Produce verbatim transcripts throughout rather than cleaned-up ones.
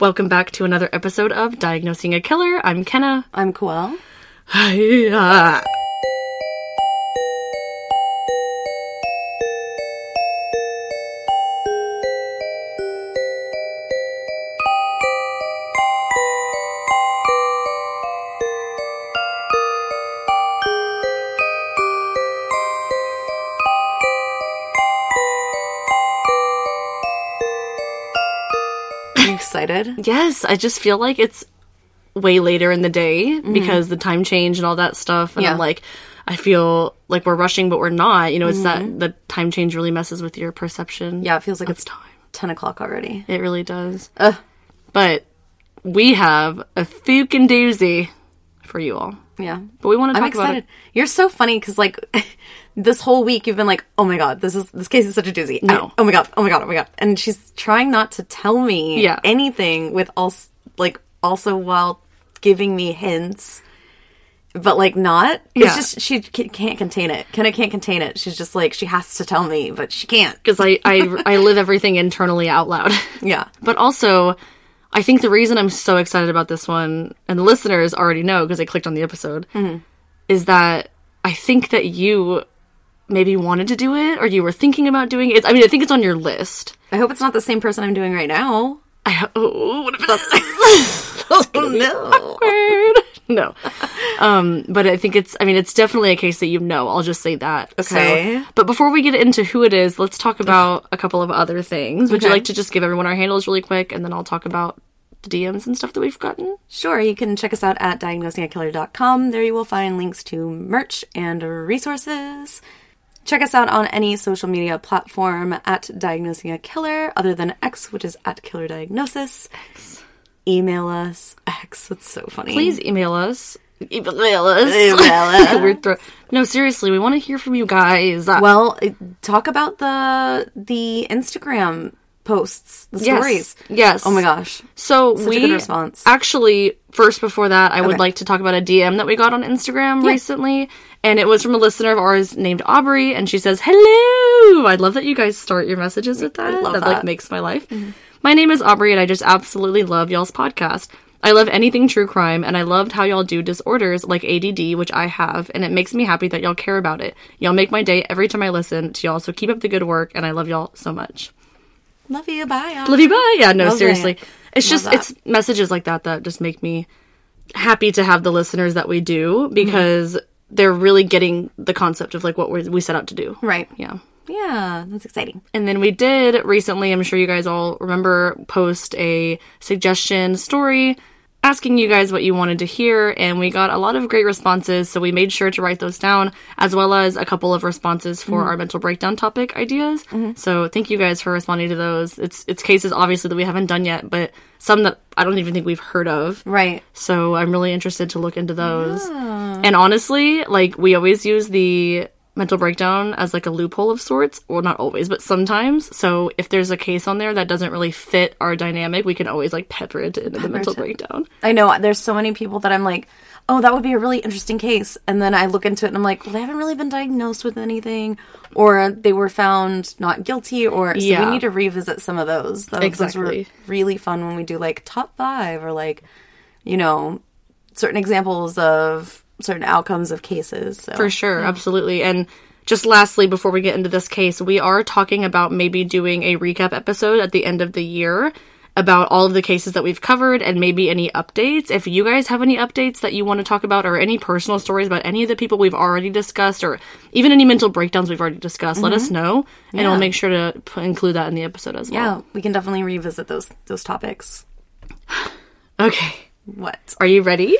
Welcome back to another episode of Diagnosing a Killer. I'm Kenna. I'm Coelle. Hi-ya. Excited? Yes, I just feel like it's way later in the day mm-hmm. because the time change and all that stuff, and yeah. I'm like, I feel like we're rushing, but we're not. You know, it's mm-hmm. that the time change really messes with your perception. Yeah, it feels like it's time. Ten o'clock already. It really does. Ugh. But we have a fucking doozy for you all. Yeah, but we want to talk I'm excited. About it. You're so funny because like this whole week you've been like, oh my god, this is this case is such a doozy. No, I, oh my god, oh my god, oh my god, and she's trying not to tell me yeah. anything with also like also while giving me hints, but like not. Yeah. It's just she can't contain it. Kenna can't contain it. She's just like she has to tell me, but she can't because I I, I live everything internally out loud. Yeah, but also. I think the reason I'm so excited about this one, and the listeners already know because they clicked on the episode, mm-hmm. is that I think that you maybe wanted to do it, or you were thinking about doing it. I mean, I think it's on your list. I hope it's not the same person I'm doing right now. I ho- oh, what if that's oh, no. no. Um, but I think it's, I mean, it's definitely a case that you know. I'll just say that. Okay. So, but before we get into who it is, let's talk about a couple of other things. Would okay. you like to just give everyone our handles really quick, and then I'll talk about the D Ms and stuff that we've gotten? Sure. You can check us out at diagnosing a killer dot com. There you will find links to merch and resources. Check us out on any social media platform at Diagnosing a Killer, other than X, which is at Killer Diagnosis. X. Email us. X. That's so funny. Please email us. Email us. Email us. We're thro- no, seriously, we want to hear from you guys. Well, talk about the the Instagram posts, the stories. Yes. yes. Oh my gosh. So Such we a good response. Actually, first before that, I okay. would like to talk about a D M that we got on Instagram yeah. recently. And it was from a listener of ours named Aubrey, and she says, hello! I love that you guys start your messages with that. I love that, that. Like, makes my life. Mm-hmm. My name is Aubrey, and I just absolutely love y'all's podcast. I love anything true crime, and I loved how y'all do disorders like A D D, which I have, and it makes me happy that y'all care about it. Y'all make my day every time I listen to y'all, so keep up the good work, and I love y'all so much. Love you, bye, Aubrey. Love you, bye! Yeah, no, love seriously. It. It's love just, that. It's messages like that that just make me happy to have the listeners that we do, because... Mm-hmm. They're really getting the concept of, like, what we're, we set out to do. Right. Yeah. Yeah. That's exciting. And then we did recently, I'm sure you guys all remember, post a suggestion story asking you guys what you wanted to hear, and we got a lot of great responses, so we made sure to write those down, as well as a couple of responses for mm-hmm. our mental breakdown topic ideas. Mm-hmm. So thank you guys for responding to those. It's it's cases, obviously, that we haven't done yet, but some that I don't even think we've heard of. Right. So I'm really interested to look into those. Yeah. And honestly, like, we always use the mental breakdown as, like, a loophole of sorts. Well, not always, but sometimes. So if there's a case on there that doesn't really fit our dynamic, we can always, like, pepper it into pepper the mental it. breakdown. I know. There's so many people that I'm like, oh, that would be a really interesting case. And then I look into it and I'm like, well, they haven't really been diagnosed with anything, or they were found not guilty, or so yeah. we need to revisit some of those. Those, exactly. those were really fun when we do, like, top five, or, like, you know, certain examples of... certain outcomes of cases. So. For sure, yeah. absolutely. And just lastly, before we get into this case, we are talking about maybe doing a recap episode at the end of the year about all of the cases that we've covered and maybe any updates. If you guys have any updates that you want to talk about, or any personal stories about any of the people we've already discussed, or even any mental breakdowns we've already discussed, mm-hmm. let us know, and yeah. we'll make sure to p- include that in the episode as yeah, well. Yeah, we can definitely revisit those those topics. Okay. What? Are you ready?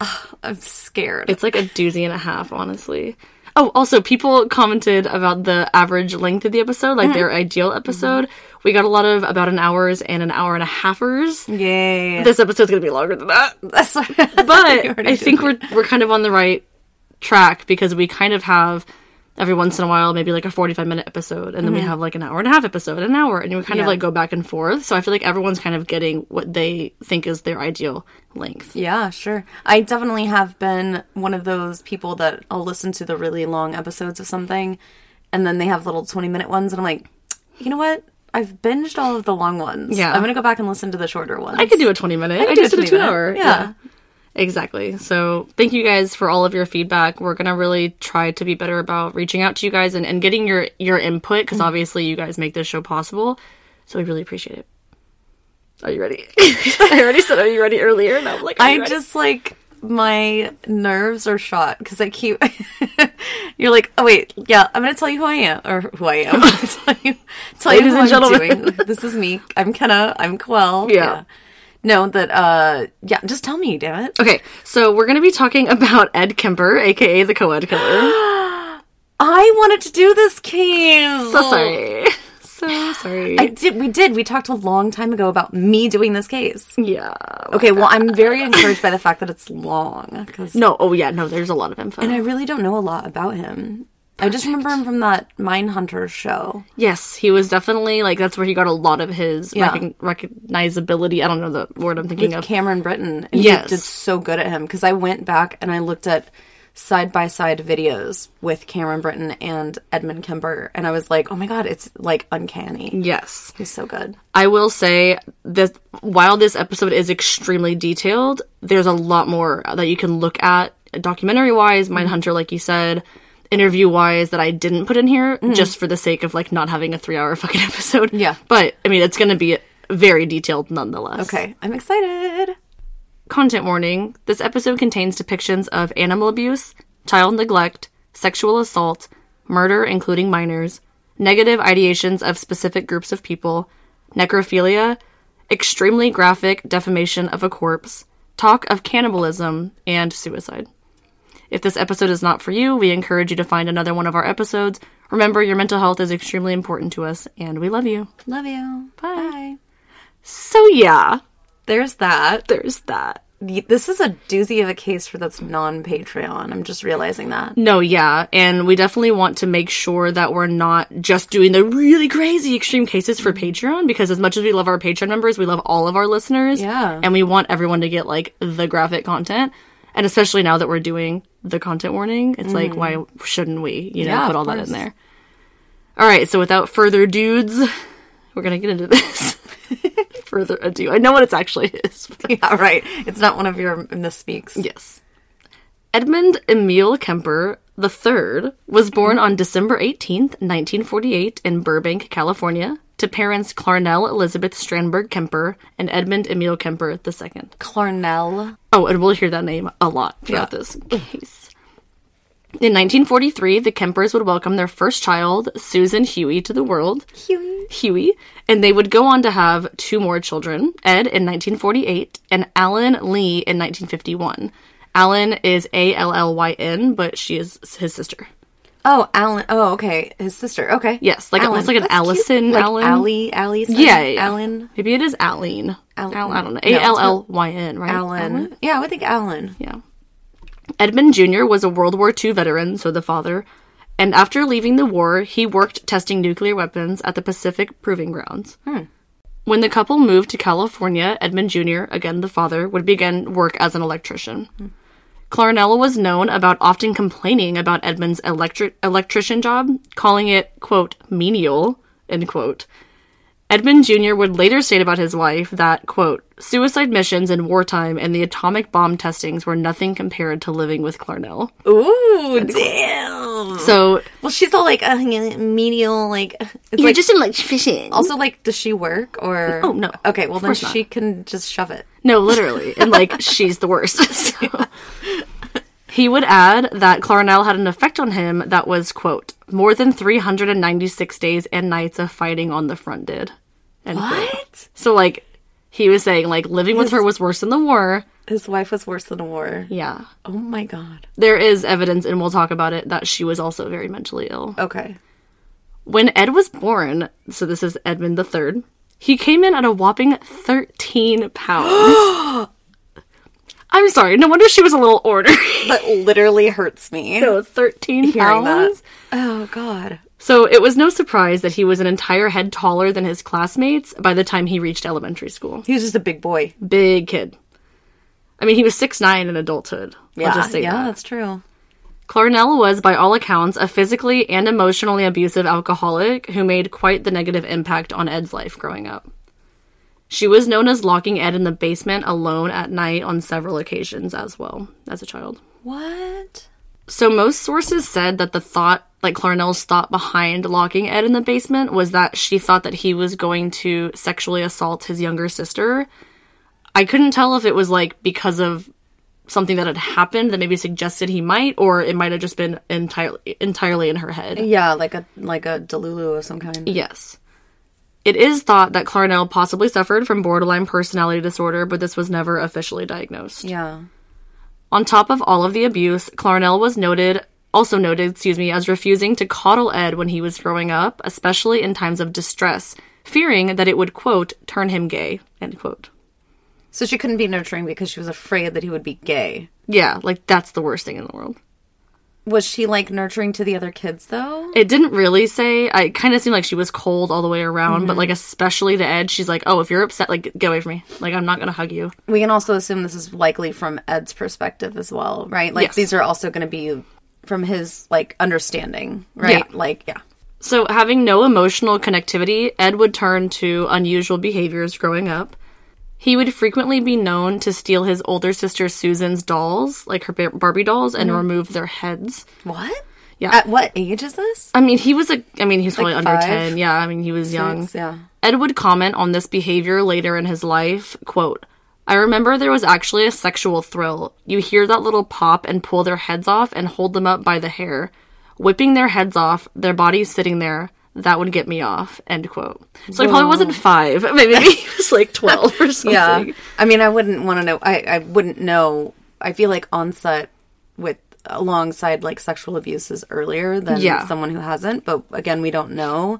Oh, I'm scared. It's like a doozy and a half, honestly. Oh, also, people commented about the average length of the episode, like mm-hmm. their ideal episode. Mm-hmm. We got a lot of about an hour's and an hour and a halfers. Yay. This episode's going to be longer than that. That's what but I think we're, we're kind of on the right track, because we kind of have, every once in a while, maybe like a forty-five minute episode, and then mm-hmm. we have like an hour and a half episode, an hour, and we kind yeah. of like go back and forth. So I feel like everyone's kind of getting what they think is their ideal length. Yeah, sure. I definitely have been one of those people that I'll listen to the really long episodes of something, and then they have little twenty minute ones, and I'm like, you know what? I've binged all of the long ones. Yeah. I'm going to go back and listen to the shorter ones. I could do a twenty minute. I, I just did a two minute. hour. Yeah. yeah. Exactly. So thank you guys for all of your feedback. We're going to really try to be better about reaching out to you guys and, and getting your, your input, because obviously you guys make this show possible. So we really appreciate it. Are you ready? I already said, are you ready earlier? And I'm like, I just like, my nerves are shot because I keep, you're like, oh wait, yeah, I'm going to tell you who I am, or who I am. tell you, tell you what I'm doing. This is me. I'm Kenna. I'm Quell. Yeah. yeah. No, that, uh, yeah, just tell me, damn it. Okay, so we're going to be talking about Ed Kemper, a k a the Co-Ed Killer. I wanted to do this, Kale. So sorry. So sorry. I did. We did. We talked a long time ago about me doing this case. Yeah. Okay, well, I'm very encouraged by the fact that it's long. Cause no, oh yeah, no, there's a lot of info. And I really don't know a lot about him. Perfect. I just remember him from that Mindhunter show. Yes, he was definitely, like, that's where he got a lot of his yeah. rec- recognizability. I don't know the word I'm thinking With of. Cameron Britton. And yes. He did so good at him, because I went back and I looked at side-by-side videos with Cameron Britton and Edmund Kemper, and I was like, oh my god, it's, like, uncanny. Yes. He's so good. I will say that while this episode is extremely detailed, there's a lot more that you can look at documentary-wise, Mindhunter, like you said, interview-wise, that I didn't put in here, mm-hmm. just for the sake of, like, not having a three-hour fucking episode. Yeah. But, I mean, it's gonna be very detailed nonetheless. Okay. I'm excited! Content warning. This episode contains depictions of animal abuse, child neglect, sexual assault, murder including minors, negative ideations of specific groups of people, necrophilia, extremely graphic defamation of a corpse, talk of cannibalism, and suicide. If this episode is not for you, we encourage you to find another one of our episodes. Remember, your mental health is extremely important to us, and we love you. Love you. Bye. Bye. So yeah. There's that. There's that. This is a doozy of a case for that's non-Patreon. I'm just realizing that. No, yeah. And we definitely want to make sure that we're not just doing the really crazy extreme cases for Patreon, because as much as we love our Patreon members, we love all of our listeners. Yeah. And we want everyone to get, like, the graphic content. And especially now that we're doing the content warning, it's mm. like, why shouldn't we, you know, yeah, put all that in there? All right. So without further dudes, we're going to get into this. Further ado. I know what it actually is. Yeah, right. It's not one of your misspeaks. Yes. Edmund Emil Kemper the third was born on December eighteenth, nineteen forty-eight in Burbank, California, to parents Clarnell Elizabeth Strandberg Kemper and Edmund Emil Kemper the second. Clarnell. Oh, and we'll hear that name a lot throughout yeah. this case. In nineteen forty-three, the Kempers would welcome their first child, Susan Huey, to the world. Huey. Huey. And they would go on to have two more children, Ed in nineteen forty-eight and Allyn Lee in nineteen fifty-one. Allyn is A L L Y N, but she is his sister. Oh, Allyn. Oh, okay. His sister. Okay. Yes. Like, Allyn. It's like an That's Allison cute. Like Allyn. Allie. Allie. Yeah, yeah, yeah. Allyn. Maybe it is Allyn. Allyn. Allyn. I don't know. A L L Y N, right? Allyn. Allyn. Yeah, I would think Allyn. Yeah. Edmund Junior was a World War Two veteran, so the father, and after leaving the war, he worked testing nuclear weapons at the Pacific Proving Grounds. Hmm. When the couple moved to California, Edmund Junior, again the father, would begin work as an electrician. Hmm. Clarnell was known about often complaining about Edmund's electric electrician job, calling it, quote, menial, end quote. Edmund Junior would later state about his wife that, quote, suicide missions in wartime and the atomic bomb testings were nothing compared to living with Clarnell. Ooh, damn. So, well, she's all like a uh, menial, like, it's like just in like fishing. Also, like, does she work or? Oh no. Okay, well then she not. Can just shove it. No, literally, and like she's the worst. So. He would add that Clarnell had an effect on him that was, quote, more than three hundred ninety-six days and nights of fighting on the front did. End what? Quote. So, like, he was saying, like, living his, with her was worse than the war. His wife was worse than the war. Yeah. Oh, my God. There is evidence, and we'll talk about it, that she was also very mentally ill. Okay. When Ed was born, so this is Edmund the third, he came in at a whopping thirteen pounds. I'm sorry. No wonder she was a little ornery. That literally hurts me. So thirteen Hearing pounds. That. Oh God. So it was no surprise that he was an entire head taller than his classmates by the time he reached elementary school. He was just a big boy, big kid. I mean, he was six nine in adulthood. Yeah, I'll just say yeah, that. That's true. Clarnell was, by all accounts, a physically and emotionally abusive alcoholic who made quite the negative impact on Ed's life growing up. She was known as locking Ed in the basement alone at night on several occasions as well, as a child. What? So most sources said that the thought, like Clarnell's thought behind locking Ed in the basement, was that she thought that he was going to sexually assault his younger sister. I couldn't tell if it was, like, because of something that had happened that maybe suggested he might, or it might have just been entirely entirely in her head. Yeah, like a like a delulu of some kind. Yes. It is thought that Clarnell possibly suffered from borderline personality disorder, but this was never officially diagnosed. Yeah. On top of all of the abuse, Clarnell was noted, also noted, excuse me, as refusing to coddle Ed when he was growing up, especially in times of distress, fearing that it would, quote, turn him gay, end quote. So she couldn't be nurturing because she was afraid that he would be gay. Yeah, like, that's the worst thing in the world. Was she, like, nurturing to the other kids, though? It didn't really say. It kind of seemed like she was cold all the way around, mm-hmm. but, like, especially to Ed, she's like, oh, if you're upset, like, get away from me. Like, I'm not going to hug you. We can also assume this is likely from Ed's perspective as well, right? Like, yes. These are also going to be from his, like, understanding, right? Yeah. Like, yeah. So having no emotional connectivity, Ed would turn to unusual behaviors growing up. He would frequently be known to steal his older sister Susan's dolls, like her Barbie dolls, and mm. remove their heads. What? Yeah. At what age is this? I mean, he was a. I mean, he was probably like under ten. Yeah. I mean, he was young. Six, yeah. Ed would comment on this behavior later in his life. Quote: "I remember there was actually a sexual thrill. You hear that little pop and pull their heads off and hold them up by the hair, whipping their heads off, their bodies sitting there. That would get me off," end quote. So he probably wasn't five. Maybe he was like twelve or something. Yeah. I mean, I wouldn't want to know. I, I wouldn't know. I feel like onset with alongside like sexual abuse is earlier than yeah. someone who hasn't. But again, we don't know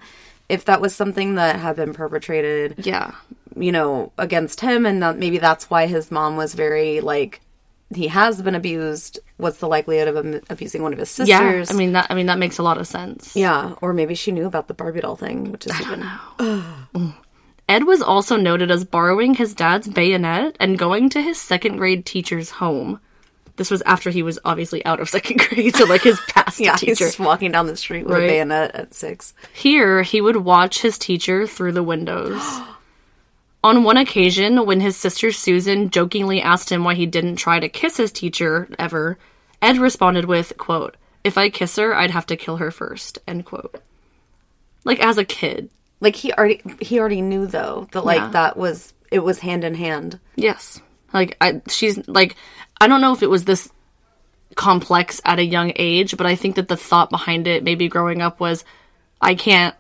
if that was something that had been perpetrated, yeah. you know, against him. And that maybe that's why his mom was very like, he has been abused. What's the likelihood of him abusing one of his sisters? Yeah, I mean that. I mean that makes a lot of sense. Yeah, or maybe she knew about the Barbie doll thing, which is I even... don't know. Ed was also noted as borrowing his dad's bayonet and going to his second grade teacher's home. This was after he was obviously out of second grade, so like his past yeah, teacher. He's just walking down the street with right? a bayonet at six. Here, he would watch his teacher through the windows. On one occasion, when his sister Susan jokingly asked him why he didn't try to kiss his teacher ever, Ed responded with, quote, "If I kiss her, I'd have to kill her first," end quote. Like, as a kid. Like, he already he already knew, though, that, like, yeah. that was, it was hand in hand. Yes. Like, I, she's, like, I don't know if it was this complex at a young age, but I think that the thought behind it, maybe growing up, was, I can't,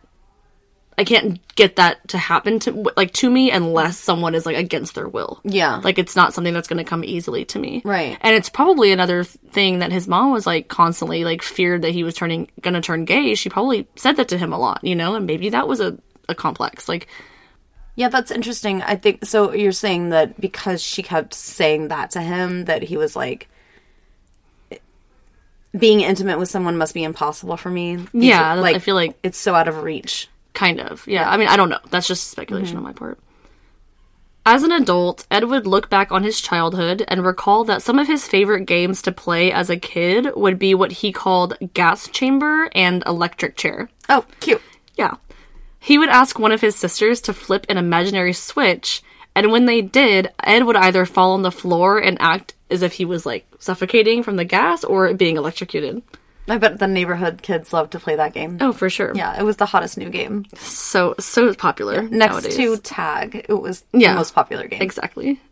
I can't get that to happen to like to me unless someone is like against their will. Yeah. Like it's not something that's going to come easily to me. Right. And it's probably another thing that his mom was like constantly like feared that he was turning going to turn gay. She probably said that to him a lot, you know, and maybe that was a, a complex. Like yeah, that's interesting. I think so you're saying that because she kept saying that to him that he was like being intimate with someone must be impossible for me. Yeah, like, I feel like it's so out of reach. Kind of, yeah. yeah. I mean, I don't know. That's just speculation mm-hmm. on my part. As an adult, Ed would look back on his childhood and recall that some of his favorite games to play as a kid would be what he called gas chamber and electric chair. Oh, cute. Yeah. He would ask one of his sisters to flip an imaginary switch, and when they did, Ed would either fall on the floor and act as if he was, like, suffocating from the gas or being electrocuted. I bet the neighborhood kids love to play that game. Oh, for sure. Yeah, it was the hottest new game. So, so popular yeah. Next nowadays. To Tag, it was yeah, the most popular game. Exactly.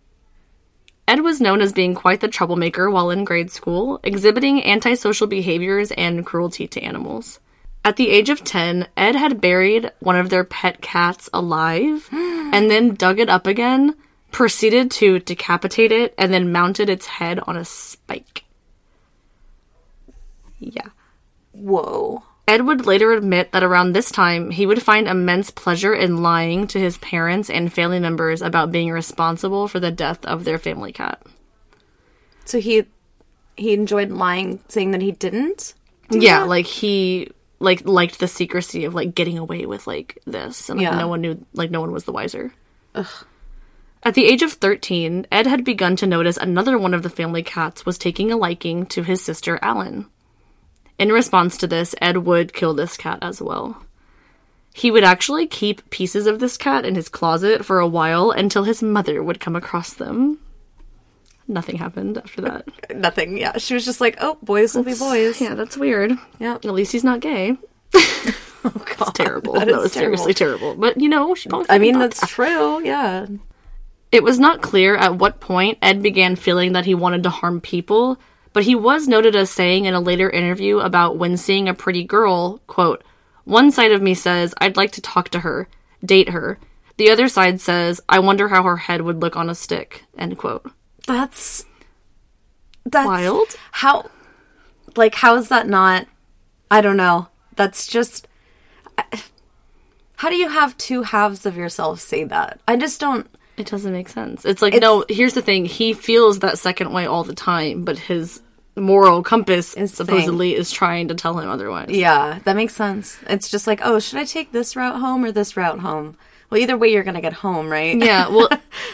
Ed was known as being quite the troublemaker while in grade school, exhibiting antisocial behaviors and cruelty to animals. At the age of ten, Ed had buried one of their pet cats alive and then dug it up again, proceeded to decapitate it, and then mounted its head on a spike. Yeah. Whoa. Ed would later admit that around this time, he would find immense pleasure in lying to his parents and family members about being responsible for the death of their family cat. So he he enjoyed lying, saying that he didn't? Do yeah, that? Like he like liked the secrecy of like getting away with like this and like yeah. no one knew like no one was the wiser. Ugh. At the age of thirteen, Ed had begun to notice another one of the family cats was taking a liking to his sister Allyn. In response to this, Ed would kill this cat as well. He would actually keep pieces of this cat in his closet for a while until his mother would come across them. Nothing happened after that. Nothing, yeah. She was just like, oh, boys will that's, be boys. Yeah, that's weird. Yeah. At least he's not gay. Oh, God. It's terrible. That, that was terrible. Seriously terrible. But, you know, she probably I mean, that's that. True, yeah. It was not clear at what point Ed began feeling that he wanted to harm people, but he was noted as saying in a later interview about when seeing a pretty girl, quote, "One side of me says, I'd like to talk to her, date her. The other side says, I wonder how her head would look on a stick," end quote. That's... That's... Wild? How... Like, how is that not... I don't know. That's just... How do you have two halves of yourself say that? I just don't... It doesn't make sense. It's like, it's... no, here's the thing. He feels that second way all the time, but his moral compass it's supposedly thing. Is trying to tell him otherwise. Yeah, that makes sense. It's just like, oh, should I take this route home or this route home? Well, either way, you're going to get home, right? Yeah, well,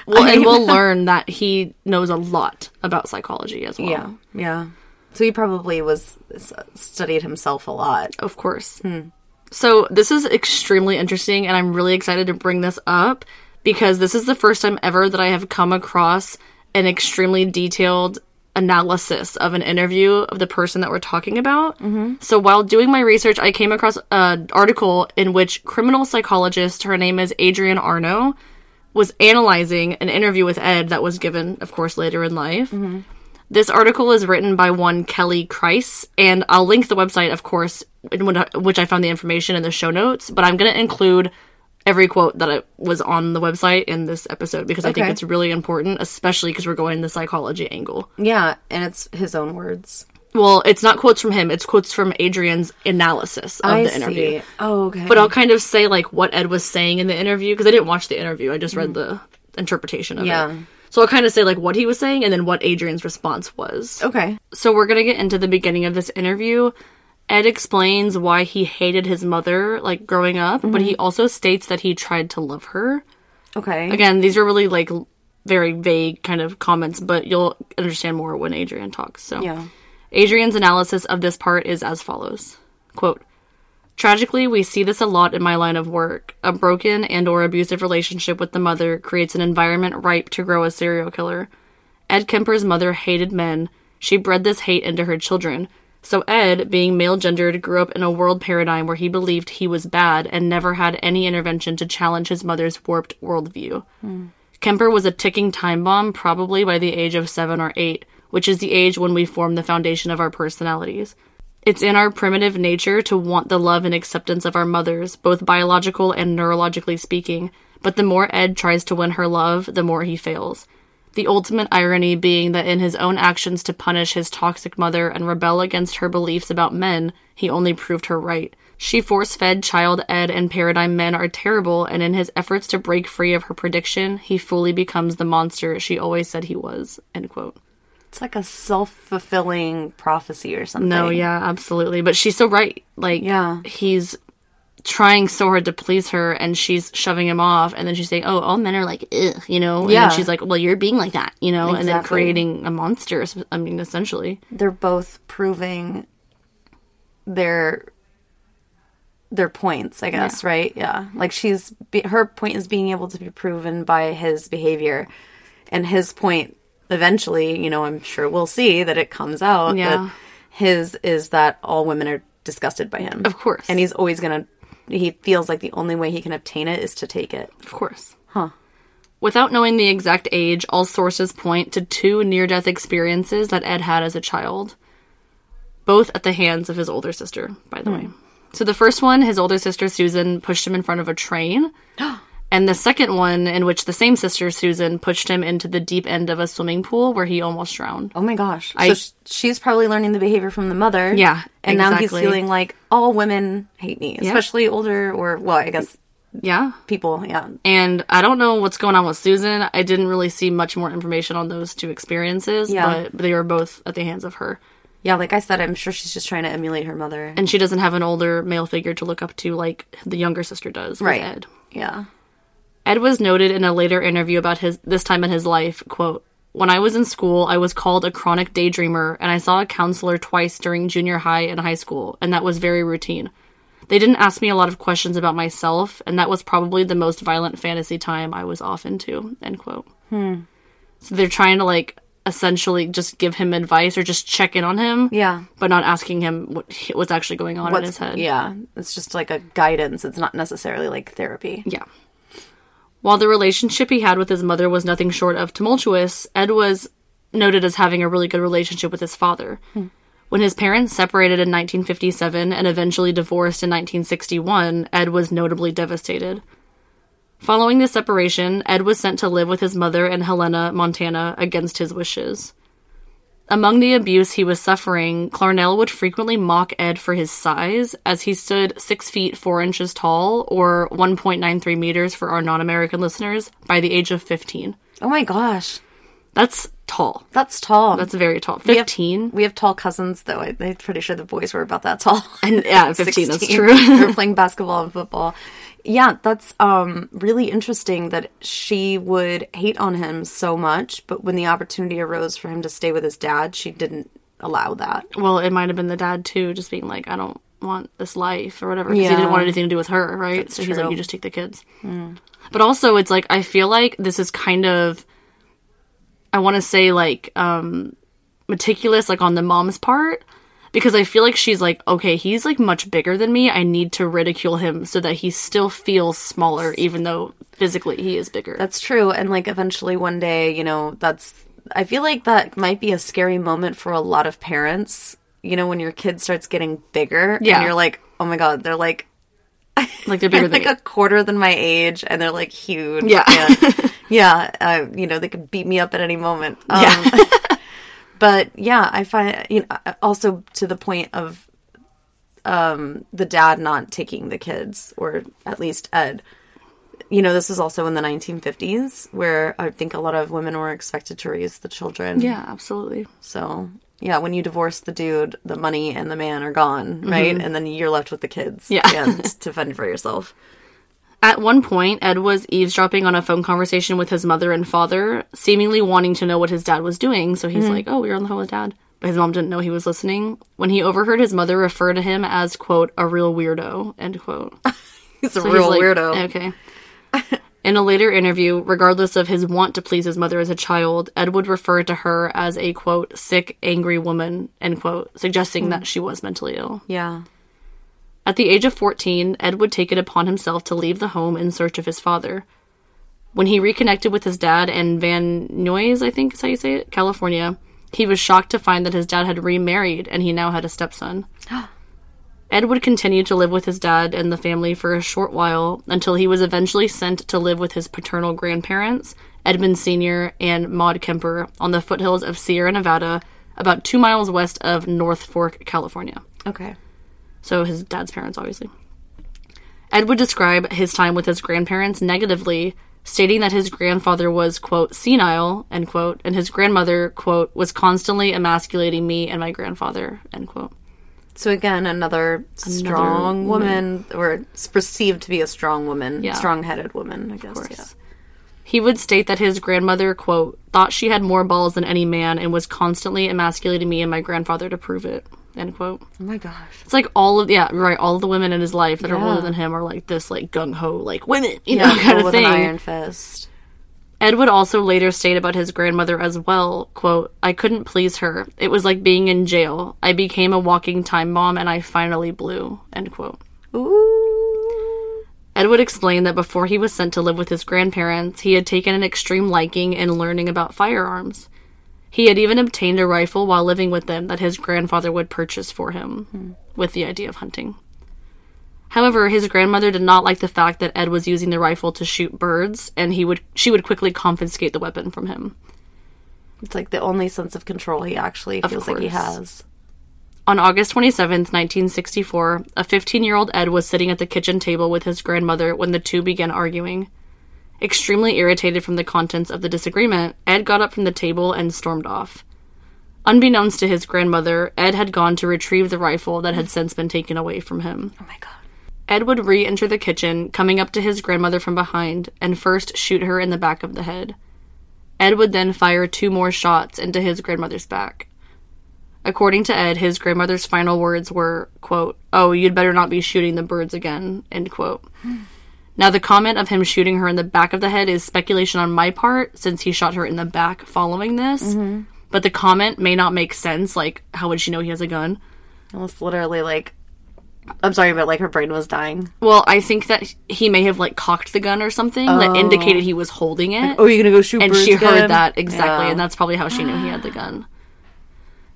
well and mean, we'll learn that he knows a lot about psychology as well. Yeah, yeah. So he probably was studied himself a lot. Of course. Hmm. So this is extremely interesting, and I'm really excited to bring this up because this is the first time ever that I have come across an extremely detailed analysis of an interview of the person that we're talking about. Mm-hmm. So while doing my research, I came across an article in which criminal psychologist, her name is Adrienne Arno, was analyzing an interview with Ed that was given, of course, later in life. Mm-hmm. This article is written by one Kellie Kreiss, and I'll link the website, of course, in which I found the information in the show notes, but I'm going to include every quote that it was on the website in this episode, because okay. I think it's really important, especially because we're going the psychology angle. Yeah, and it's his own words. Well, it's not quotes from him. It's quotes from Adrienne's analysis of I the interview. See. Oh, okay. But I'll kind of say, like, what Ed was saying in the interview, because I didn't watch the interview. I just read mm. the interpretation of yeah. it. Yeah. So I'll kind of say, like, what he was saying and then what Adrienne's response was. Okay. So we're going to get into the beginning of this interview. Ed explains why he hated his mother, like, growing up, mm-hmm. but he also states that he tried to love her. Okay. Again, these are really, like, very vague kind of comments, but you'll understand more when Adrienne talks. So, yeah. Adrienne's analysis of this part is as follows. Quote, "Tragically, we see this a lot in my line of work. A broken and or abusive relationship with the mother creates an environment ripe to grow a serial killer. Ed Kemper's mother hated men. She bred this hate into her children. So Ed, being male-gendered, grew up in a world paradigm where he believed he was bad and never had any intervention to challenge his mother's warped worldview. Mm. Kemper was a ticking time bomb probably by the age of seven or eight, which is the age when we form the foundation of our personalities. It's in our primitive nature to want the love and acceptance of our mothers, both biological and neurologically speaking, but the more Ed tries to win her love, the more he fails. The ultimate irony being that in his own actions to punish his toxic mother and rebel against her beliefs about men, he only proved her right. She force-fed child Ed and paradigm men are terrible, and in his efforts to break free of her prediction, he fully becomes the monster she always said he was," end quote. It's like a self-fulfilling prophecy or something. No, yeah, absolutely. But she's so right. Like, yeah. he's... trying so hard to please her, and she's shoving him off, and then she's saying, oh, all men are like, ugh, you know? And yeah. then she's like, well, you're being like that, you know? Exactly. And then creating a monster, I mean, essentially. They're both proving their their points, I guess, yeah. right? Yeah. Like, she's be- her point is being able to be proven by his behavior, and his point, eventually, you know, I'm sure we'll see that it comes out, yeah. that his is that all women are disgusted by him. Of course. And he's always going to He feels like the only way he can obtain it is to take it. Of course. Huh. Without knowing the exact age, all sources point to two near-death experiences that Ed had as a child, both at the hands of his older sister, by the mm. way. So the first one, his older sister, Susan, pushed him in front of a train. And the second one, in which the same sister, Susan, pushed him into the deep end of a swimming pool where he almost drowned. Oh, my gosh. I, so she's probably learning the behavior from the mother. Yeah, and exactly. now he's feeling like, all women hate me, especially yeah. older or, well, I guess, yeah, people. Yeah. And I don't know what's going on with Susan. I didn't really see much more information on those two experiences, yeah. but they were both at the hands of her. Yeah, like I said, I'm sure she's just trying to emulate her mother. And she doesn't have an older male figure to look up to like the younger sister does with right. Ed. Yeah. Ed was noted in a later interview about his this time in his life, quote, When I was in school, I was called a chronic daydreamer, and I saw a counselor twice during junior high and high school, and that was very routine. They didn't ask me a lot of questions about myself, and that was probably the most violent fantasy time I was off into, end quote. Hmm. So they're trying to, like, essentially just give him advice or just check in on him. Yeah. But not asking him what, what's actually going on what's, in his head. Yeah. It's just, like, a guidance. It's not necessarily, like, therapy. Yeah. While the relationship he had with his mother was nothing short of tumultuous, Ed was noted as having a really good relationship with his father. Hmm. When his parents separated in nineteen fifty-seven and eventually divorced in nineteen sixty-one, Ed was notably devastated. Following this separation, Ed was sent to live with his mother in Helena, Montana, against his wishes. Among the abuse he was suffering, Clarnell would frequently mock Ed for his size, as he stood six feet four inches tall, or one point nine three meters for our non-American listeners, by the age of fifteen. Oh my gosh. That's tall. That's tall. That's very tall. fifteen. We have, we have tall cousins, though. I, I'm pretty sure the boys were about that tall. And yeah, fifteen, that's true. We were playing basketball and football. Yeah, that's um, really interesting that she would hate on him so much, but when the opportunity arose for him to stay with his dad, she didn't allow that. Well, it might have been the dad, too, just being like, I don't want this life or whatever, because yeah. he didn't want anything to do with her, right? That's so true. He's like, you just take the kids. Mm. But also, it's like, I feel like this is kind of... I want to say, like, um, meticulous, like, on the mom's part, because I feel like she's like, okay, he's, like, much bigger than me. I need to ridicule him so that he still feels smaller, even though physically he is bigger. That's true. And, like, eventually one day, you know, that's... I feel like that might be a scary moment for a lot of parents, you know, when your kid starts getting bigger. Yeah. And you're like, oh, my God, they're, like... Like, they're bigger than like, me. A quarter than my age, and they're, like, huge. Yeah. Yeah. Yeah, uh, you know, they could beat me up at any moment. Um, yeah. But, yeah, I find, you know, also to the point of um, the dad not taking the kids, or at least Ed. You know, this was also in the nineteen fifties, where I think a lot of women were expected to raise the children. Yeah, absolutely. So, yeah, when you divorce the dude, the money and the man are gone, right? Mm-hmm. And then you're left with the kids. Yeah. And to fend for yourself. At one point, Ed was eavesdropping on a phone conversation with his mother and father, seemingly wanting to know what his dad was doing. So he's mm-hmm. like, oh, we were on the phone with Dad. But his mom didn't know he was listening. When he overheard his mother refer to him as, quote, a real weirdo, end quote. He's so a real he's like, weirdo. Okay. In a later interview, regardless of his want to please his mother as a child, Ed would refer to her as a, quote, sick, angry woman, end quote, suggesting mm-hmm. that she was mentally ill. Yeah. At the age of fourteen, Ed would take it upon himself to leave the home in search of his father. When he reconnected with his dad in Van Nuys, I think is how you say it, California, he was shocked to find that his dad had remarried and he now had a stepson. Ed would continue to live with his dad and the family for a short while until he was eventually sent to live with his paternal grandparents, Edmund Senior and Maud Kemper, on the foothills of Sierra Nevada, about two miles west of North Fork, California. Okay. So his dad's parents, obviously. Ed would describe his time with his grandparents negatively, stating that his grandfather was, quote, senile, end quote, and his grandmother, quote, was constantly emasculating me and my grandfather, end quote. So again, another, another strong woman, woman, or perceived to be a strong woman, yeah. strong-headed woman, I guess. Of course. Yeah. He would state that his grandmother, quote, thought she had more balls than any man and was constantly emasculating me and my grandfather to prove it. End quote. Oh my gosh. It's like all of, yeah, right, all of the women in his life that yeah. are older than him are like this, like, gung-ho, like, women, you yeah, know, kind of with thing. An iron fist. Ed would also later state about his grandmother as well, quote, I couldn't please her. It was like being in jail. I became a walking time bomb and I finally blew, end quote. Ooh. Ed would explain that before he was sent to live with his grandparents, he had taken an extreme liking in learning about firearms. He had even obtained a rifle while living with them that his grandfather would purchase for him mm. with the idea of hunting. However, his grandmother did not like the fact that Ed was using the rifle to shoot birds, and he would she would quickly confiscate the weapon from him. It's like the only sense of control he actually of feels course. Like he has. On August twenty-seventh, nineteen sixty-four, a fifteen-year-old Ed was sitting at the kitchen table with his grandmother when the two began arguing. Extremely irritated from the contents of the disagreement, Ed got up from the table and stormed off. Unbeknownst to his grandmother, Ed had gone to retrieve the rifle that had since been taken away from him. Oh my God. Ed would re-enter the kitchen, coming up to his grandmother from behind, and first shoot her in the back of the head. Ed would then fire two more shots into his grandmother's back. According to Ed, his grandmother's final words were, quote, "Oh, you'd better not be shooting the birds again," end quote. Now, the comment of him shooting her in the back of the head is speculation on my part, since he shot her in the back following this. Mm-hmm. But the comment may not make sense. Like, how would she know he has a gun? It was literally like, I'm sorry, but like her brain was dying. Well, I think that he may have like cocked the gun or something oh. that indicated he was holding it. Like, oh, you're going to go shoot and birds. And she again? Heard that, exactly. Yeah. And that's probably how she knew he had the gun.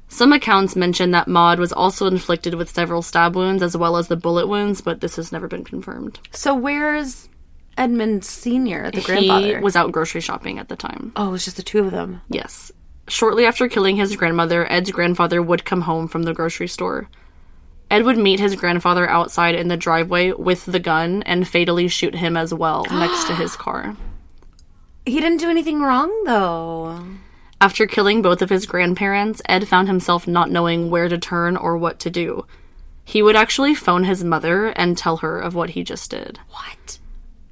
Some accounts mention that Maude was also inflicted with several stab wounds as well as the bullet wounds, but this has never been confirmed. So where's Edmund Senior, the grandfather? He was out grocery shopping at the time. Oh, it was just the two of them. Yes. Shortly after killing his grandmother, Ed's grandfather would come home from the grocery store. Ed would meet his grandfather outside in the driveway with the gun and fatally shoot him as well next to his car. He didn't do anything wrong, though. After killing both of his grandparents, Ed found himself not knowing where to turn or what to do. He would actually phone his mother and tell her of what he just did. What?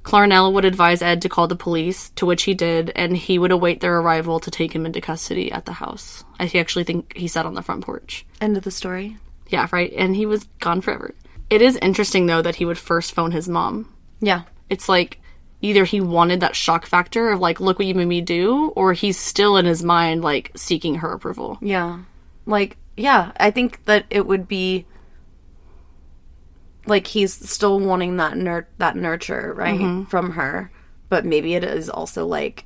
Clarnell would advise Ed to call the police, to which he did, and he would await their arrival to take him into custody at the house. I actually think he sat on the front porch. End of the story? Yeah, right. And he was gone forever. It is interesting, though, that he would first phone his mom. Yeah. It's like, either he wanted that shock factor of, like, look what you made me do, or he's still in his mind, like, seeking her approval. Yeah. Like, yeah, I think that it would be, like, he's still wanting that nur- that nurture, right, mm-hmm. from her. But maybe it is also, like,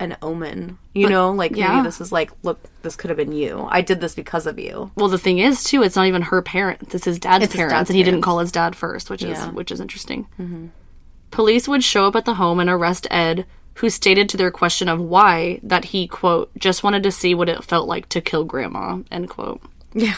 an omen, you but, know? Like, yeah. maybe this is like, look, this could have been you. I did this because of you. Well, the thing is, too, it's not even her parents. It's his dad's it's parents. His dad's and he parents. Didn't call his dad first, which yeah. is which is interesting. Mm-hmm. Police would show up at the home and arrest Ed, who stated to their question of why that he, quote, just wanted to see what it felt like to kill grandma, end quote. Yeah.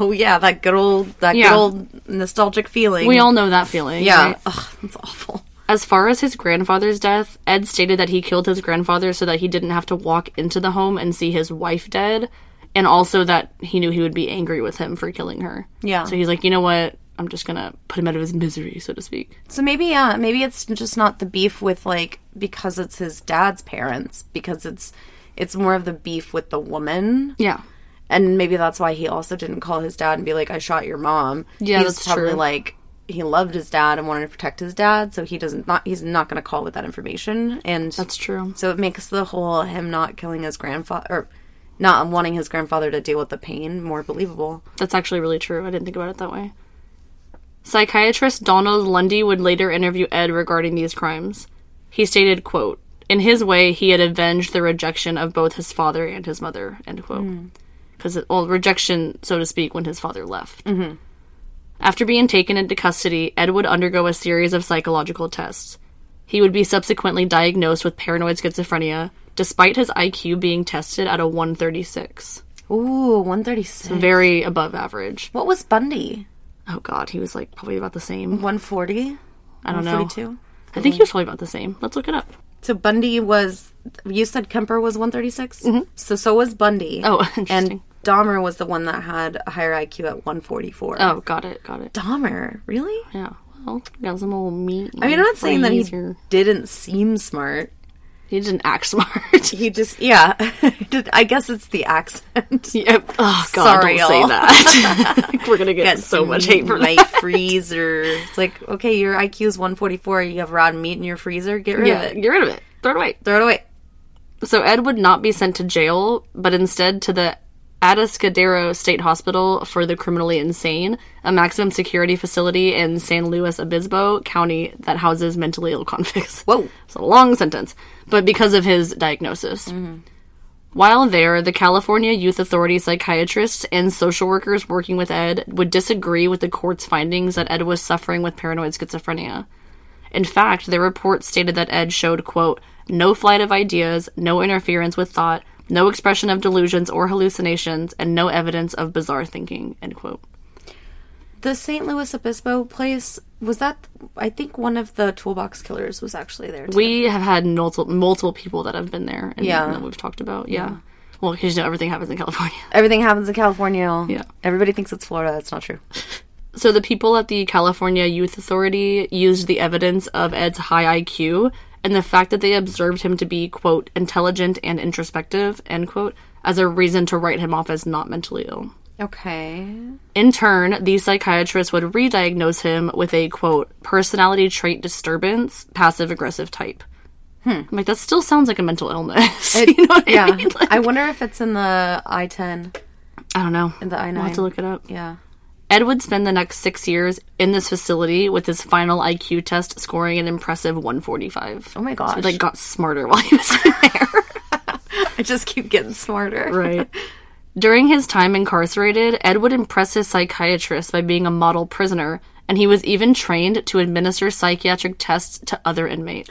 Oh, yeah, that good old, that yeah. good old nostalgic feeling. We all know that feeling. Yeah. Right? Ugh, that's awful. As far as his grandfather's death, Ed stated that he killed his grandfather so that he didn't have to walk into the home and see his wife dead, and also that he knew he would be angry with him for killing her. Yeah. So he's like, you know what? I'm just going to put him out of his misery, so to speak. So maybe, yeah, maybe it's just not the beef with, like, because it's his dad's parents, because it's it's more of the beef with the woman. Yeah. And maybe that's why he also didn't call his dad and be like, I shot your mom. Yeah, he's that's probably, true. Like, he loved his dad and wanted to protect his dad, so he doesn't not he's not going to call with that information. And that's true. So it makes the whole him not killing his grandfather, or not wanting his grandfather to deal with the pain more believable. That's actually really true. I didn't think about it that way. Psychiatrist Donald Lundy would later interview Ed regarding these crimes. He stated, quote, in his way, he had avenged the rejection of both his father and his mother, end quote. Because, mm. well, rejection, so to speak, when his father left. Mm-hmm. After being taken into custody, Ed would undergo a series of psychological tests. He would be subsequently diagnosed with paranoid schizophrenia, despite his I Q being tested at a one thirty-six. Ooh, one thirty-six. So very above average. What was Bundy? Oh, God, he was, like, probably about the same. one forty? I don't know. one forty-two? I think he was probably about the same. Let's look it up. So Bundy was... You said Kemper was one thirty-six? Mm-hmm. So, so was Bundy. Oh, interesting. And Dahmer was the one that had a higher I Q at one forty-four. Oh, got it, got it. Dahmer? Really? Yeah. Well, got some old meat. I mean, I'm not saying that he or... didn't seem smart. He didn't act smart. He just... Yeah. I guess it's the accent. Yep. Oh, God, sorry, don't y'all. Say that. We're going to get, get so much hate from my freezer. It's like, okay, your I Q is one forty-four. You have rotten meat in your freezer. Get rid yeah, of it. Get rid of it. Throw it away. Throw it away. So Ed would not be sent to jail, but instead to the Atascadero State Hospital for the Criminally Insane, a maximum security facility in San Luis Obispo County that houses mentally ill convicts. Whoa. It's a long sentence, but because of his diagnosis. Mm-hmm. While there, the California Youth Authority psychiatrists and social workers working with Ed would disagree with the court's findings that Ed was suffering with paranoid schizophrenia. In fact, their report stated that Ed showed, quote, no flight of ideas, no interference with thought, no expression of delusions or hallucinations, and no evidence of bizarre thinking, end quote. The Saint Louis Obispo place, was that, I think one of the Toolbox Killers was actually there, too. We have had multiple, multiple people that have been there and yeah. that we've talked about, yeah. yeah. Well, because you know, everything happens in California. Everything happens in California. Yeah. Everybody thinks it's Florida. That's not true. So the people at the California Youth Authority used the evidence of Ed's high I Q and the fact that they observed him to be, quote, intelligent and introspective, end quote, as a reason to write him off as not mentally ill. Okay. In turn, these psychiatrists would re-diagnose him with a, quote, personality trait disturbance, passive-aggressive type. Hmm. I'm like, that still sounds like a mental illness. It, you know what yeah. I mean? Like, I wonder if it's in the I ten. I don't know. In the I nine. We'll have to look it up. Yeah. Ed would spend the next six years in this facility with his final I Q test scoring an impressive one forty-five. Oh my gosh. So he, like, got smarter while he was in there. I just keep getting smarter. Right. During his time incarcerated, Ed would impress his psychiatrist by being a model prisoner, and he was even trained to administer psychiatric tests to other inmates.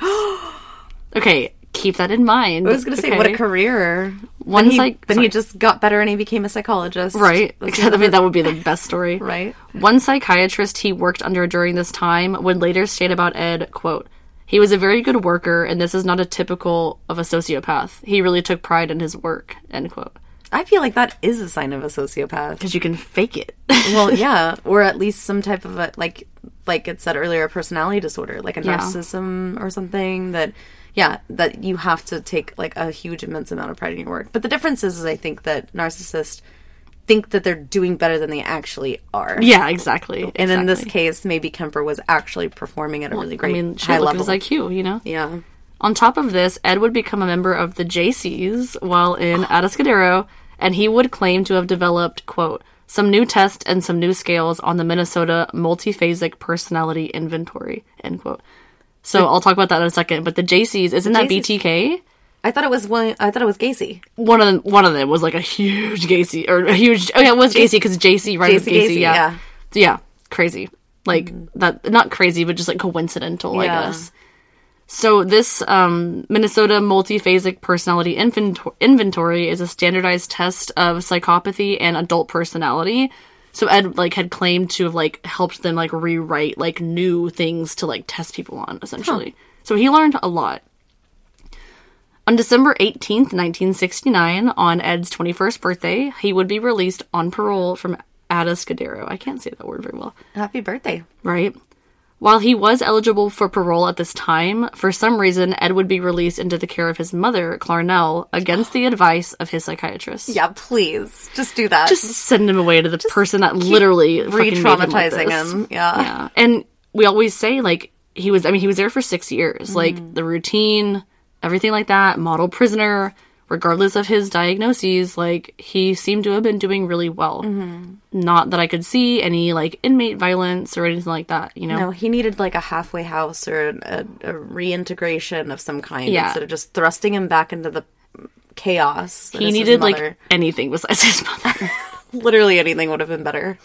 Okay, keep that in mind. I was going to okay. say, what a career. One then he, psych- then he just got better and he became a psychologist. Right. Except, I mean, that would be the best story. Right. One psychiatrist he worked under during this time would later state about Ed, quote, "He was a very good worker, and this is not a typical of a sociopath. He really took pride in his work," end quote. I feel like that is a sign of a sociopath. Because you can fake it. Well, yeah. Or at least some type of, a, like like it said earlier, a personality disorder. Like a yeah. narcissism or something that, yeah, that you have to take, like, a huge, immense amount of pride in your work. But the difference is, is I think that narcissists think that they're doing better than they actually are. Yeah, exactly. And exactly. in this case, maybe Kemper was actually performing at a well, really great I mean, high level. His I Q, you know? Yeah. On top of this, Ed would become a member of the Jaycees while in Atascadero, and he would claim to have developed, quote, "some new tests and some new scales on the Minnesota Multiphasic Personality Inventory," end quote. So the, I'll talk about that in a second. But the Jaycees, isn't the that Jaycees. B T K? I thought it was one, I thought it was Gacy. One of them, one of them was like a huge Gacy or a huge. Oh yeah, it was Gacy because Jaycee, right? Jaycee, Gacy, Gacy, yeah, yeah, so, yeah crazy. Like mm. that, not crazy, but just like coincidental, yeah. I guess. So this um, Minnesota Multiphasic Personality Inventor- Inventory is a standardized test of psychopathy and adult personality. So Ed, like, had claimed to have, like, helped them, like, rewrite, like, new things to, like, test people on, essentially. Huh. So he learned a lot. On December eighteenth, nineteen sixty-nine, on Ed's twenty-first birthday, he would be released on parole from Atascadero. I can't say that word very well. Happy birthday. Right. While he was eligible for parole at this time, for some reason, Ed would be released into the care of his mother, Clarnell, against the advice of his psychiatrist. Yeah, please. Just do that. Just send him away to the Just person that literally re-traumatizing him, like him. Yeah. yeah. And we always say, like, he was, I mean, he was there for six years. Mm-hmm. Like, the routine, everything like that, model prisoner, regardless of his diagnoses, like, he seemed to have been doing really well. Mm-hmm. Not that I could see any, like, inmate violence or anything like that, you know? No, he needed, like, a halfway house or a, a reintegration of some kind yeah. instead of just thrusting him back into the chaos. He needed, like, anything besides his mother. Literally anything would have been better.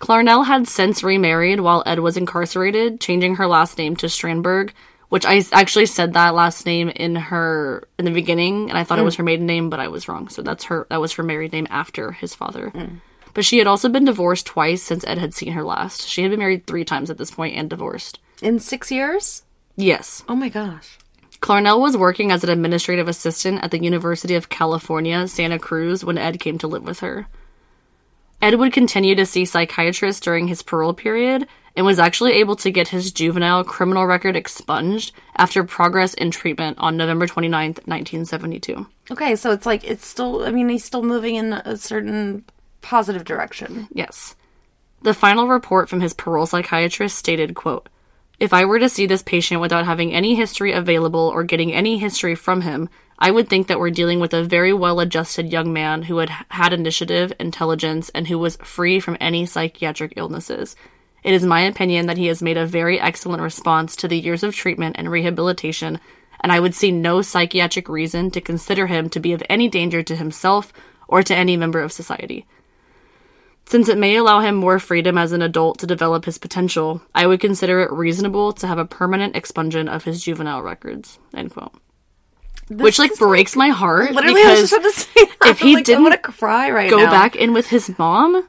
Clarnell had since remarried while Ed was incarcerated, changing her last name to Strandberg, which I actually said that last name in her in the beginning, and I thought mm. it was her maiden name, but I was wrong. So that's her that was her married name after his father. Mm. But she had also been divorced twice since Ed had seen her last. She had been married three times at this point and divorced. In six years? Yes. Oh my gosh. Clarnell was working as an administrative assistant at the University of California, Santa Cruz, when Ed came to live with her. Ed would continue to see psychiatrists during his parole period and was actually able to get his juvenile criminal record expunged after progress in treatment on November twenty-ninth, nineteen seventy-two. Okay, so it's like, it's still, I mean, he's still moving in a certain positive direction. Yes. The final report from his parole psychiatrist stated, quote, "If I were to see this patient without having any history available or getting any history from him, I would think that we're dealing with a very well-adjusted young man who had had initiative, intelligence, and who was free from any psychiatric illnesses. It is my opinion that he has made a very excellent response to the years of treatment and rehabilitation, and I would see no psychiatric reason to consider him to be of any danger to himself or to any member of society. Since it may allow him more freedom as an adult to develop his potential, I would consider it reasonable to have a permanent expungement of his juvenile records," end quote. This Which, like, breaks like, my heart. Literally, I was just about to say that. If he like, didn't I wanna cry right go now. back in with his mom,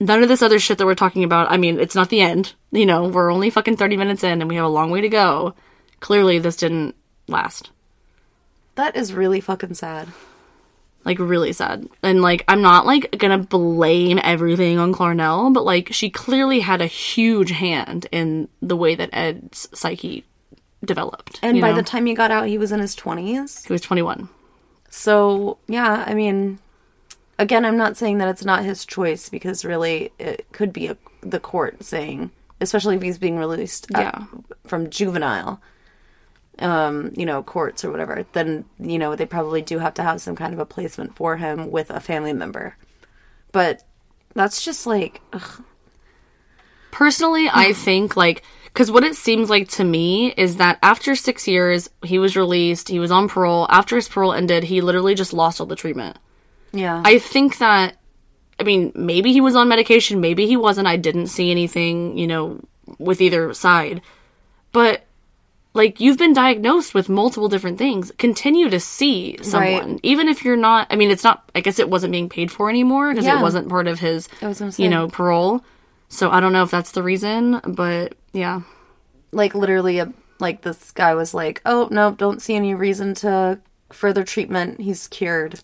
none of this other shit that we're talking about, I mean, it's not the end. You know, we're only fucking thirty minutes in and we have a long way to go. Clearly, this didn't last. That is really fucking sad. Like, really sad. And, like, I'm not, like, gonna blame everything on Clarnell, but, like, she clearly had a huge hand in the way that Ed's psyche developed. And by know? the time he got out, he was in his twenties. He was twenty-one. So, yeah, I mean, again, I'm not saying that it's not his choice, because really it could be a, the court saying, especially if he's being released yeah. from juvenile, um, you know, courts or whatever, then, you know, they probably do have to have some kind of a placement for him with a family member. But that's just, like, ugh. Personally, I think, like, because what it seems like to me is that after six years, he was released, he was on parole. After his parole ended, he literally just lost all the treatment. Yeah. I think that, I mean, maybe he was on medication, maybe he wasn't. I didn't see anything, you know, with either side. But, like, you've been diagnosed with multiple different things. Continue to see someone. Right. Even if you're not, I mean, it's not, I guess it wasn't being paid for anymore because yeah. it wasn't part of his, I was gonna say. you know, parole. So I don't know if that's the reason, but yeah. Like, literally, a, like, this guy was like, oh, no, don't see any reason to further treatment. He's cured.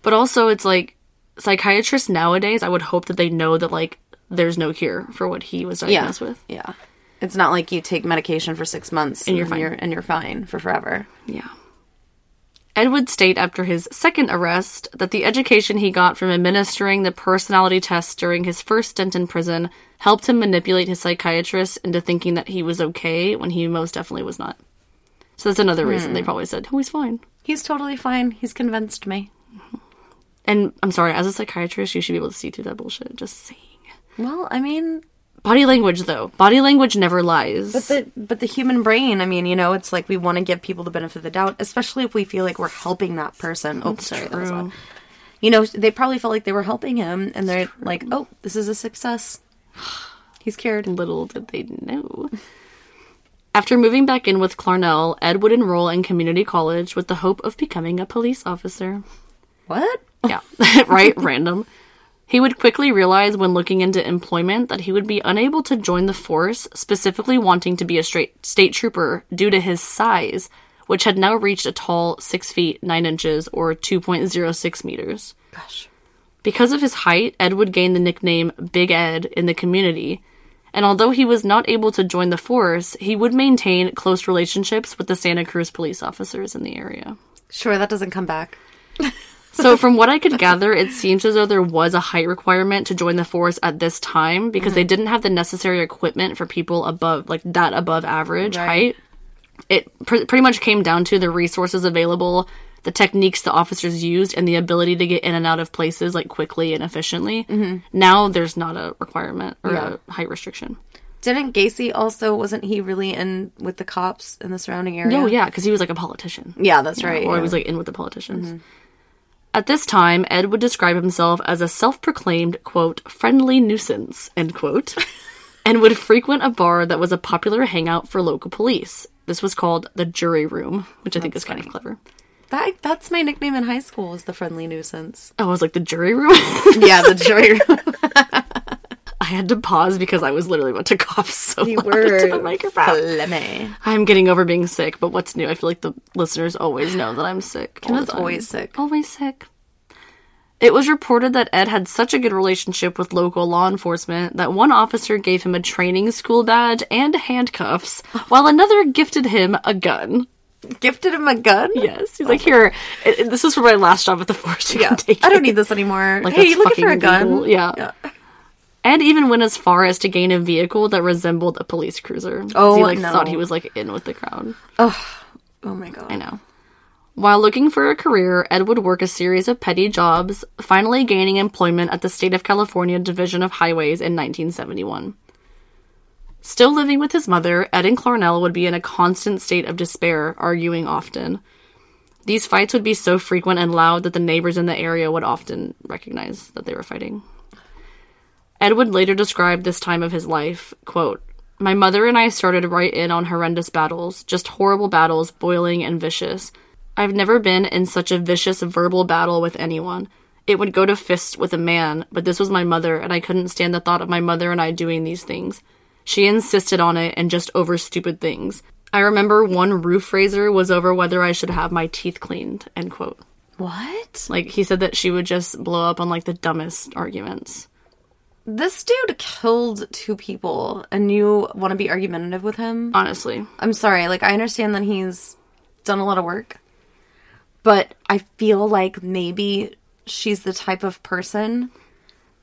But also, it's like, psychiatrists nowadays, I would hope that they know that, like, there's no cure for what he was diagnosed yeah. with. Yeah. It's not like you take medication for six months and, and, you're, fine. You're, and you're fine for forever. Yeah. Ed would state after his second arrest that the education he got from administering the personality test during his first stint in prison helped him manipulate his psychiatrist into thinking that he was okay when he most definitely was not. So that's another reason hmm. they probably said, oh, he's fine. He's totally fine. He's convinced me. And I'm sorry, as a psychiatrist, you should be able to see through that bullshit. Just saying. Well, I mean... Body language, though. Body language never lies. But the but the human brain, I mean, you know, it's like we want to give people the benefit of the doubt, especially if we feel like we're helping that person. Oh, sorry, that was odd. You know, they probably felt like they were helping him, and they're like, oh, this is a success. He's cured. Little did they know. After moving back in with Clarnell, Ed would enroll in community college with the hope of becoming a police officer. What? Yeah. Right? Random. He would quickly realize when looking into employment that he would be unable to join the force, specifically wanting to be a straight state trooper due to his size, which had now reached a tall six feet nine inches or two point oh six meters. Gosh. Because of his height, Ed would gain the nickname Big Ed in the community, and although he was not able to join the force, he would maintain close relationships with the Santa Cruz police officers in the area. Sure, that doesn't come back. So from what I could gather, it seems as though there was a height requirement to join the force at this time because mm-hmm. they didn't have the necessary equipment for people above, like, that above average right. height. It pr- pretty much came down to the resources available, the techniques the officers used, and the ability to get in and out of places, like, quickly and efficiently. Mm-hmm. Now there's not a requirement or yeah. a height restriction. Didn't Gacy also, wasn't he really in with the cops in the surrounding area? No, yeah, because he was, like, a politician. Yeah, that's right. Know, or yeah. he was, like, in with the politicians. Mm-hmm. At this time, Ed would describe himself as a self-proclaimed, quote, friendly nuisance, end quote, and would frequent a bar that was a popular hangout for local police. This was called the Jury Room, which I that's think is funny. Kind of clever. That That's my nickname in high school, is the friendly nuisance. Oh, I was like, the Jury Room? Yeah, the Jury Room. I had to pause because I was literally about to cough so you loud were into the microphone. I'm getting over being sick, but what's new? I feel like the listeners always know that I'm sick. Kenna's always sick. Always sick. It was reported that Ed had such a good relationship with local law enforcement that one officer gave him a training school badge and handcuffs, while another gifted him a gun. Gifted him a gun? Yes. He's oh like, here, it, this is for my last job at the force. You yeah. can take it. I don't need this anymore. Like, hey, you looking for a gun? Legal. Yeah. yeah. Ed even went as far as to gain a vehicle that resembled a police cruiser. Oh, he like no. thought he was like in with the crowd. Oh, oh my god! I know. While looking for a career, Ed would work a series of petty jobs, finally gaining employment at the state of California Division of Highways in nineteen seventy-one. Still living with his mother, Ed and Clarnell would be in a constant state of despair, arguing often. These fights would be so frequent and loud that the neighbors in the area would often recognize that they were fighting. Ed would later describe this time of his life, quote, my mother and I started right in on horrendous battles, just horrible battles, boiling and vicious. I've never been in such a vicious verbal battle with anyone. It would go to fists with a man, but this was my mother, and I couldn't stand the thought of my mother and I doing these things. She insisted on it and just over stupid things. I remember one roof raiser was over whether I should have my teeth cleaned, end quote. What? Like, he said that she would just blow up on, like, the dumbest arguments. This dude killed two people, and you want to be argumentative with him? Honestly. I'm sorry. Like, I understand that he's done a lot of work, but I feel like maybe she's the type of person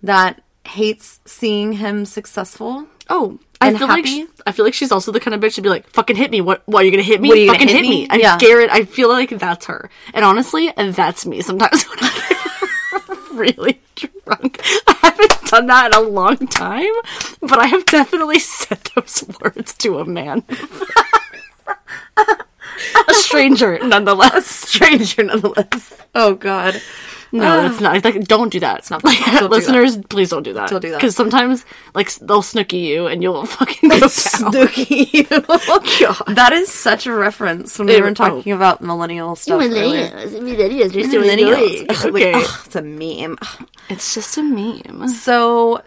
that hates seeing him successful. Oh, I feel happy. like she, I feel like she's also the kind of bitch to be like, "Fucking hit me! What? What are you gonna hit me? What are you Fucking hit, hit me!" me. I'm yeah. scared. I feel like that's her, and honestly, that's me sometimes when I'm really drunk. I haven't done that in a long time, but I have definitely said those words to a man, a stranger, nonetheless. A stranger, nonetheless. Oh God. No, that's not. Like, don't do that. It's not. Like, don't listeners, do that. Please don't do that. Don't do that. Because sometimes, like, they'll snooky you and you'll fucking go down. Snooky you. That is such a reference when it, we were talking oh. about millennial stuff. Millennials. Millennials. You're still millennials. millennials. Okay. Like, oh, it's a meme. It's just a meme. So,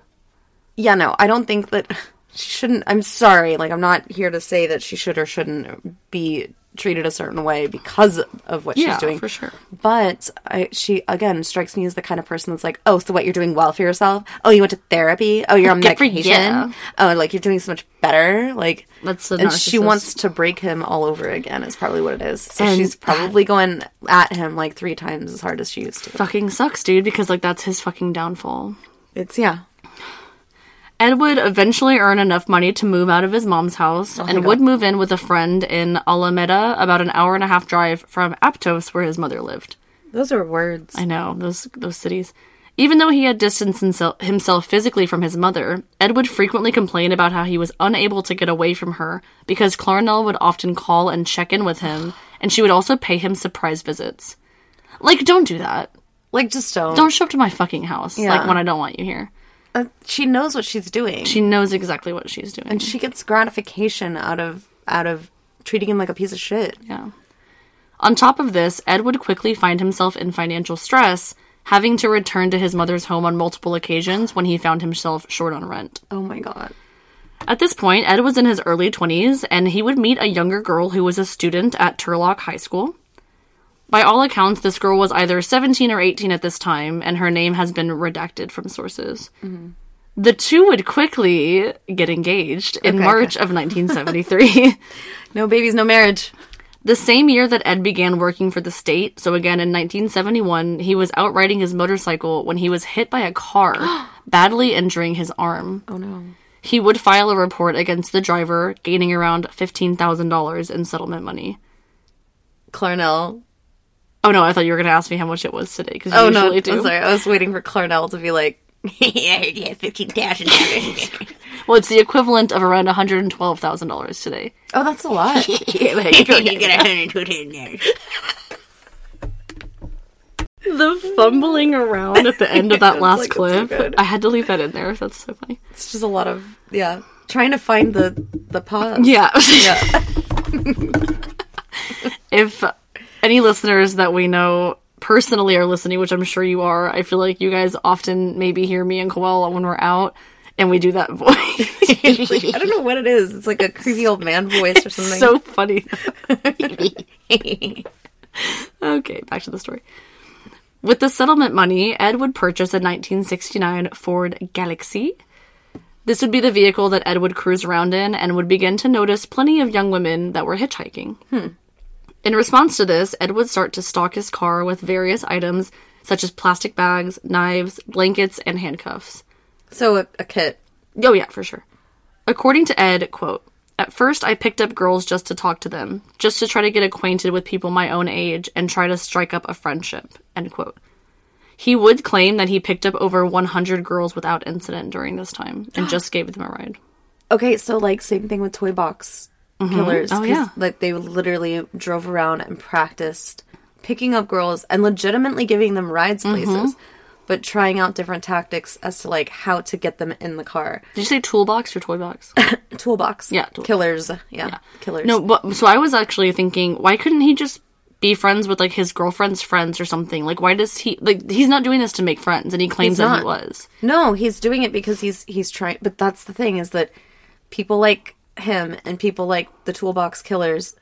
yeah, no, I don't think that she shouldn't. I'm sorry. Like, I'm not here to say that she should or shouldn't be treated a certain way because of what yeah, she's doing. Yeah, for sure. But I, she, again, strikes me as the kind of person that's like, oh, so what, you're doing well for yourself? Oh, you went to therapy? Oh, you're on Get medication? Yeah. Oh, like, you're doing so much better? Like, that's so and she wants to break him all over again is probably what it is. So and she's probably going at him, like, three times as hard as she used to. Fucking sucks, dude, because, like, that's his fucking downfall. It's, yeah. Ed would eventually earn enough money to move out of his mom's house oh, and would move in with a friend in Alameda, about an hour and a half drive from Aptos, where his mother lived. Those are words. I know, those those cities. Even though he had distanced himself physically from his mother, Ed would frequently complain about how he was unable to get away from her because Clarnell would often call and check in with him, and she would also pay him surprise visits. Like, don't do that. Like, just don't. Don't show up to my fucking house, yeah. like, when I don't want you here. Uh, she knows what she's doing. She knows exactly what she's doing. And she gets gratification out of out of treating him like a piece of shit. Yeah. On top of this, Ed would quickly find himself in financial stress, having to return to his mother's home on multiple occasions when he found himself short on rent. Oh my God. At this point, Ed was in his early twenties, and he would meet a younger girl who was a student at Turlock High School. By all accounts, this girl was either seventeen or eighteen at this time, and her name has been redacted from sources. Mm-hmm. The two would quickly get engaged in okay, March okay. of nineteen seventy-three. No babies, no marriage. The same year that Ed began working for the state, so again in nineteen seventy-one, he was out riding his motorcycle when he was hit by a car, badly injuring his arm. Oh, no. He would file a report against the driver, gaining around fifteen thousand dollars in settlement money. Clarnell... Oh, no, I thought you were going to ask me how much it was today, because you oh, usually no, do. Oh, no, I'm sorry. I was waiting for Clarnell to be like, yeah, I heard you had fifteen thousand dollars. Well, it's the equivalent of around one hundred twelve thousand dollars today. Oh, that's a lot. Yeah, but I told you you got one hundred twelve thousand dollars. The fumbling around at the end of that last like, clip. So I had to leave that in there. That's so funny. It's just a lot of, yeah, trying to find the, the pause. Yeah. Yeah. If... Any listeners that we know personally are listening, which I'm sure you are, I feel like you guys often maybe hear me and Koala when we're out, and we do that voice. It's like, I don't know what it is. It's like a creepy old man voice or something. It's so funny. Okay, back to the story. With the settlement money, Ed would purchase a nineteen sixty-nine Ford Galaxy. This would be the vehicle that Ed would cruise around in and would begin to notice plenty of young women that were hitchhiking. Hmm. In response to this, Ed would start to stock his car with various items such as plastic bags, knives, blankets, and handcuffs. So a, a kit. Oh, yeah, for sure. According to Ed, quote, "At first, I picked up girls just to talk to them, just to try to get acquainted with people my own age and try to strike up a friendship," end quote. He would claim that he picked up over one hundred girls without incident during this time and just gave them a ride. Okay, so like same thing with Toy Box killers. Mm-hmm. Oh, yeah. Like, they literally drove around and practiced picking up girls and legitimately giving them rides places, mm-hmm. but trying out different tactics as to, like, how to get them in the car. Did you say toolbox or toy box? Toolbox. Yeah. Tool- killers. Yeah, yeah. Killers. No, but, so I was actually thinking, why couldn't he just be friends with, like, his girlfriend's friends or something? Like, why does he... Like, he's not doing this to make friends, and he claims that he was. No, he's doing it because he's he's trying... But that's the thing, is that people, like... him and people like the toolbox killers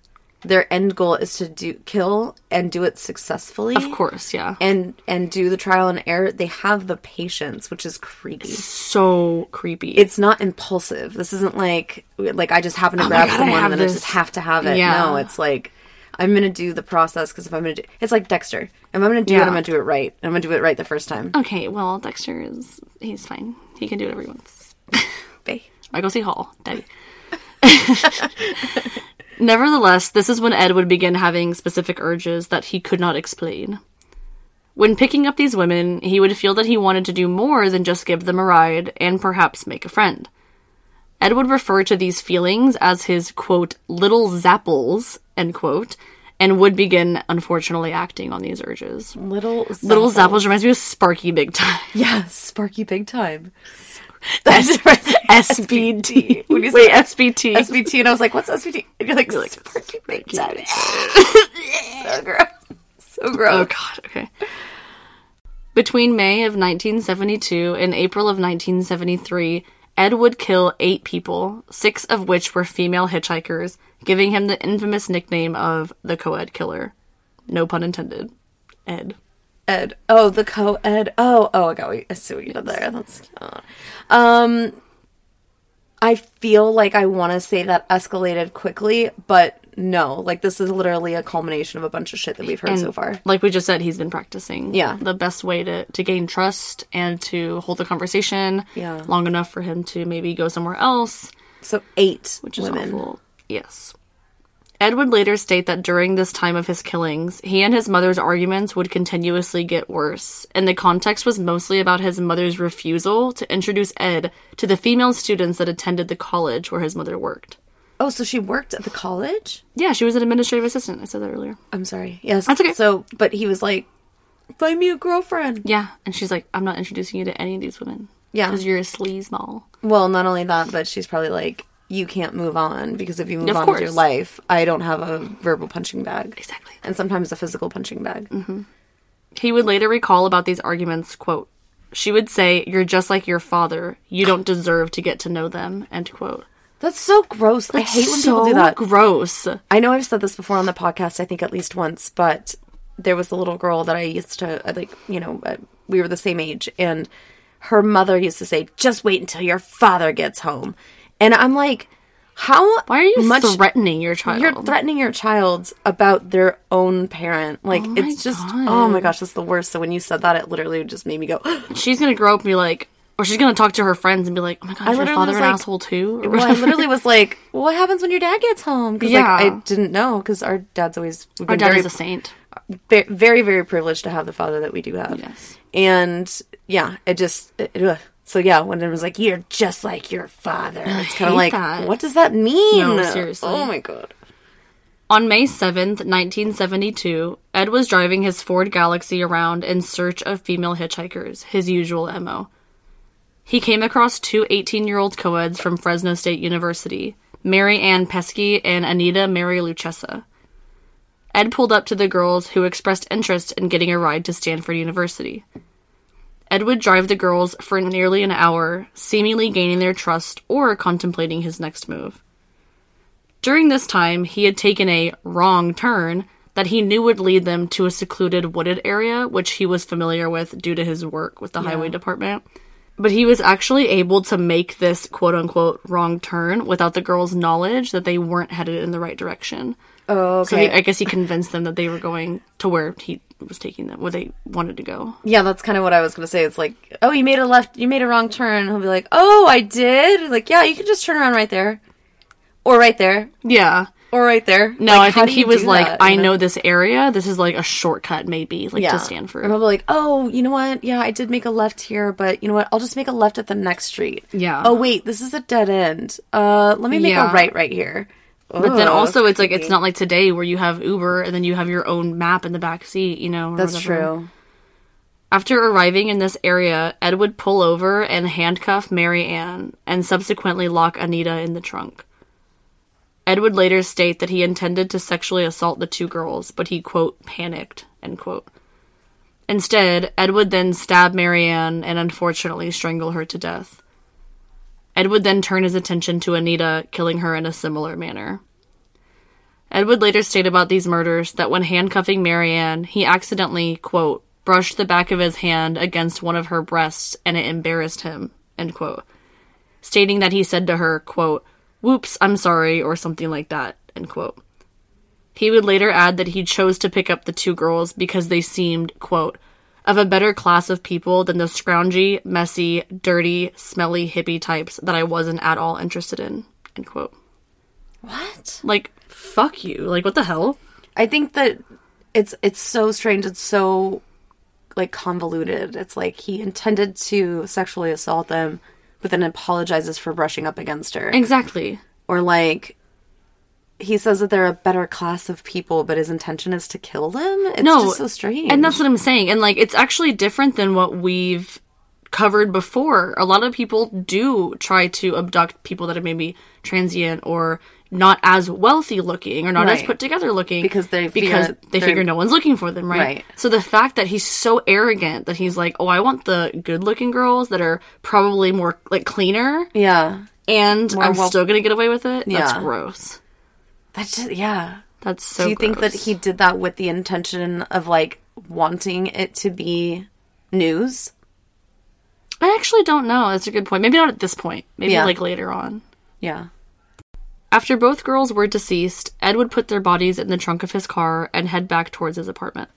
their end goal is to do kill and do it successfully. Of course, yeah. And and do the trial and error. They have the patience, which is creepy. So creepy. It's not impulsive. This isn't like like I just happen to oh grab God, someone and then this. I just have to have it. Yeah. No, it's like I'm going to do the process because if I'm going to do... It's like Dexter. If I'm going to do yeah. it, I'm going to do it right. I'm going to do it right the first time. Okay, well, Dexter is... He's fine. He can do whatever he wants. Bae. Michael C. Hall. Daddy. Nevertheless, this is when Ed would begin having specific urges that he could not explain. When picking up these women, he would feel that he wanted to do more than just give them a ride and perhaps make a friend. Ed would refer to these feelings as his, quote, little zapples, end quote, and would begin, unfortunately, acting on these urges. Little zapples. Little zapples reminds me of Sparky Big Time. Yeah, Sparky Big Time. That's S B T. Wait, S B T. S B T, and I was like, what's S B T? And you're like, Sparky Big Time. So gross. So gross. Oh, God, okay. Between May of nineteen seventy-two and April of nineteen seventy-three, Ed would kill eight people, six of which were female hitchhikers, giving him the infamous nickname of the Co-Ed Killer. No pun intended. Ed. Ed. Oh, the Co-Ed. Oh, oh, I got what, I see what you did there. That's. Uh, um, I feel like I want to say that escalated quickly, but no. Like, this is literally a culmination of a bunch of shit that we've heard and so far. Like we just said, he's been practicing. Yeah. The best way to, to gain trust and to hold the conversation yeah. long enough for him to maybe go somewhere else. So eight Which is women. Awful. Yes. Ed would later state that during this time of his killings, he and his mother's arguments would continuously get worse, and the context was mostly about his mother's refusal to introduce Ed to the female students that attended the college where his mother worked. Oh, so she worked at the college? Yeah, she was an administrative assistant. I said that earlier. I'm sorry. Yes. That's okay. So, but he was like, find me a girlfriend. Yeah, and she's like, I'm not introducing you to any of these women. Yeah. Because you're a sleazeball. Well, not only that, but she's probably like, you can't move on because if you move of on course. with your life, I don't have a verbal punching bag. Exactly. And sometimes a physical punching bag. Mm-hmm. He would later recall about these arguments, quote, she would say, you're just like your father. You don't deserve to get to know them, end quote. That's so gross. That's I hate when so people do that. gross. I know I've said this before on the podcast, I think at least once, but there was a little girl that I used to, I like, you know, we were the same age, and her mother used to say, just wait until your father gets home. And I'm like, how Why are you much threatening your child? You're threatening your child about their own parent. Like, oh it's just, God. oh my gosh, that's the worst. So when you said that, it literally just made me go. She's going to grow up and be like, or she's going to talk to her friends and be like, oh my God, is your father an like, asshole too? Well, I literally was like, well, what happens when your dad gets home? Because yeah. like, I didn't know because our dad's always. We've been our dad very, is a saint. Very, very privileged to have the father that we do have. Yes. And yeah, it just. It, it, So, yeah, when it was like, you're just like your father. It's kind of like, that. what does that mean? No, seriously. Oh, my God. On May seventh, nineteen seventy-two, Ed was driving his Ford Galaxy around in search of female hitchhikers, his usual M O. He came across two eighteen-year-old co-eds from Fresno State University, Mary Ann Pesce and Anita Mary Luchessa. Ed pulled up to the girls who expressed interest in getting a ride to Stanford University. Ed would drive the girls for nearly an hour, seemingly gaining their trust or contemplating his next move. During this time, he had taken a wrong turn that he knew would lead them to a secluded wooded area, which he was familiar with due to his work with the yeah. highway department. But he was actually able to make this quote-unquote wrong turn without the girls' knowledge that they weren't headed in the right direction. Oh, okay. So he, I guess he convinced them that they were going to where he... was taking them where they wanted to go. Yeah, that's kind of what I was going to say. It's like, oh, you made a left, you made a wrong turn. He'll be like, oh, I did? Like, yeah, you can just turn around right there. Or right there. Yeah. Or right there. No, like, I think he was like, that, I you know? know this area. This is like a shortcut maybe, like yeah. to Stanford. And I'll be like, oh, you know what? Yeah, I did make a left here, but you know what? I'll just make a left at the next street. Yeah. Oh, wait, this is a dead end. Uh, let me make yeah. a right right here. But oh, then also it's like, it's not like today where you have Uber and then you have your own map in the back seat, you know. That's whatever. True. After arriving in this area, Ed would pull over and handcuff Mary Ann and subsequently lock Anita in the trunk. Ed would later state that he intended to sexually assault the two girls, but he, quote, panicked, end quote. Instead, Ed would then stab Mary Ann and unfortunately strangle her to death. Ed would then turn his attention to Anita, killing her in a similar manner. Ed would later state about these murders that when handcuffing Mary Ann, he accidentally, quote, brushed the back of his hand against one of her breasts and it embarrassed him, end quote, stating that he said to her, quote, whoops, I'm sorry, or something like that, end quote. He would later add that he chose to pick up the two girls because they seemed, quote, of a better class of people than the scroungy, messy, dirty, smelly hippie types that I wasn't at all interested in, end quote. What? Like, fuck you. Like, what the hell? I think that it's it's so strange. It's so, like, convoluted. It's like he intended to sexually assault them, but then apologizes for brushing up against her. Exactly. Or, like, he says that they're a better class of people, but his intention is to kill them? It's no, just so strange. And that's what I'm saying. And, like, it's actually different than what we've covered before. A lot of people do try to abduct people that are maybe transient or not as wealthy looking or not right. as put together looking. Because they because figure, they figure no one's looking for them, right? right? So the fact that he's so arrogant that he's like, oh, I want the good-looking girls that are probably more, like, cleaner. Yeah. And more I'm well- still going to get away with it? Yeah. That's gross. That's just, yeah. That's so Do you gross. Think that he did that with the intention of, like, wanting it to be news? I actually don't know. That's a good point. Maybe not at this point. Maybe, yeah. like, later on. Yeah. After both girls were deceased, Ed would put their bodies in the trunk of his car and head back towards his apartment.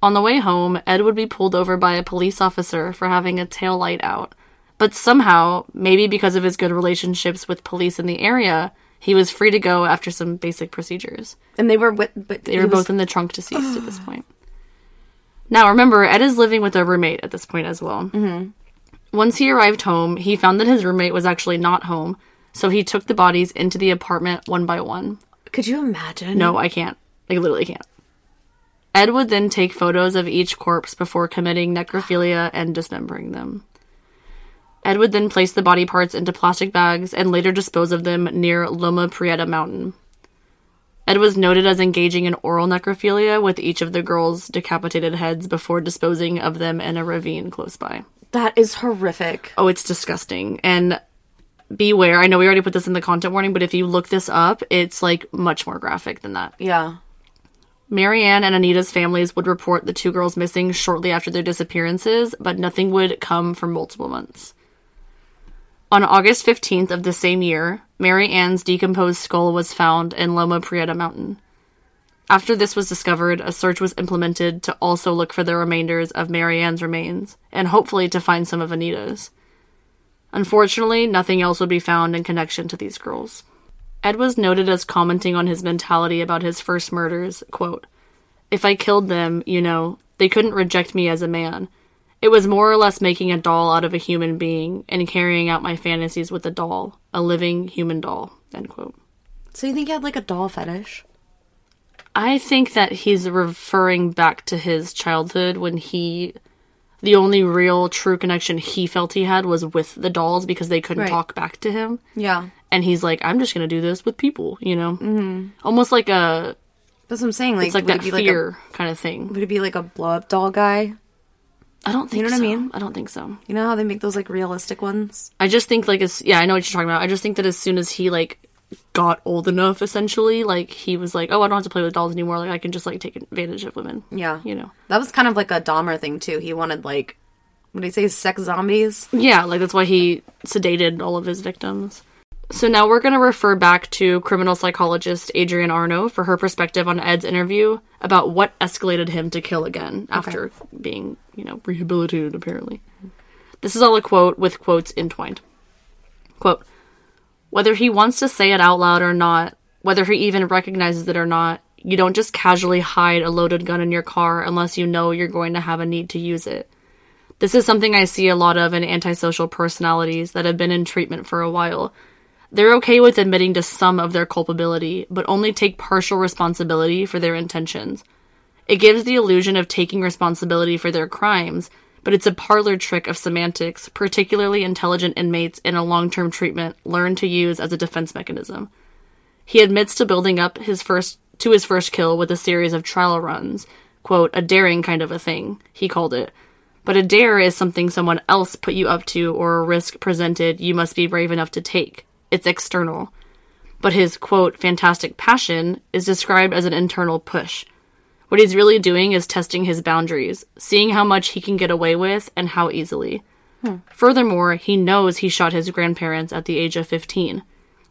On the way home, Ed would be pulled over by a police officer for having a taillight out. But somehow, maybe because of his good relationships with police in the area, he was free to go after some basic procedures. And they were with, but they were was... both in the trunk deceased at this point. Now, remember, Ed is living with a roommate at this point as well. Mm-hmm. Once he arrived home, he found that his roommate was actually not home, so he took the bodies into the apartment one by one. Could you imagine? No, I can't. I literally can't. Ed would then take photos of each corpse before committing necrophilia and dismembering them. Ed would then place the body parts into plastic bags and later dispose of them near Loma Prieta Mountain. Ed was noted as engaging in oral necrophilia with each of the girls' decapitated heads before disposing of them in a ravine close by. That is horrific. Oh, it's disgusting. And beware, I know we already put this in the content warning, but if you look this up, it's, like, much more graphic than that. Yeah. Mary Ann and Anita's families would report the two girls missing shortly after their disappearances, but nothing would come for multiple months. On August fifteenth of the same year, Mary Ann's decomposed skull was found in Loma Prieta Mountain. After this was discovered, a search was implemented to also look for the remainders of Mary Ann's remains, and hopefully to find some of Anita's. Unfortunately, nothing else would be found in connection to these girls. Ed was noted as commenting on his mentality about his first murders, quote, if I killed them, you know, they couldn't reject me as a man. It was more or less making a doll out of a human being and carrying out my fantasies with a doll, a living human doll, end quote. So you think he had, like, a doll fetish? I think that he's referring back to his childhood when he, the only real true connection he felt he had was with the dolls because they couldn't right. talk back to him. Yeah. And he's like, I'm just going to do this with people, you know? Mm-hmm. Almost like a... That's what I'm saying. Like, it's like that fear like a, kind of thing. Would it be like a blow-up doll guy? I don't think so. You know so. what I mean? I don't think so. You know how they make those, like, realistic ones? I just think, like, as, yeah, I know what you're talking about. I just think that as soon as he, like, got old enough, essentially, like, he was like, oh, I don't have to play with dolls anymore. Like, I can just, like, take advantage of women. Yeah. You know? That was kind of like a Dahmer thing, too. He wanted, like, what do you say, sex zombies? Yeah, like, that's why he sedated all of his victims. So now we're going to refer back to criminal psychologist Adrienne Arno for her perspective on Ed's interview about what escalated him to kill again after okay. being, you know, rehabilitated, apparently. This is all a quote with quotes entwined. Quote, whether he wants to say it out loud or not, whether he even recognizes it or not, you don't just casually hide a loaded gun in your car unless you know you're going to have a need to use it. This is something I see a lot of in antisocial personalities that have been in treatment for a while. They're okay with admitting to some of their culpability, but only take partial responsibility for their intentions. It gives the illusion of taking responsibility for their crimes, but it's a parlor trick of semantics, particularly intelligent inmates in a long-term treatment learn to use as a defense mechanism. He admits to building up his first to his first kill with a series of trial runs, quote, a daring kind of a thing, he called it. But a dare is something someone else put you up to or a risk presented you must be brave enough to take. It's external. but his, quote, fantastic passion is described as an internal push. What he's really doing is testing his boundaries, seeing how much he can get away with and how easily. Hmm. Furthermore, he knows he shot his grandparents at the age of fifteen.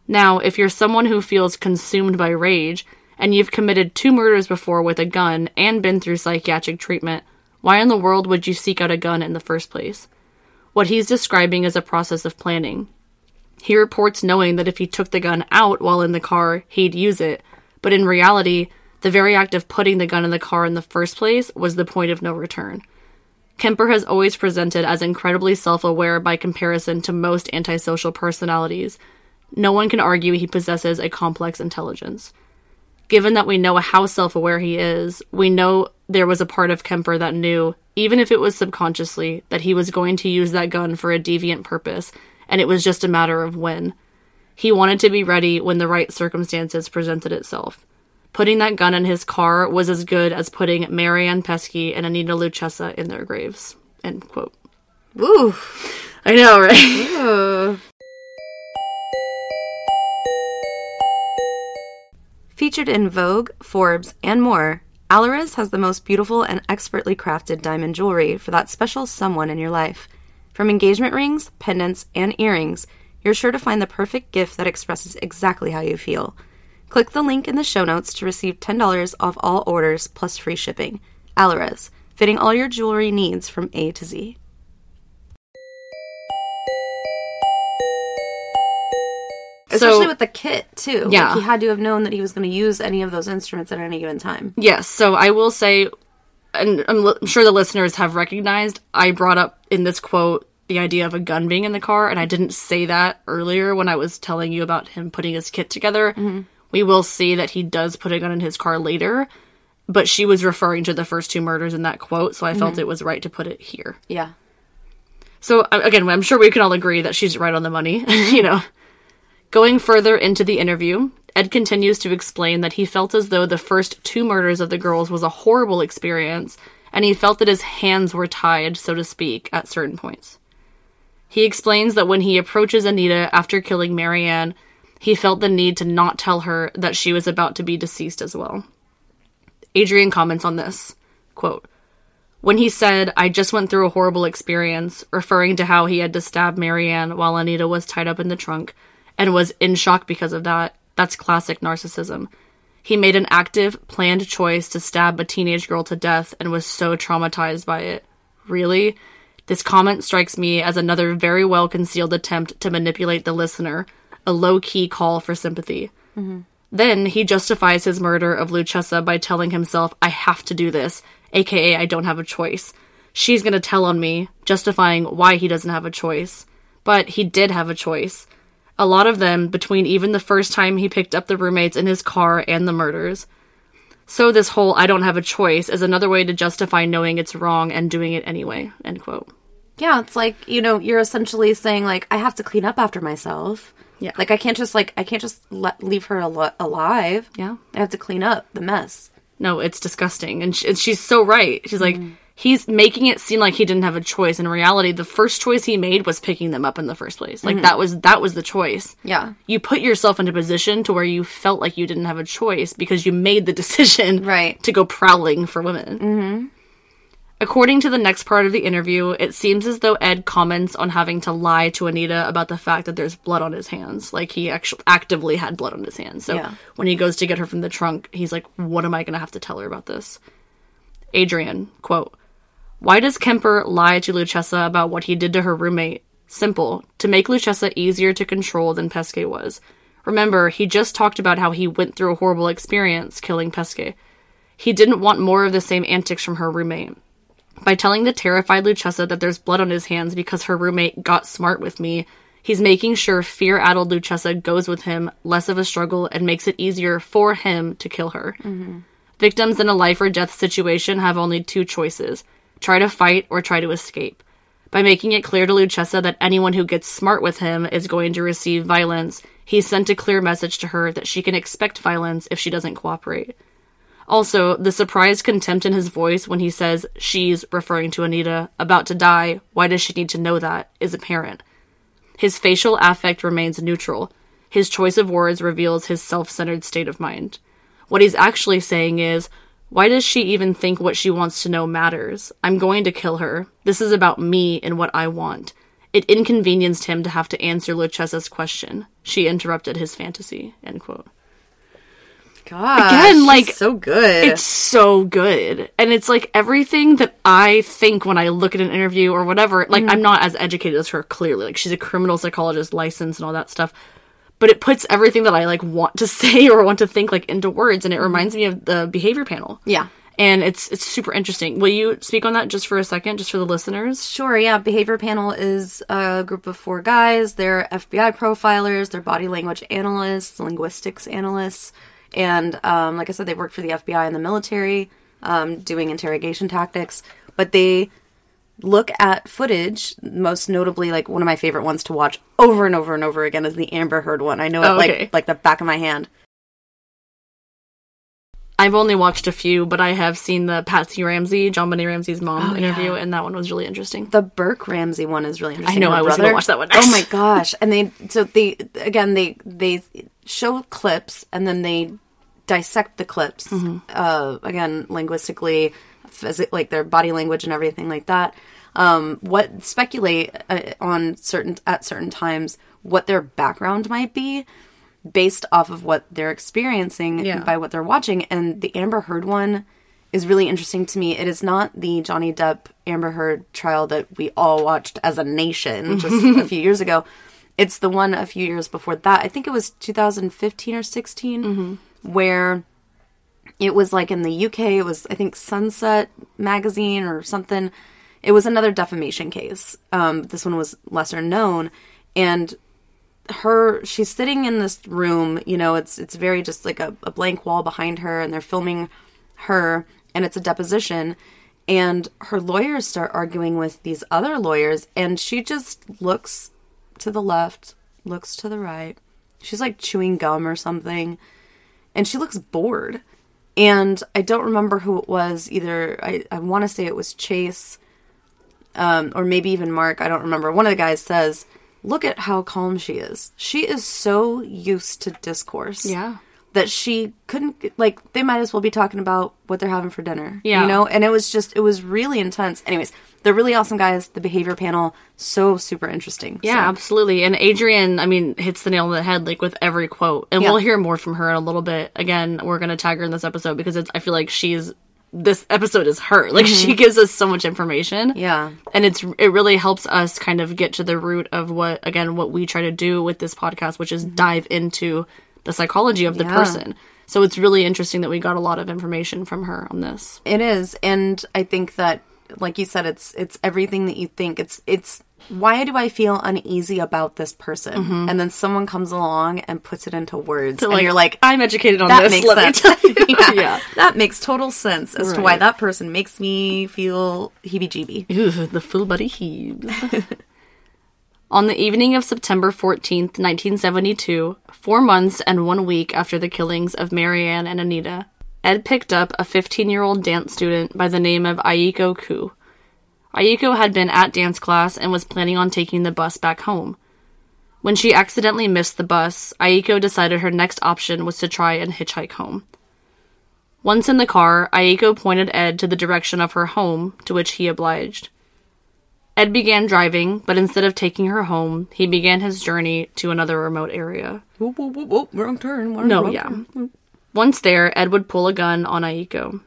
Now, if you're someone who feels consumed by rage, and you've committed two murders before with a gun and been through psychiatric treatment, why in the world would you seek out a gun in the first place? What he's describing is a process of planning. He reports knowing that if he took the gun out while in the car, he'd use it, but in reality, the very act of putting the gun in the car in the first place was the point of no return. Kemper has always presented as incredibly self-aware by comparison to most antisocial personalities. No one can argue he possesses a complex intelligence. Given that we know how self-aware he is, we know there was a part of Kemper that knew, even if it was subconsciously, that he was going to use that gun for a deviant purpose, and it was just a matter of when. He wanted to be ready when the right circumstances presented itself. Putting that gun in his car was as good as putting Mary Ann Pesce and Anita Luchessa in their graves. End quote. Ooh. I know, right? Ooh. Featured in Vogue, Forbes, and more, Allurez has the most beautiful and expertly crafted diamond jewelry for that special someone in your life. From engagement rings, pendants, and earrings, you're sure to find the perfect gift that expresses exactly how you feel. Click the link in the show notes to receive ten dollars off all orders plus free shipping. Allurez, fitting all your jewelry needs from A to Z. Especially so, with the kit, too. Yeah. Like, he had to have known that he was going to use any of those instruments at any given time. Yes, so I will say, and I'm, li- I'm sure the listeners have recognized, I brought up in this quote the idea of a gun being in the car, and I didn't say that earlier when I was telling you about him putting his kit together. Mm-hmm. We will see that he does put a gun in his car later, but she was referring to the first two murders in that quote, so I mm-hmm. felt it was right to put it here. Yeah. So, again, I'm sure we can all agree that she's right on the money, you know. Going further into the interview, Ed continues to explain that he felt as though the first two murders of the girls was a horrible experience, and he felt that his hands were tied, so to speak, at certain points. He explains that when he approaches Anita after killing Mary Ann, he felt the need to not tell her that she was about to be deceased as well. Adrienne comments on this, quote, "When he said, 'I just went through a horrible experience,' referring to how he had to stab Mary Ann while Anita was tied up in the trunk, and was in shock because of that, that's classic narcissism. He made an active, planned choice to stab a teenage girl to death and was so traumatized by it. Really? This comment strikes me as another very well-concealed attempt to manipulate the listener, a low-key call for sympathy. Mm-hmm. Then he justifies his murder of Luchessa by telling himself, 'I have to do this,' aka I don't have a choice. She's going to tell on me,' justifying why he doesn't have a choice. But he did have a choice. A lot of them, between even the first time he picked up the roommates in his car and the murders. So this whole 'I don't have a choice' is another way to justify knowing it's wrong and doing it anyway." End quote. Yeah, it's like, you know, you're essentially saying, like, I have to clean up after myself. Yeah. Like, I can't just, like, I can't just le- leave her al- alive. Yeah. I have to clean up the mess. No, it's disgusting. And, she- and she's so right. She's like, mm. he's making it seem like he didn't have a choice. In reality, the first choice he made was picking them up in the first place. Like, mm-hmm. that was that was the choice. Yeah. You put yourself in a position to where you felt like you didn't have a choice because you made the decision right. to go prowling for women. Mm-hmm. According to the next part of the interview, it seems as though Ed comments on having to lie to Anita about the fact that there's blood on his hands. Like, he actually actively had blood on his hands. So yeah. when he goes to get her from the trunk, he's like, what am I going to have to tell her about this? Adrienne, quote, "Why does Kemper lie to Luchessa about what he did to her roommate? Simple. To make Luchessa easier to control than Pesce was. Remember, he just talked about how he went through a horrible experience killing Pesce. He didn't want more of the same antics from her roommate. By telling the terrified Luchessa that there's blood on his hands because her roommate got smart with me, he's making sure fear-addled Luchessa goes with him, less of a struggle, and makes it easier for him to kill her." Mm-hmm. "Victims in a life-or-death situation have only two choices— try to fight, or try to escape. By making it clear to Luchessa that anyone who gets smart with him is going to receive violence, he sent a clear message to her that she can expect violence if she doesn't cooperate. Also, the surprised contempt in his voice when he says she's, referring to Anita, about to die, why does she need to know that, is apparent. His facial affect remains neutral. his choice of words reveals his self-centered state of mind. What he's actually saying is, why does she even think what she wants to know matters? I'm going to kill her. This is about me and what I want. It inconvenienced him to have to answer Luchessa's question. She interrupted his fantasy, end quote. Gosh, again, like, so good. It's so good. And it's like everything that I think when I look at an interview or whatever, like, mm. I'm not as educated as her, clearly. Like, she's a criminal psychologist license and all that stuff. But it puts everything that I, like, want to say or want to think, like, into words. And it reminds me of the behavior panel. Yeah. And it's it's super interesting. Will you speak on that just for a second, just for the listeners? Sure, yeah. Behavior Panel is a group of four guys. They're F B I profilers. They're body language analysts, linguistics analysts. And um, like I said, they work for the F B I and the military, um, doing interrogation tactics. But they look at footage, most notably, like, one of my favorite ones to watch over and over and over again is the Amber Heard one. I know oh, it okay. like like the back of my hand. I've only watched a few, but I have seen the Patsy Ramsey, JonBenet Ramsey's mom oh, interview, yeah. and that one was really interesting. The Burke Ramsey one is really interesting. I know, Her I was going to watch that one next. Oh my gosh. And they, so they, again, they, they show clips, and then they dissect the clips, mm-hmm. uh, again, linguistically, phys- like their body language and everything like that. Um, what speculate uh, on certain, at certain times, what their background might be, based off of what they're experiencing yeah. by what they're watching. And the Amber Heard one is really interesting to me. It is not the Johnny Depp Amber Heard trial that we all watched as a nation just a few years ago. It's the one a few years before that. I think it was two thousand fifteen or sixteen, mm-hmm. where it was like in the U K, it was, I think, Sunset magazine or something. It was another defamation case. Um, this one was lesser known. And her, she's sitting in this room, you know, it's it's very just like a, a blank wall behind her, and they're filming her, and it's a deposition, and her lawyers start arguing with these other lawyers, and she just looks to the left, looks to the right. She's like chewing gum or something, and she looks bored. And I don't remember who it was either. I, I want to say it was Chase, um, or maybe even Mark. I don't remember. One of the guys says, look at how calm she is. She is so used to discourse. Yeah. That she couldn't, like, they might as well be talking about what they're having for dinner. Yeah. You know? And it was just, it was really intense. Anyways, they're really awesome guys. The behavior panel, so super interesting. Yeah, so. Absolutely. And Adrienne, I mean, hits the nail on the head, like, with every quote. And yeah. we'll hear more from her in a little bit. Again, we're going to tag her in this episode because it's, I feel like she's, this episode is her. Like, mm-hmm. she gives us so much information. Yeah. And it's it really helps us kind of get to the root of what, again, what we try to do with this podcast, which is mm-hmm. dive into the psychology of the yeah. person. So it's really interesting that we got a lot of information from her on this. It is. And I think that, like you said, it's it's everything that you think. It's, it's why do I feel uneasy about this person? Mm-hmm. And then someone comes along and puts it into words. So, like, and you're like, I'm educated on that this. Makes Let sense. Me tell you. yeah. yeah. That makes total sense as right. to why that person makes me feel heebie-jeebie. Ew, the full body heaves. On the evening of September fourteenth, nineteen seventy-two, four months and one week after the killings of Mary Ann and Anita, Ed picked up a fifteen-year-old dance student by the name of Aiko Koo. Aiko had been at dance class and was planning on taking the bus back home. When she accidentally missed the bus, Aiko decided her next option was to try and hitchhike home. Once in the car, Aiko pointed Ed to the direction of her home, to which he obliged. Ed began driving, but instead of taking her home, he began his journey to another remote area. Whoop, whoop, whoop, whoop. Wrong turn. Wrong, no, wrong yeah. Turn. Once there, Ed would pull a gun on Aiko.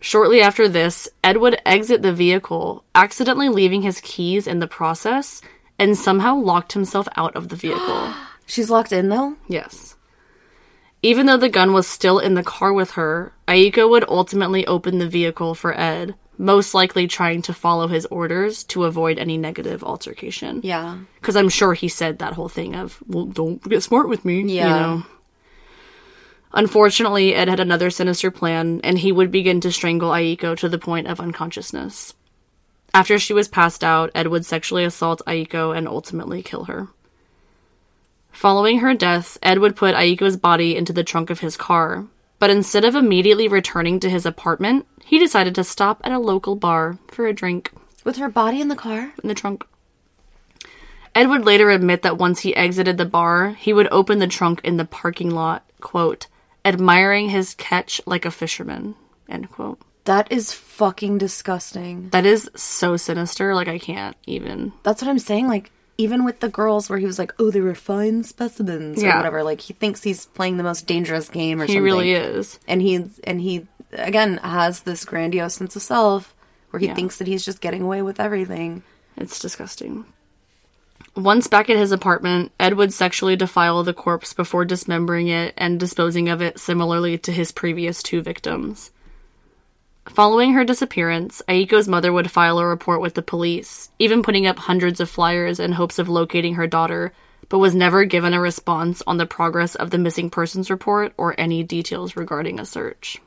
Shortly after this, Ed would exit the vehicle, accidentally leaving his keys in the process, and somehow locked himself out of the vehicle. She's locked in, though? Yes. Even though the gun was still in the car with her, Aiko would ultimately open the vehicle for Ed, most likely trying to follow his orders to avoid any negative altercation. Yeah. Because I'm sure he said that whole thing of, well, don't get smart with me, yeah. you know. Unfortunately, Ed had another sinister plan, and he would begin to strangle Aiko to the point of unconsciousness. After she was passed out, Ed would sexually assault Aiko and ultimately kill her. Following her death, Ed would put Aiko's body into the trunk of his car, but instead of immediately returning to his apartment, he decided to stop at a local bar for a drink. With her body in the car? In the trunk. Ed would later admit that once he exited the bar, he would open the trunk in the parking lot, quote, admiring his catch like a fisherman, end quote. That is fucking disgusting. That is so sinister. Like, I can't even. That's what I'm saying. Like, even with the girls where he was like, oh, they were fine specimens or yeah. whatever. Like, he thinks he's playing the most dangerous game or he something. He really is. And he, and he again, has this grandiose sense of self where he yeah. thinks that he's just getting away with everything. It's disgusting. Once back at his apartment, Ed would sexually defile the corpse before dismembering it and disposing of it similarly to his previous two victims. Following her disappearance, Aiko's mother would file a report with the police, even putting up hundreds of flyers in hopes of locating her daughter, but was never given a response on the progress of the missing persons report or any details regarding a search.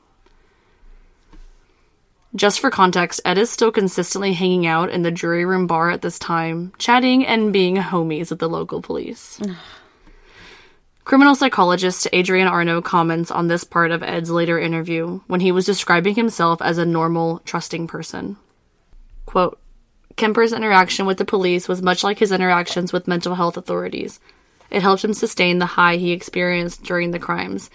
Just for context, Ed is still consistently hanging out in the Jury Room bar at this time, chatting and being homies with the local police. Criminal psychologist Adrienne Arno comments on this part of Ed's later interview when he was describing himself as a normal, trusting person. Quote, Kemper's interaction with the police was much like his interactions with mental health authorities. It helped him sustain the high he experienced during the crimes.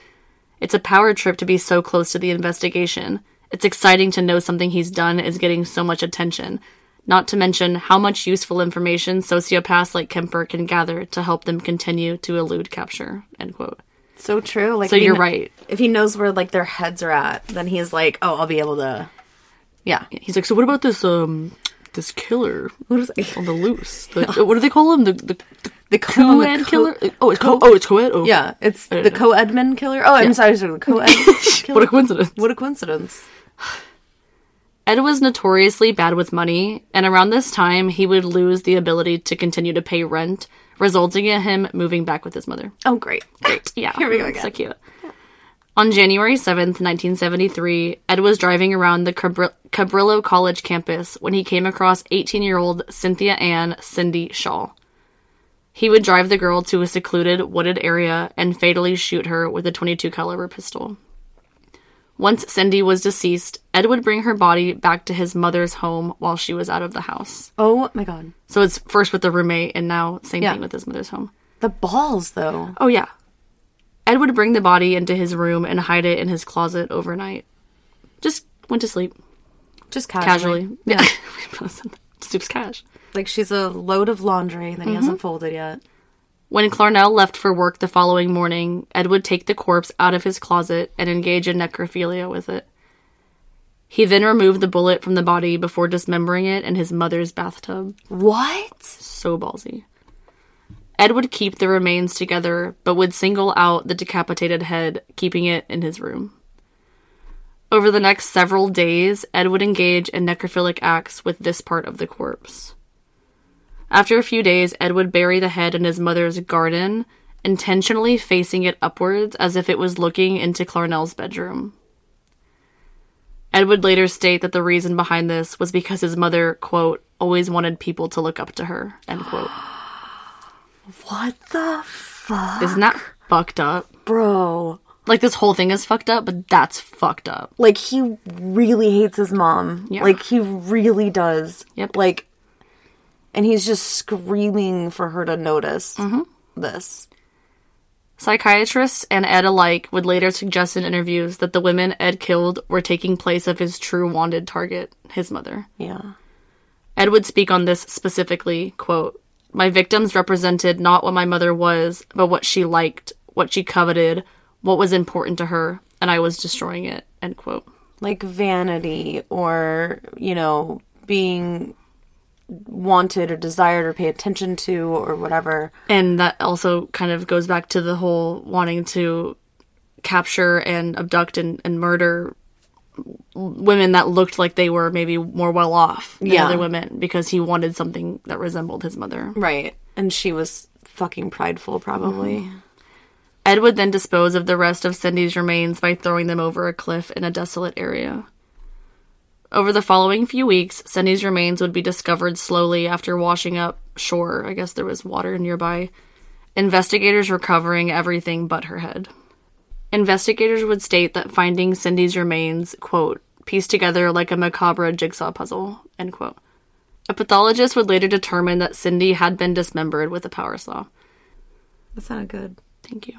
It's a power trip to be so close to the investigation. It's exciting to know something he's done is getting so much attention, not to mention how much useful information sociopaths like Kemper can gather to help them continue to elude capture, end quote. So true. Like, so you're kn- right. If he knows where, like, their heads are at, then he's like, oh, I'll be able to... Yeah. He's like, so what about this, um, this killer what is it? on the loose? The, what do they call him? The the, the, the co-ed co- killer? Oh, it's co- co- oh, it's co-ed? Oh. Yeah, it's the co-edman killer. Oh, I'm yeah. sorry, sorry, the co-ed killer. What a coincidence. What a coincidence. Ed was notoriously bad with money, and around this time, he would lose the ability to continue to pay rent, resulting in him moving back with his mother. Oh, great. Great. Yeah. Here we go again. So cute. Yeah. On January seventh, nineteen seventy-three, Ed was driving around the Cabr- Cabrillo College campus when he came across eighteen-year-old Cynthia Ann Cindy Shaw. He would drive the girl to a secluded, wooded area and fatally shoot her with a twenty-two caliber pistol. Once Cindy was deceased, Ed would bring her body back to his mother's home while she was out of the house. Oh, my God. So it's first with the roommate and now same yeah. thing with his mother's home. The balls, though. Oh, yeah. Ed would bring the body into his room and hide it in his closet overnight. Just went to sleep. Just casually. Casually. Yeah. Soup's cash. Like, she's a load of laundry that mm-hmm. he hasn't folded yet. When Clarnell left for work the following morning, Ed would take the corpse out of his closet and engage in necrophilia with it. He then removed the bullet from the body before dismembering it in his mother's bathtub. What? So ballsy. Ed would keep the remains together, but would single out the decapitated head, keeping it in his room. Over the next several days, Ed would engage in necrophilic acts with this part of the corpse. After a few days, Ed would bury the head in his mother's garden, intentionally facing it upwards as if it was looking into Clarnell's bedroom. Ed would later state that the reason behind this was because his mother, quote, always wanted people to look up to her, end quote. What the fuck? Isn't that fucked up? Bro. Like, this whole thing is fucked up, but that's fucked up. Like, he really hates his mom. Yeah. Like, he really does. Yep. Like... And he's just screaming for her to notice mm-hmm. this. Psychiatrists and Ed alike would later suggest in interviews that the women Ed killed were taking place of his true wanted target, his mother. Yeah. Ed would speak on this specifically, quote, my victims represented not what my mother was, but what she liked, what she coveted, what was important to her, and I was destroying it, end quote. Like vanity or, you know, being... wanted or desired or pay attention to or whatever. And that also kind of goes back to the whole wanting to capture and abduct and, and murder women that looked like they were maybe more well off than yeah. other women because he wanted something that resembled his mother. Right. And she was fucking prideful, probably. Mm-hmm. Ed would then dispose of the rest of Cindy's remains by throwing them over a cliff in a desolate area. Over the following few weeks, Cindy's remains would be discovered slowly after washing up shore. I guess there was water nearby. Investigators were covering everything but her head. Investigators would state that finding Cindy's remains, quote, pieced together like a macabre jigsaw puzzle, end quote. A pathologist would later determine that Cindy had been dismembered with a power saw. That sounded good. Thank you.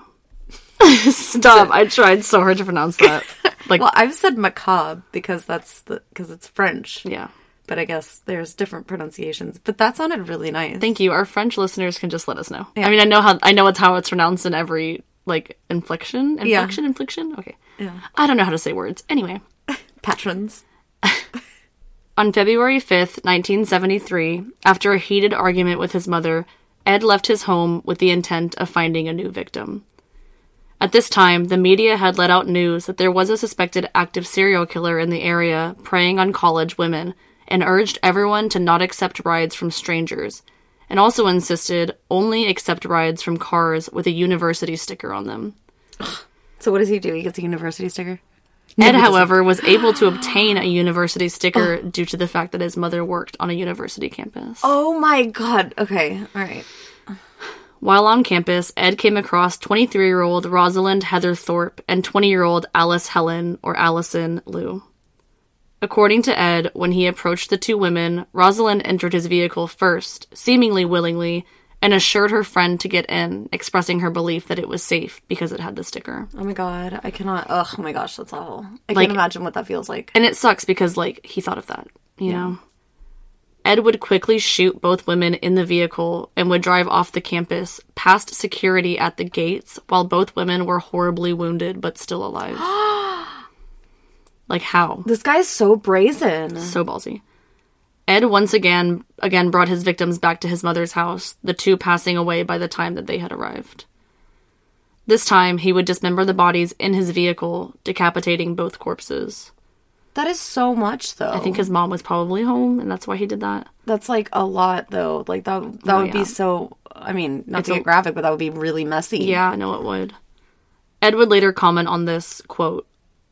Stop. I tried so hard to pronounce that. Like, well, I've said macabre because that's the, 'cause it's French. Yeah. But I guess there's different pronunciations. But that sounded really nice. Thank you. Our French listeners can just let us know. Yeah. I mean, I know how I know it's how it's pronounced in every, like, inflection. Inflection? Yeah. Inflection? Okay. Yeah. I don't know how to say words. Anyway. Patrons. On February fifth, nineteen seventy-three, after a heated argument with his mother, Ed left his home with the intent of finding a new victim. At this time, the media had let out news that there was a suspected active serial killer in the area preying on college women, and urged everyone to not accept rides from strangers, and also insisted only accept rides from cars with a university sticker on them. So what does he do? He gets a university sticker? Ed, however, was able to obtain a university sticker oh. due to the fact that his mother worked on a university campus. Oh my god. Okay. All right. While on campus, Ed came across twenty-three-year-old Rosalind Heather Thorpe and twenty-year-old Alice Helen, or Allison Liu. According to Ed, when he approached the two women, Rosalind entered his vehicle first, seemingly willingly, and assured her friend to get in, expressing her belief that it was safe because it had the sticker. Oh my god, I cannot... Oh my gosh, that's awful. I like, can't imagine what that feels like. And it sucks because, like, he thought of that, you yeah. know? Ed would quickly shoot both women in the vehicle and would drive off the campus, past security at the gates, while both women were horribly wounded but still alive. Like, how? This guy's so brazen. So ballsy. Ed once again again brought his victims back to his mother's house, the two passing away by the time that they had arrived. This time, he would dismember the bodies in his vehicle, decapitating both corpses. That is so much, though. I think his mom was probably home, and that's why he did that. That's, like, a lot, though. Like, that, that oh, would yeah. be so... I mean, not it's to get a, graphic, but that would be really messy. Yeah, I know it would. Ed would later comment on this, quote,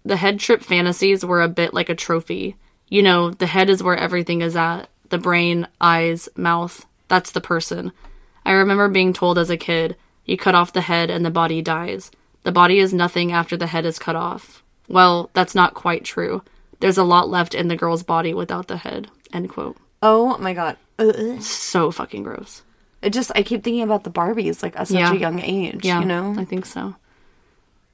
"The head trip fantasies were a bit like a trophy. You know, the head is where everything is at. The brain, eyes, mouth. That's the person. I remember being told as a kid, you cut off the head and the body dies. The body is nothing after the head is cut off. Well, that's not quite true. There's a lot left in the girl's body without the head." End quote. Oh my god. Ugh. So fucking gross. It just, I keep thinking about the Barbies, like, at such yeah. a young age, yeah, you know? I think so.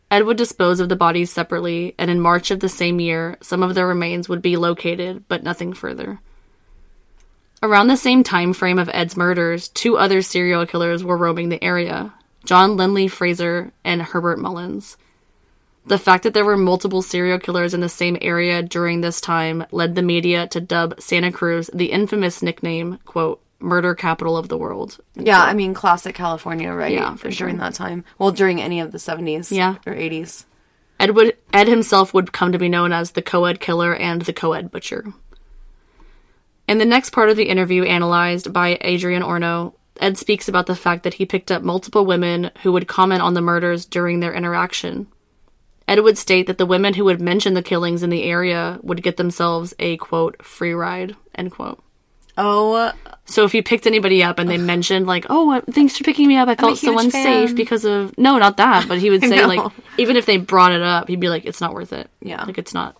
Ed would dispose of the bodies separately, and in March of the same year, some of their remains would be located, but nothing further. Around the same time frame of Ed's murders, two other serial killers were roaming the area, John Lindley Fraser and Herbert Mullins. The fact that there were multiple serial killers in the same area during this time led the media to dub Santa Cruz the infamous nickname, quote, "murder capital of the world." Yeah, I mean, classic California, right? Yeah, for sure. During that time. Well, during any of the seventies yeah. or eighties. Ed, would, Ed himself would come to be known as the Co-Ed Killer and the Co-Ed Butcher. In the next part of the interview analyzed by Adrienne Arno, Ed speaks about the fact that he picked up multiple women who would comment on the murders during their interaction. Ed would state that the women who would mention the killings in the area would get themselves a, quote, "free ride," end quote. Oh. So if you picked anybody up and they mentioned, like, "Oh, thanks for picking me up. I felt so unsafe fan. because of..." No, not that. But he would say, like, even if they brought it up, he'd be like, "It's not worth it." Yeah. Like, it's not,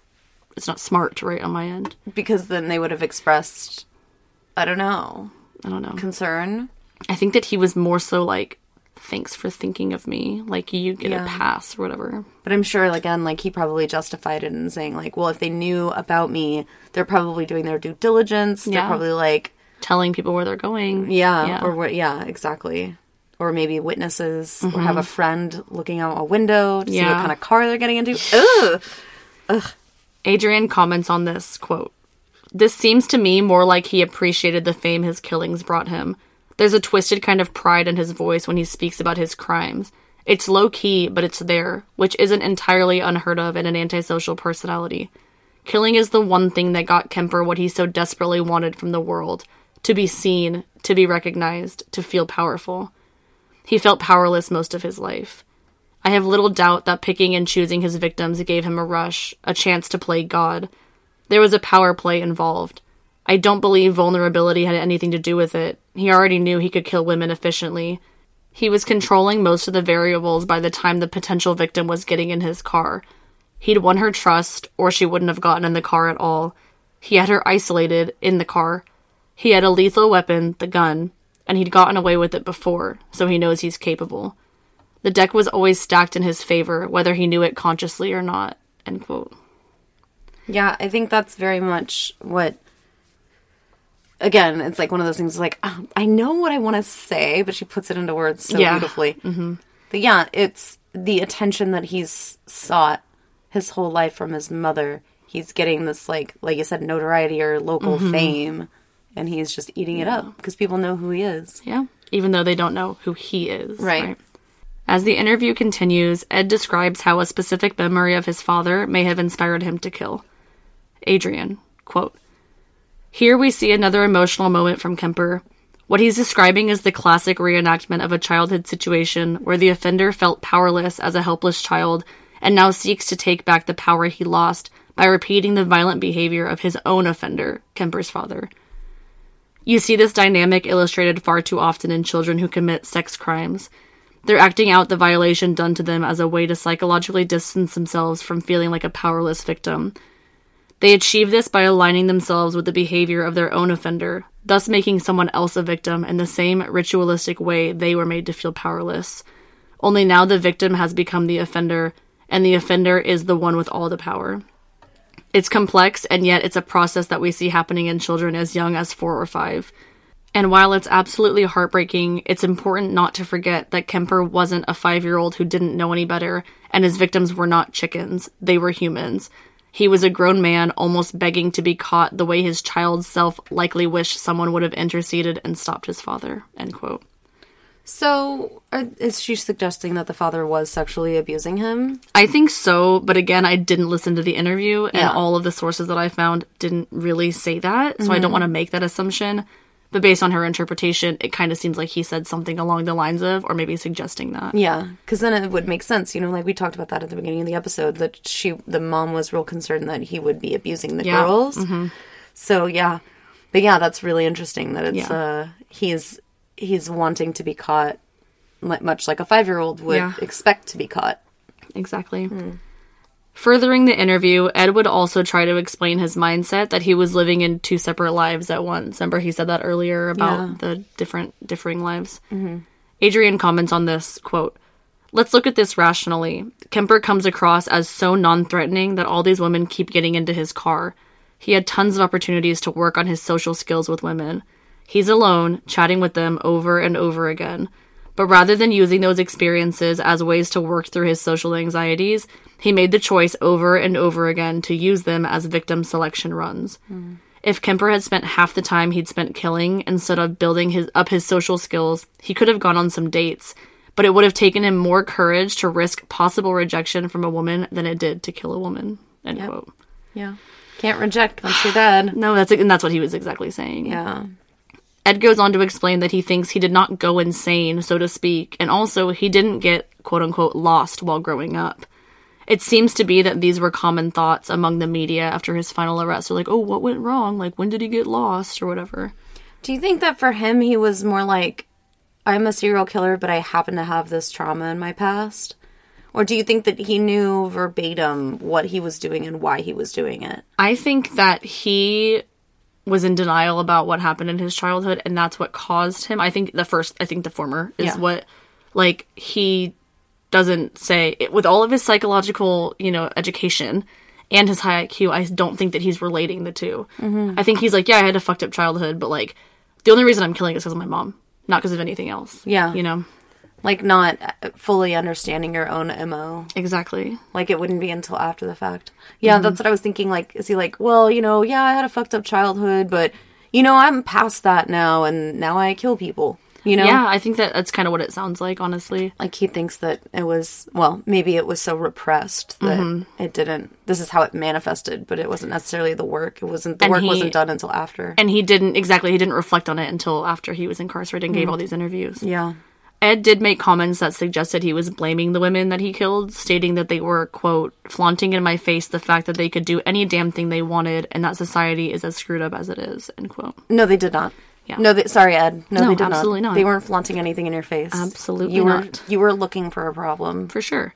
it's not smart right on my end. Because then they would have expressed, I don't know. I don't know. Concern. I think that he was more so like, "Thanks for thinking of me. Like, you get yeah. a pass," or whatever. But I'm sure, again, like, he probably justified it in saying, like, well, if they knew about me, they're probably doing their due diligence. Yeah. They're probably, like... telling people where they're going. Yeah. yeah. Or what? Yeah, exactly. Or maybe witnesses. Mm-hmm. Or have a friend looking out a window to yeah. see what kind of car they're getting into. Ugh! Ugh. Adrienne comments on this, quote, "This seems to me more like he appreciated the fame his killings brought him. There's a twisted kind of pride in his voice when he speaks about his crimes. It's low-key, but it's there, which isn't entirely unheard of in an antisocial personality. Killing is the one thing that got Kemper what he so desperately wanted from the world. To be seen, to be recognized, to feel powerful. He felt powerless most of his life. I have little doubt that picking and choosing his victims gave him a rush, a chance to play God. There was a power play involved. I don't believe vulnerability had anything to do with it. He already knew he could kill women efficiently. He was controlling most of the variables by the time the potential victim was getting in his car. He'd won her trust, or she wouldn't have gotten in the car at all. He had her isolated in the car. He had a lethal weapon, the gun, and he'd gotten away with it before, so he knows he's capable. The deck was always stacked in his favor, whether he knew it consciously or not, end quote. Yeah, I think that's very much what, again, it's like one of those things like, oh, I know what I want to say, but she puts it into words so yeah. beautifully. Mm-hmm. But yeah, it's the attention that he's sought his whole life from his mother. He's getting this, like, like you said, notoriety or local mm-hmm. fame, and he's just eating yeah. it up because people know who he is. Yeah, even though they don't know who he is. Right. right? As the interview continues, Ed describes how a specific memory of his father may have inspired him to kill. Adrienne, quote, "Here we see another emotional moment from Kemper. What he's describing is the classic reenactment of a childhood situation where the offender felt powerless as a helpless child and now seeks to take back the power he lost by repeating the violent behavior of his own offender, Kemper's father. You see this dynamic illustrated far too often in children who commit sex crimes. They're acting out the violation done to them as a way to psychologically distance themselves from feeling like a powerless victim. They achieve this by aligning themselves with the behavior of their own offender, thus making someone else a victim in the same ritualistic way they were made to feel powerless. Only now the victim has become the offender, and the offender is the one with all the power. It's complex, and yet it's a process that we see happening in children as young as four or five. And while it's absolutely heartbreaking, it's important not to forget that Kemper wasn't a five-year-old who didn't know any better, and his victims were not chickens. They were humans. He was a grown man, almost begging to be caught the way his child self likely wished someone would have interceded and stopped his father," end quote. So, are, is she suggesting that the father was sexually abusing him? I think so, but again, I didn't listen to the interview, and yeah. all of the sources that I found didn't really say that, so mm-hmm. I don't want to make that assumption. But based on her interpretation, it kind of seems like he said something along the lines of, or maybe suggesting that. Yeah, because then it would make sense. You know, like we talked about that at the beginning of the episode, that she, the mom was real concerned that he would be abusing the yeah. girls. Mm-hmm. So, yeah. But yeah, that's really interesting that it's, yeah. uh, he's, he's wanting to be caught, much like a five-year-old would yeah. expect to be caught. Exactly. Mm. Furthering the interview, Ed would also try to explain his mindset that he was living in two separate lives at once. Remember he said that earlier about yeah. the different differing lives? Mm-hmm. Adrienne comments on this, quote, "Let's look at this rationally. Kemper comes across as so non-threatening that all these women keep getting into his car. He had tons of opportunities to work on his social skills with women. He's alone, chatting with them over and over again. But rather than using those experiences as ways to work through his social anxieties, he made the choice over and over again to use them as victim selection runs. Mm. If Kemper had spent half the time he'd spent killing instead of building his, up his social skills, he could have gone on some dates, but it would have taken him more courage to risk possible rejection from a woman than it did to kill a woman," end yep. quote. Yeah. Can't reject once you're dead. No, that's and that's what he was exactly saying. Yeah. Ed goes on to explain that he thinks he did not go insane, so to speak, and also he didn't get, quote-unquote, lost while growing up. It seems to be that these were common thoughts among the media after his final arrest. They're like, oh, what went wrong? Like, when did he get lost or whatever? Do you think that for him he was more like, I'm a serial killer, but I happen to have this trauma in my past? Or do you think that he knew verbatim what he was doing and why he was doing it? I think that he was in denial about what happened in his childhood, and that's what caused him. I think the first, I think the former is yeah. what, like, he doesn't say, it, with all of his psychological, you know, education and his high I Q, I don't think that he's relating the two. Mm-hmm. I think he's like, yeah, I had a fucked up childhood, but, like, the only reason I'm killing is because of my mom, not because of anything else. Yeah. You know? Like, not fully understanding your own M O. Exactly. Like, it wouldn't be until after the fact. Yeah, mm-hmm. that's what I was thinking. Like, is he like, well, you know, yeah, I had a fucked up childhood, but, you know, I'm past that now, and now I kill people, you know? Yeah, I think that that's kind of what it sounds like, honestly. Like, he thinks that it was, well, maybe it was so repressed that mm-hmm. it didn't, this is how it manifested, but it wasn't necessarily the work. It wasn't, the and work he, wasn't done until after. And he didn't, exactly, he didn't reflect on it until after he was incarcerated and mm-hmm. gave all these interviews. Yeah. Ed did make comments that suggested he was blaming the women that he killed, stating that they were, quote, flaunting in my face the fact that they could do any damn thing they wanted and that society is as screwed up as it is, end quote. No, they did not. Yeah. No, they, sorry, Ed. No, no they did not. No, absolutely not. They weren't flaunting anything in your face. Absolutely you were, not. You were looking for a problem. For sure.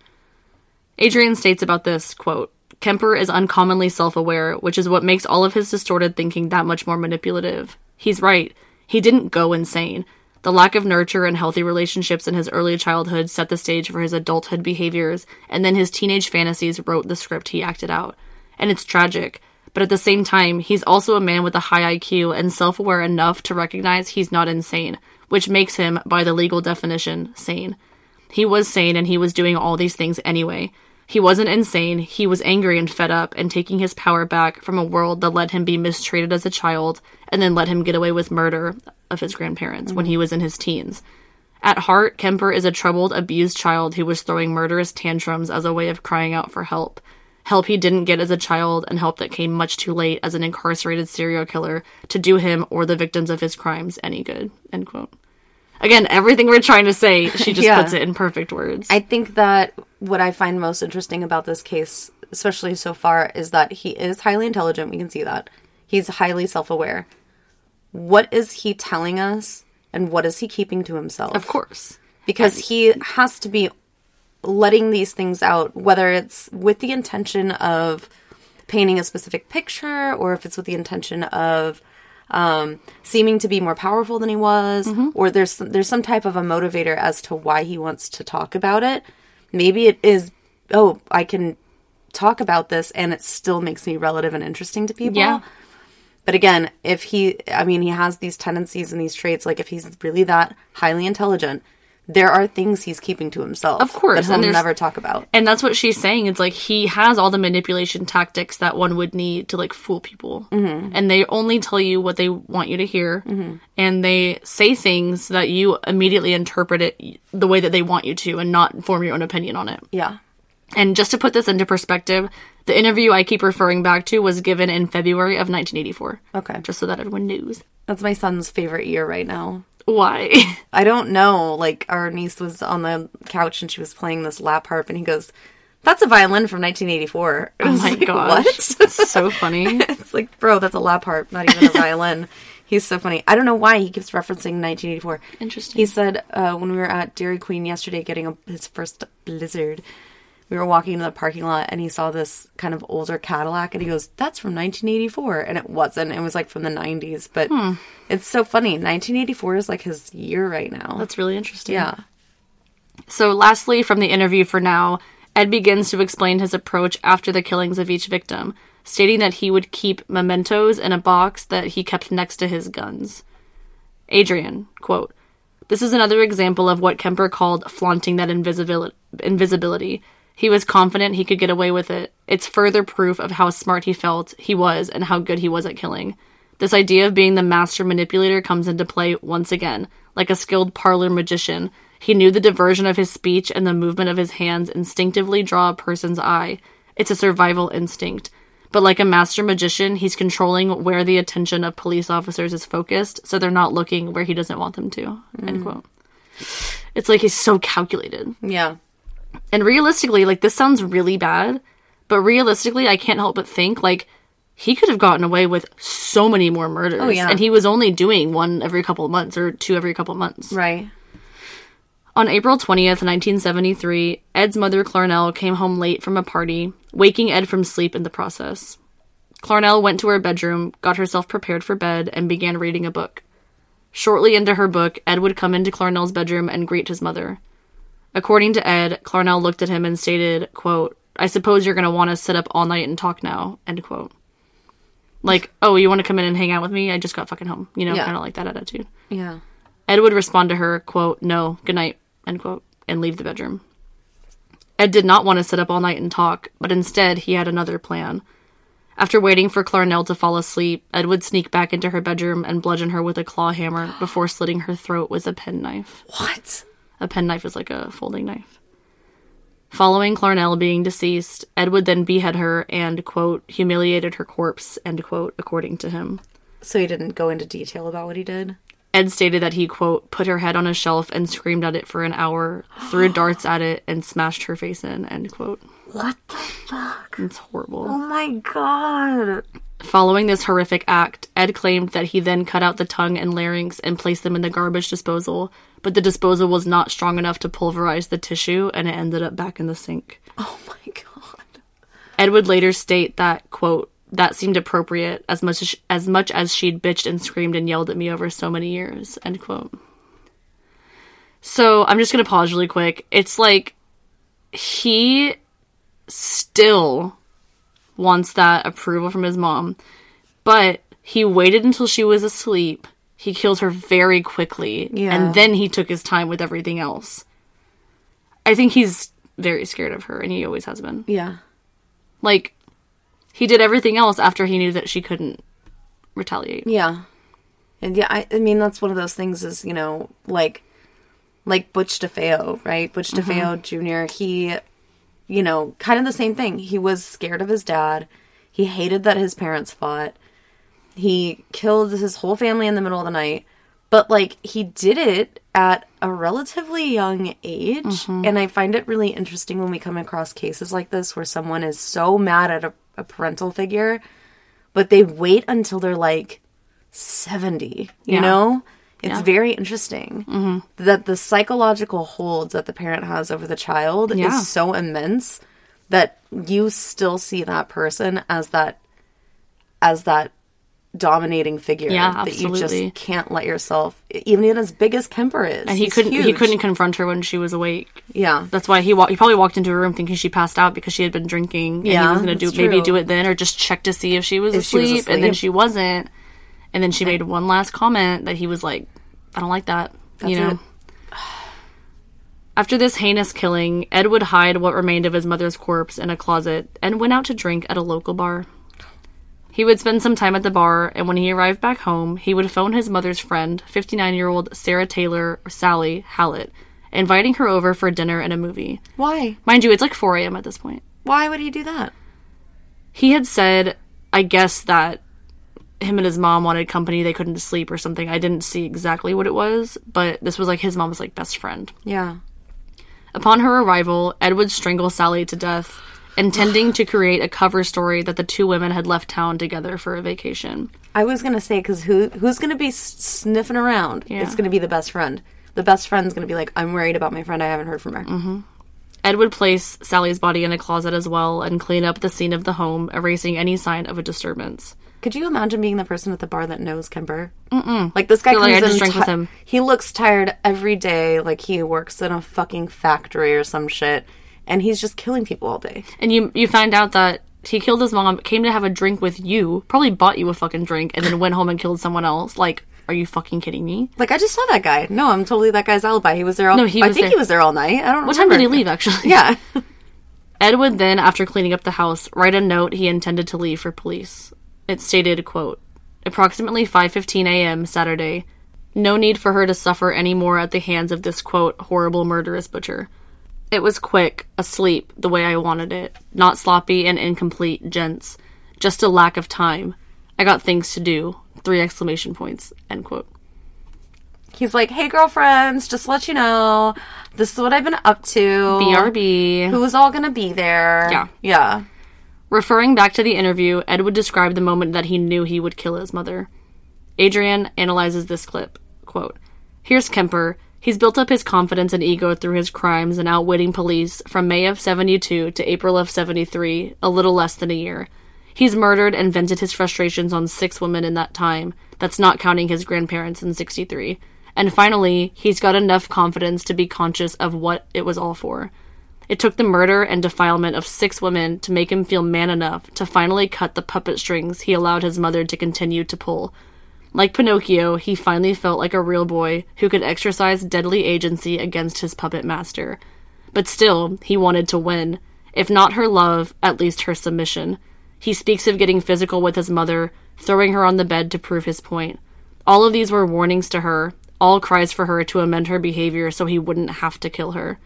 Adrienne states about this, quote, "Kemper is uncommonly self-aware, which is what makes all of his distorted thinking that much more manipulative. He's right. He didn't go insane. The lack of nurture and healthy relationships in his early childhood set the stage for his adulthood behaviors, and then his teenage fantasies wrote the script he acted out. And it's tragic, but at the same time, he's also a man with a high I Q and self-aware enough to recognize he's not insane, which makes him, by the legal definition, sane. He was sane, and he was doing all these things anyway. He wasn't insane, he was angry and fed up, and taking his power back from a world that let him be mistreated as a child, and then let him get away with murder of his grandparents mm-hmm. when he was in his teens. At heart, Kemper is a troubled, abused child who was throwing murderous tantrums as a way of crying out for help. Help he didn't get as a child, and help that came much too late as an incarcerated serial killer to do him or the victims of his crimes any good. End quote. Again, everything we're trying to say, she just yeah. puts it in perfect words. I think that what I find most interesting about this case, especially so far, is that he is highly intelligent. We can see that. He's highly self-aware. What is he telling us, and what is he keeping to himself? Of course. Because and- he has to be letting these things out, whether it's with the intention of painting a specific picture, or if it's with the intention of... Um, seeming to be more powerful than he was, mm-hmm. or there's there's some type of a motivator as to why he wants to talk about it. Maybe it is, oh, I can talk about this, and it still makes me relative and interesting to people. Yeah. But again, if he, I mean, he has these tendencies and these traits, like if he's really that highly intelligent, there are things he's keeping to himself. Of course. That he'll never talk about. And that's what she's saying. It's like he has all the manipulation tactics that one would need to, like, fool people. Mm-hmm. And they only tell you what they want you to hear. Mm-hmm. And they say things that you immediately interpret it the way that they want you to and not form your own opinion on it. Yeah. And just to put this into perspective, the interview I keep referring back to was given in February of nineteen eighty-four. Okay. Just so that everyone knows. That's my son's favorite year right now. Why? I don't know. Like, our niece was on the couch and she was playing this lap harp, and he goes, "That's a violin from nineteen eighty-four." Oh my like, gosh. What? That's so funny. It's like, bro, that's a lap harp, not even a violin. He's so funny. I don't know why he keeps referencing nineteen eighty-four. Interesting. He said, uh, when we were at Dairy Queen yesterday getting a, his first Blizzard, we were walking into the parking lot and he saw this kind of older Cadillac and he goes, "That's from nineteen eighty-four." And it wasn't. It was like from the nineties. But hmm. it's so funny. nineteen eighty-four is like his year right now. That's really interesting. Yeah. So lastly, from the interview for now, Ed begins to explain his approach after the killings of each victim, stating that he would keep mementos in a box that he kept next to his guns. Adrienne, quote, "This is another example of what Kemper called flaunting that invisibil- invisibility. He was confident he could get away with it. It's further proof of how smart he felt he was and how good he was at killing. This idea of being the master manipulator comes into play once again. Like a skilled parlor magician, he knew the diversion of his speech and the movement of his hands instinctively draw a person's eye. It's a survival instinct. But like a master magician, he's controlling where the attention of police officers is focused, so they're not looking where he doesn't want them to." Mm. End quote. It's like he's so calculated. Yeah. And realistically, like, this sounds really bad, but realistically, I can't help but think, like, he could have gotten away with so many more murders. Oh, yeah. And he was only doing one every couple of months or two every couple of months. Right. On April twentieth, nineteen seventy-three, Ed's mother, Clarnell, came home late from a party, waking Ed from sleep in the process. Clarnell went to her bedroom, got herself prepared for bed, and began reading a book. Shortly into her book, Ed would come into Clarnell's bedroom and greet his mother. According to Ed, Clarnell looked at him and stated, quote, "I suppose you're going to want to sit up all night and talk now," end quote. Like, oh, you want to come in and hang out with me? I just got fucking home. You know, yeah. Kind of like that attitude. Yeah. Ed would respond to her, quote, "No, good night," end quote, and leave the bedroom. Ed did not want to sit up all night and talk, but instead he had another plan. After waiting for Clarnell to fall asleep, Ed would sneak back into her bedroom and bludgeon her with a claw hammer before slitting her throat with a penknife. What? A penknife is like a folding knife. Following Clarnell being deceased, Ed would then behead her and, quote, "humiliated her corpse," end quote, according to him. So he didn't go into detail about what he did? Ed stated that he, quote, "put her head on a shelf and screamed at it for an hour, threw darts at it, and smashed her face in," end quote. What the fuck? It's horrible. Oh my god. Following this horrific act, Ed claimed that he then cut out the tongue and larynx and placed them in the garbage disposal, but the disposal was not strong enough to pulverize the tissue, and it ended up back in the sink. Oh my god. Ed would later state that, quote, that seemed appropriate as much as, she, as much as she'd bitched and screamed and yelled at me over so many years, end quote. So I'm just going to pause really quick. It's like he still wants that approval from his mom, but he waited until she was asleep. He killed her very quickly, yeah. and then he took his time with everything else. I think he's very scared of her, and he always has been. Yeah. Like, he did everything else after he knew that she couldn't retaliate. Yeah. And yeah, I, I mean, that's one of those things is, you know, like, like Butch DeFeo, right? Butch mm-hmm. DeFeo Junior, he, you know, kind of the same thing. He was scared of his dad. He hated that his parents fought. He killed his whole family in the middle of the night. But, like, he did it at a relatively young age, mm-hmm. and I find it really interesting when we come across cases like this where someone is so mad at a, a parental figure, but they wait until they're, like, seventy, you yeah. know? It's yeah. very interesting mm-hmm. that the psychological hold that the parent has over the child yeah. is so immense that you still see that person as that, as that, dominating figure yeah, that you just can't let yourself, even as big as Kemper is. And he couldn't huge. he couldn't confront her when she was awake. Yeah, that's why he wa- he probably walked into her room thinking she passed out because she had been drinking. And yeah, he was gonna do true. maybe do it then or just check to see if she was, if asleep, she was asleep, and then she wasn't. And then she made one last comment that he was like, "I don't like that." That's you know. It. After this heinous killing, Ed would hide what remained of his mother's corpse in a closet and went out to drink at a local bar. He would spend some time at the bar, and when he arrived back home, he would phone his mother's friend, fifty-nine-year-old Sarah Taylor, or Sally Hallett, inviting her over for dinner and a movie. Why? Mind you, it's like four a.m. at this point. Why would he do that? He had said, I guess that him and his mom wanted company, they couldn't sleep or something. I didn't see exactly what it was, but this was like his mom's like best friend. Yeah. Upon her arrival, Ed would strangle Sally to death, intending to create a cover story that the two women had left town together for a vacation. I was going to say, because who, who's going to be sniffing around? Yeah. It's going to be the best friend. The best friend's going to be like, I'm worried about my friend. I haven't heard from her. Mm-hmm. Ed would place Sally's body in a closet as well and clean up the scene of the home, erasing any sign of a disturbance. Could you imagine being the person at the bar that knows Kemper? Mm-mm. Like, this guy comes like I just in drank ti- with him. He looks tired every day, like he works in a fucking factory or some shit. And he's just killing people all day. And you you find out that he killed his mom, came to have a drink with you, probably bought you a fucking drink, and then went home and killed someone else. Like, are you fucking kidding me? Like, I just saw that guy. No, I'm totally that guy's alibi. He was there all night. No, he I was think there. he was there all night. I don't know. What remember. time did he leave, actually? Yeah. Ed would then, after cleaning up the house, write a note he intended to leave for police. It stated, quote, approximately five fifteen a.m. Saturday. No need for her to suffer any more at the hands of this, quote, horrible murderous butcher. It was quick, asleep, the way I wanted it. Not sloppy and incomplete, gents. Just a lack of time. I got things to do. Three exclamation points. End quote. He's like, hey, girlfriends, just to let you know, this is what I've been up to. B R B. Who's all gonna be there? Yeah. Yeah. Referring back to the interview, Ed would describe the moment that he knew he would kill his mother. Adrienne analyzes this clip. Quote, here's Kemper. He's built up his confidence and ego through his crimes and outwitting police from May of seventy-two to April of seventy-three, a little less than a year. He's murdered and vented his frustrations on six women in that time, that's not counting his grandparents in sixty-three. And finally, he's got enough confidence to be conscious of what it was all for. It took the murder and defilement of six women to make him feel man enough to finally cut the puppet strings he allowed his mother to continue to pull. Like Pinocchio, he finally felt like a real boy who could exercise deadly agency against his puppet master. But still, he wanted to win. If not her love, at least her submission. He speaks of getting physical with his mother, throwing her on the bed to prove his point. All of these were warnings to her, all cries for her to amend her behavior so he wouldn't have to kill her.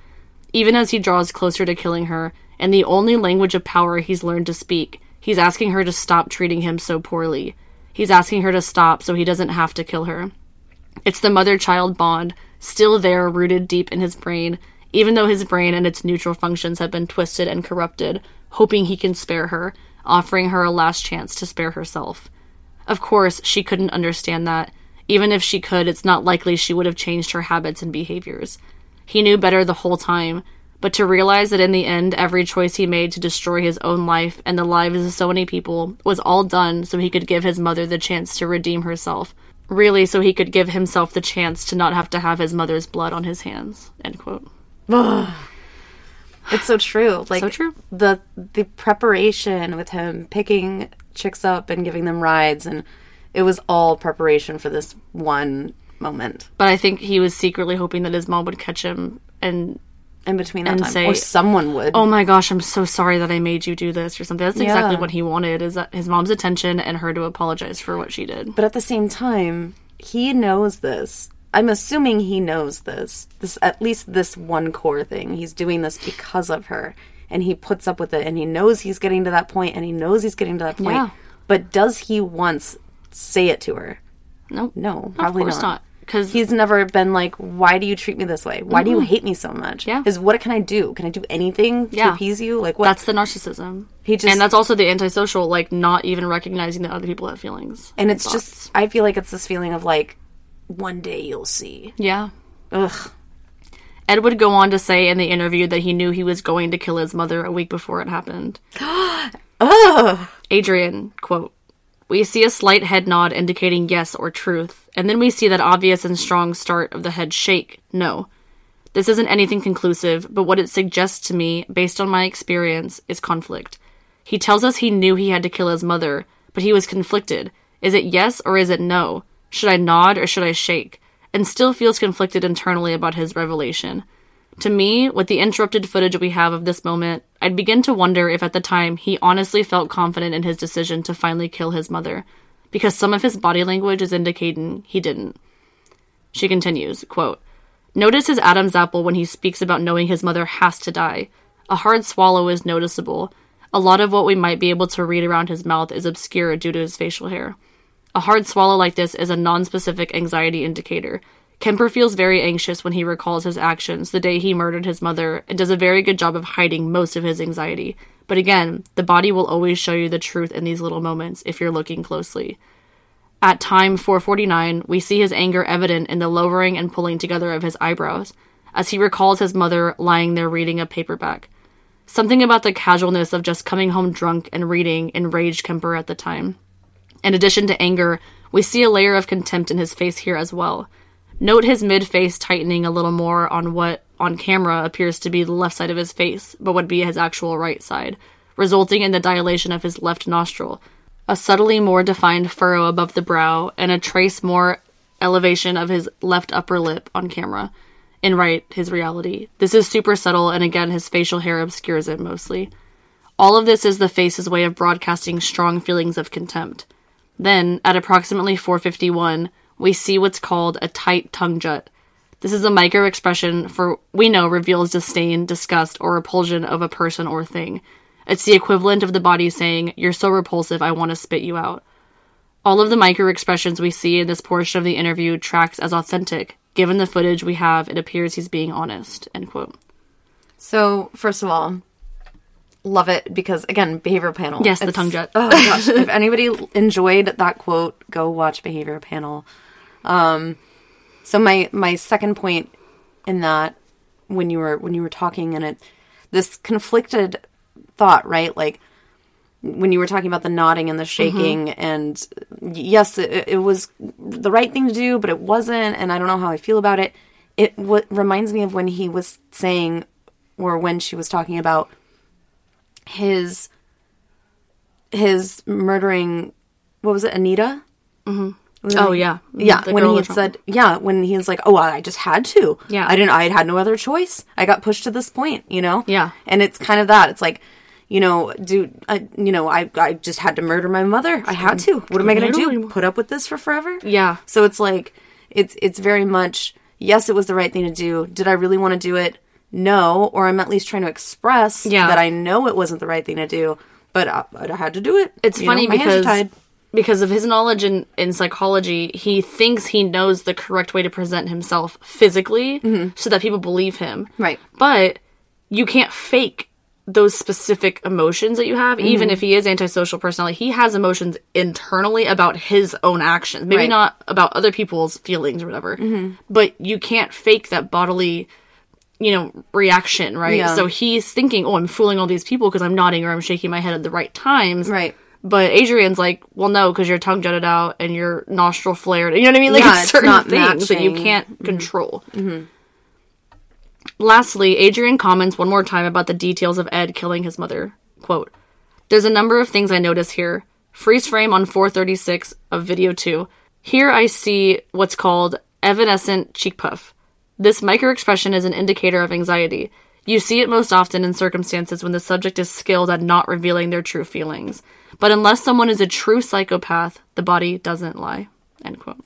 Even as he draws closer to killing her, and the only language of power he's learned to speak, he's asking her to stop treating him so poorly. He's asking her to stop so he doesn't have to kill her. It's the mother-child bond, still there, rooted deep in his brain, even though his brain and its neutral functions have been twisted and corrupted, hoping he can spare her, offering her a last chance to spare herself. Of course, she couldn't understand that. Even if she could, it's not likely she would have changed her habits and behaviors. He knew better the whole time, but to realize that in the end, every choice he made to destroy his own life and the lives of so many people was all done so he could give his mother the chance to redeem herself. Really, so he could give himself the chance to not have to have his mother's blood on his hands. End quote. It's so true. Like, so true. The, the preparation with him picking chicks up and giving them rides, and it was all preparation for this one moment. But I think he was secretly hoping that his mom would catch him and... in between that and time. Say, or someone would. Oh my gosh, I'm so sorry that I made you do this or something. That's exactly yeah. what he wanted, is that his mom's attention and her to apologize for what she did. But at the same time, he knows this. I'm assuming he knows this. This, at least this one core thing. He's doing this because of her. And he puts up with it. And he knows he's getting to that point. And he knows he's getting to that point. Yeah. But does he once say it to her? Nope. No, probably not. Of course not. Cause he's never been like, why do you treat me this way? Why mm-hmm. do you hate me so much? Yeah. Is what can I do? Can I do anything to yeah. appease you? Like what? That's the narcissism. He just, and that's also the antisocial, like not even recognizing that other people have feelings. And, and it's thoughts. Just, I feel like it's this feeling of like, one day you'll see. Yeah. Ugh. Ed would go on to say in the interview that he knew he was going to kill his mother a week before it happened. Ugh. Adrienne, quote, "We see a slight head nod indicating yes or truth, and then we see that obvious and strong start of the head shake, no. This isn't anything conclusive, but what it suggests to me, based on my experience, is conflict. He tells us he knew he had to kill his mother, but he was conflicted. Is it yes or is it no? Should I nod or should I shake? And still feels conflicted internally about his revelation. To me, with the interrupted footage we have of this moment, I'd begin to wonder if at the time he honestly felt confident in his decision to finally kill his mother, because some of his body language is indicating he didn't." She continues, quote, "Notice his Adam's apple when he speaks about knowing his mother has to die. A hard swallow is noticeable. A lot of what we might be able to read around his mouth is obscure due to his facial hair. A hard swallow like this is a nonspecific anxiety indicator. Kemper feels very anxious when he recalls his actions the day he murdered his mother and does a very good job of hiding most of his anxiety. But again, the body will always show you the truth in these little moments if you're looking closely. At time four forty-nine, we see his anger evident in the lowering and pulling together of his eyebrows as he recalls his mother lying there reading a paperback. Something about the casualness of just coming home drunk and reading enraged Kemper at the time. In addition to anger, we see a layer of contempt in his face here as well. Note his mid-face tightening a little more on what, on camera, appears to be the left side of his face, but would be his actual right side, resulting in the dilation of his left nostril, a subtly more defined furrow above the brow, and a trace more elevation of his left upper lip on camera. In right, his reality. This is super subtle, and again, his facial hair obscures it mostly. All of this is the face's way of broadcasting strong feelings of contempt. Then, at approximately four fifty-one, we see what's called a tight tongue jut. This is a micro-expression for, we know, reveals disdain, disgust, or repulsion of a person or thing. It's the equivalent of the body saying, you're so repulsive, I want to spit you out. All of the micro-expressions we see in this portion of the interview tracks as authentic. Given the footage we have, it appears he's being honest." End quote. So, first of all, love it because, again, Behavior Panel. Yes, the tongue jut. Oh, my gosh. If anybody enjoyed that quote, go watch Behavior Panel. Um, so my, my second point in that, when you were, when you were talking and it, this conflicted thought, right? Like when you were talking about the nodding and the shaking mm-hmm. and yes, it, it was the right thing to do, but it wasn't. And I don't know how I feel about it. It what reminds me of when he was saying, or when she was talking about his, his murdering, what was it? Anita? Mm-hmm. Oh, like, yeah. Yeah, the when he had said, yeah, when he was like, oh, I just had to. Yeah. I didn't, I had no other choice. I got pushed to this point, you know? Yeah. And it's kind of that. It's like, you know, dude, I, you know, I, I just had to murder my mother. I had to. What am I going to do? Put up with this for forever? Yeah. So it's like, it's, it's very much, yes, it was the right thing to do. Did I really want to do it? No. Or I'm at least trying to express yeah. that I know it wasn't the right thing to do, but I, I had to do it. It's you funny know, my because... hands are tied. Because of his knowledge in, in psychology, he thinks he knows the correct way to present himself physically mm-hmm. so that people believe him. Right. But you can't fake those specific emotions that you have, mm-hmm. even if he is antisocial personality. He has emotions internally about his own actions. Maybe right. not about other people's feelings or whatever. Mm-hmm. But you can't fake that bodily you know, reaction, right? Yeah. So he's thinking, oh, I'm fooling all these people because I'm nodding or I'm shaking my head at the right times. Right. But Adrienne's like, well, no, because your tongue jutted out and your nostril flared. You know what I mean? Like, yeah, it's certain it's things matching. That you can't mm-hmm. control. Mm-hmm. Lastly, Adrienne comments one more time about the details of Ed killing his mother. Quote, "There's a number of things I notice here. Freeze frame on four thirty-six of video two. Here I see what's called evanescent cheek puff. This microexpression is an indicator of anxiety. You see it most often in circumstances when the subject is skilled at not revealing their true feelings. But unless someone is a true psychopath, the body doesn't lie." End quote.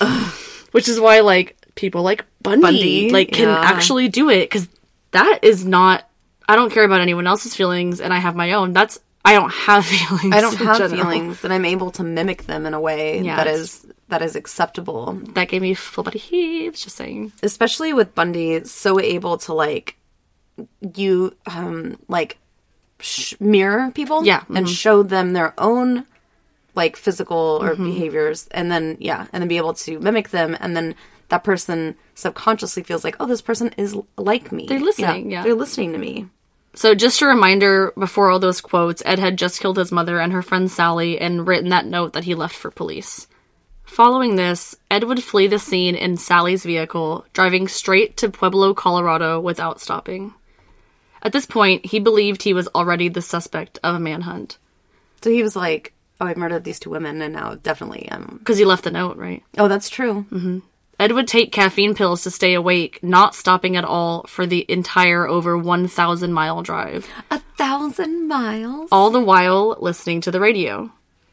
Ugh. Which is why, like, people like Bundy, Bundy like, can yeah. actually do it. Because that is not... I don't care about anyone else's feelings, and I have my own. That's... I don't have feelings. I don't have general. feelings, and I'm able to mimic them in a way yeah, that is that is acceptable. That gave me full body heaves, just saying. Especially with Bundy, so able to, like, you, um, like, sh- mirror people yeah, mm-hmm. and show them their own, like, physical or mm-hmm. behaviors, and then, yeah, and then be able to mimic them, and then that person subconsciously feels like, oh, this person is like me. They're listening, yeah. yeah. They're listening to me. So just a reminder, before all those quotes, Ed had just killed his mother and her friend Sally and written that note that he left for police. Following this, Ed would flee the scene in Sally's vehicle, driving straight to Pueblo, Colorado without stopping. At this point, he believed he was already the suspect of a manhunt. So he was like, oh, I murdered these two women and now definitely am. Because he left the note, right? Oh, that's true. Mm-hmm. Ed would take caffeine pills to stay awake, not stopping at all for the entire over one thousand mile drive. A thousand miles? All the while listening to the radio.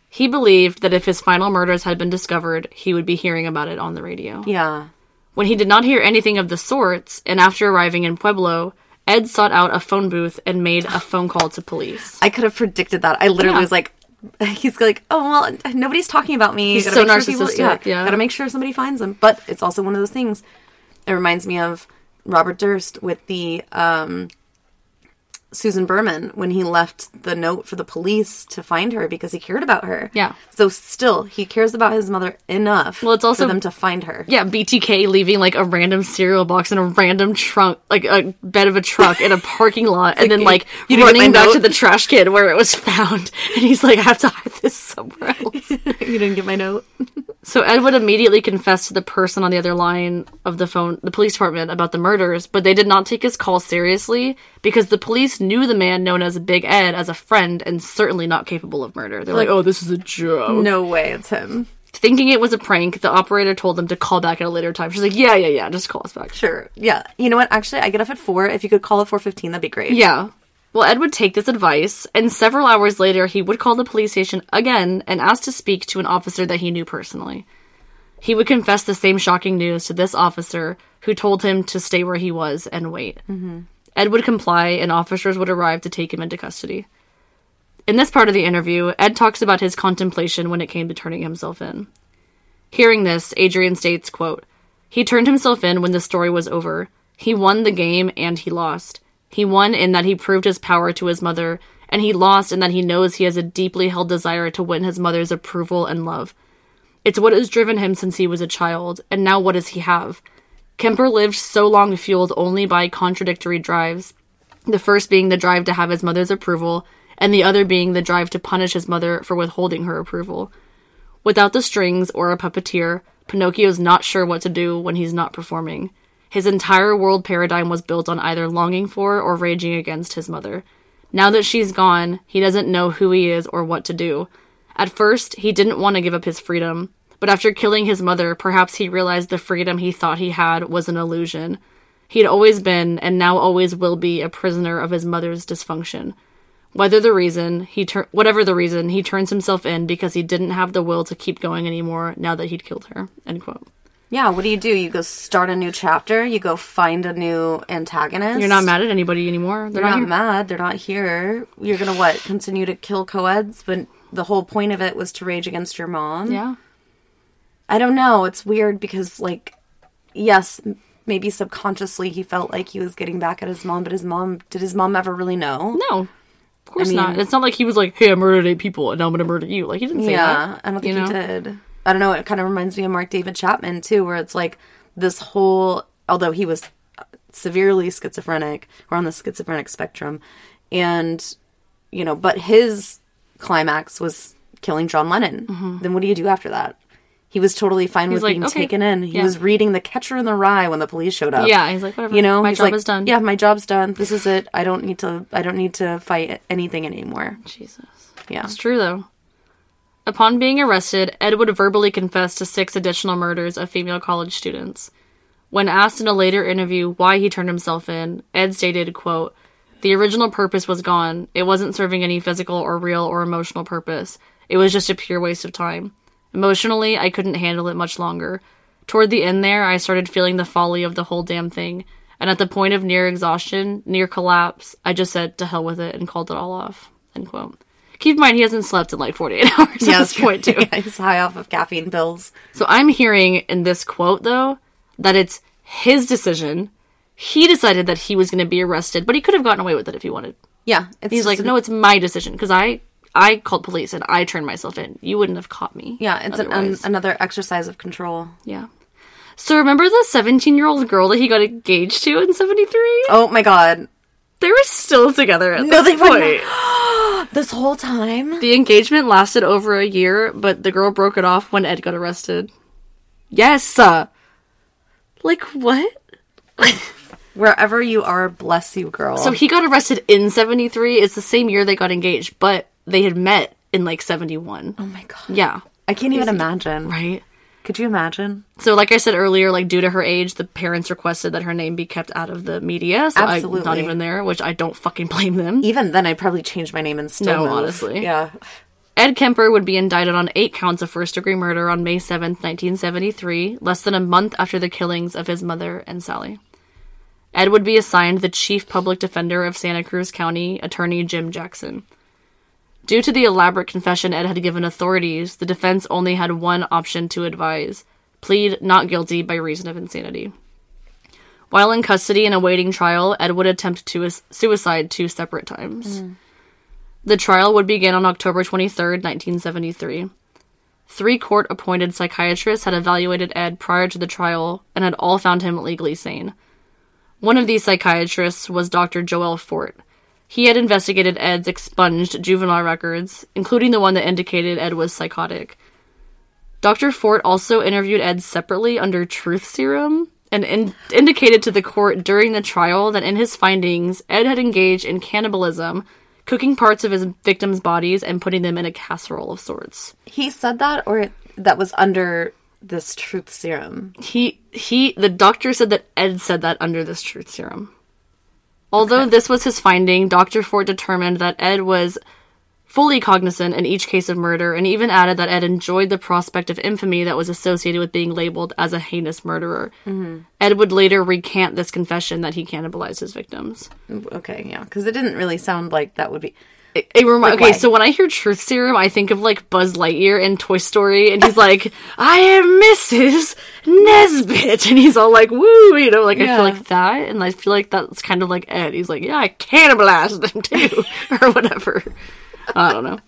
He believed that if his final murders had been discovered, he would be hearing about it on the radio. Yeah. When he did not hear anything of the sorts, and after arriving in Pueblo, Ed sought out a phone booth and made a phone call to police. I could have predicted that. I literally yeah. was like... He's like, oh, well, nobody's talking about me. He's so narcissistic. Sure people, yeah, yeah. Gotta make sure somebody finds him. But it's also one of those things. It reminds me of Robert Durst with the um, Susan Berman when he left the note for the police to find her because he cared about her. Yeah. So still, he cares about his mother enough well, it's also, for them to find her. Yeah, B T K leaving, like, a random cereal box in a random trunk, like, a bed of a truck in a parking lot, and like, then, like, you, you running back note? to the trash can where it was found. And he's like, I have to hide this somewhere else. You didn't get my note? So Ed would immediately confess to the person on the other line of the phone, the police department, about the murders, but they did not take his call seriously because the police knew the man known as Big Ed as a friend and certainly not capable of murder. They're like, like, oh, this is a joke. No way, it's him. Thinking it was a prank, the operator told them to call back at a later time. She's like, yeah, yeah, yeah, just call us back. Sure, yeah. You know what? Actually, I get off at four. If you could call at four fifteen, that'd be great. Yeah. Well, Ed would take this advice, and several hours later, he would call the police station again and ask to speak to an officer that he knew personally. He would confess the same shocking news to this officer, who told him to stay where he was and wait. Mm-hmm. Ed would comply, and officers would arrive to take him into custody. In this part of the interview, Ed talks about his contemplation when it came to turning himself in. Hearing this, Adrienne states, quote, "He turned himself in when the story was over. He won the game, and he lost. He won in that he proved his power to his mother, and he lost in that he knows he has a deeply held desire to win his mother's approval and love. It's what has driven him since he was a child, and now what does he have? Kemper lived so long fueled only by contradictory drives, the first being the drive to have his mother's approval, and the other being the drive to punish his mother for withholding her approval. Without the strings or a puppeteer, Pinocchio's not sure what to do when he's not performing. His entire world paradigm was built on either longing for or raging against his mother. Now that she's gone, he doesn't know who he is or what to do. At first, he didn't want to give up his freedom, but after killing his mother, perhaps he realized the freedom he thought he had was an illusion. He had always been, and now always will be, a prisoner of his mother's dysfunction. Whether the reason, he tur- whatever the reason, he turns himself in because he didn't have the will to keep going anymore now that he'd killed her." End quote. Yeah, what do you do? You go start a new chapter. You go find a new antagonist. You're not mad at anybody anymore. They're You're not, not mad. They're not here. You're going to what? Continue to kill co-eds? But the whole point of it was to rage against your mom? Yeah. I don't know. It's weird because, like, yes, maybe subconsciously he felt like he was getting back at his mom, but his mom, did his mom ever really know? No. Of course I mean, not. It's not like he was like, hey, I murdered eight people and now I'm going to murder you. Like, he didn't say yeah, that. Yeah, I don't think you know? he did. I don't know, it kind of reminds me of Mark David Chapman, too, where it's like this whole, although he was severely schizophrenic or on the schizophrenic spectrum. And, you know, but his climax was killing John Lennon. Mm-hmm. Then what do you do after that? He was totally fine he's with like, being okay. taken in. He yeah. was reading The Catcher in the Rye when the police showed up. Yeah, he's like, whatever. You know, my he's job like, is done. Yeah, my job's done. This is it. I don't need to. I don't need to fight anything anymore. Jesus. Yeah, it's true though. Upon being arrested, Edward verbally confessed to six additional murders of female college students. When asked in a later interview why he turned himself in, Ed stated, "Quote: The original purpose was gone. It wasn't serving any physical or real or emotional purpose. It was just a pure waste of time." Emotionally, I couldn't handle it much longer. Toward the end there, I started feeling the folly of the whole damn thing. And at the point of near exhaustion, near collapse, I just said, to hell with it, and called it all off. End quote. Keep in mind, he hasn't slept in like forty-eight hours yeah, at this point, too. Yeah, he's high off of caffeine pills. So I'm hearing in this quote, though, that it's his decision. He decided that he was going to be arrested, but he could have gotten away with it if he wanted. Yeah. It's he's like, no, it's my decision, because I... I called police and I turned myself in. You wouldn't have caught me. Yeah, it's an, an, another exercise of control. Yeah. So remember the seventeen-year-old girl that he got engaged to in seventy-three? Oh my god. They were still together at no, this point. This whole time? The engagement lasted over a year, but the girl broke it off when Ed got arrested. Yes! Uh, like, what? Wherever you are, bless you, girl. So he got arrested in seventy-three. It's the same year they got engaged, but... They had met in, like, seventy-one. Oh, my God. Yeah. I can't even imagine. Right? Could you imagine? So, like I said earlier, like, due to her age, the parents requested that her name be kept out of the media. So absolutely. I'm not even there, which I don't fucking blame them. Even then, I'd probably change my name and still No, move. honestly. Yeah. Ed Kemper would be indicted on eight counts of first-degree murder on May seventh, nineteen seventy-three, less than a month after the killings of his mother and Sally. Ed would be assigned the chief public defender of Santa Cruz County, attorney Jim Jackson. Due to the elaborate confession Ed had given authorities, the defense only had one option to advise: plead not guilty by reason of insanity. While in custody and awaiting trial, Ed would attempt to suicide two separate times. Mm. The trial would begin on October twenty-third, nineteen seventy-three. Three court-appointed psychiatrists had evaluated Ed prior to the trial and had all found him legally sane. One of these psychiatrists was Doctor Joel Fort. He had investigated Ed's expunged juvenile records, including the one that indicated Ed was psychotic. Doctor Fort also interviewed Ed separately under truth serum and in- indicated to the court during the trial that in his findings, Ed had engaged in cannibalism, cooking parts of his victims' bodies and putting them in a casserole of sorts. He said that, or that was under this truth serum? He, he, the doctor said that Ed said that under this truth serum. Although okay. this was his finding, Doctor Ford determined that Ed was fully cognizant in each case of murder and even added that Ed enjoyed the prospect of infamy that was associated with being labeled as a heinous murderer. Mm-hmm. Ed would later recant this confession that he cannibalized his victims. Okay, yeah, because it didn't really sound like that would be... It, it remi- like, okay, why? So when I hear truth serum, I think of, like, Buzz Lightyear in Toy Story, and he's like, I am Missus Nesbitt, and he's all like, woo, you know, like, yeah. I feel like that, and I feel like that's kind of like Ed. He's like, yeah, I cannibalized them, too, or whatever. I don't know.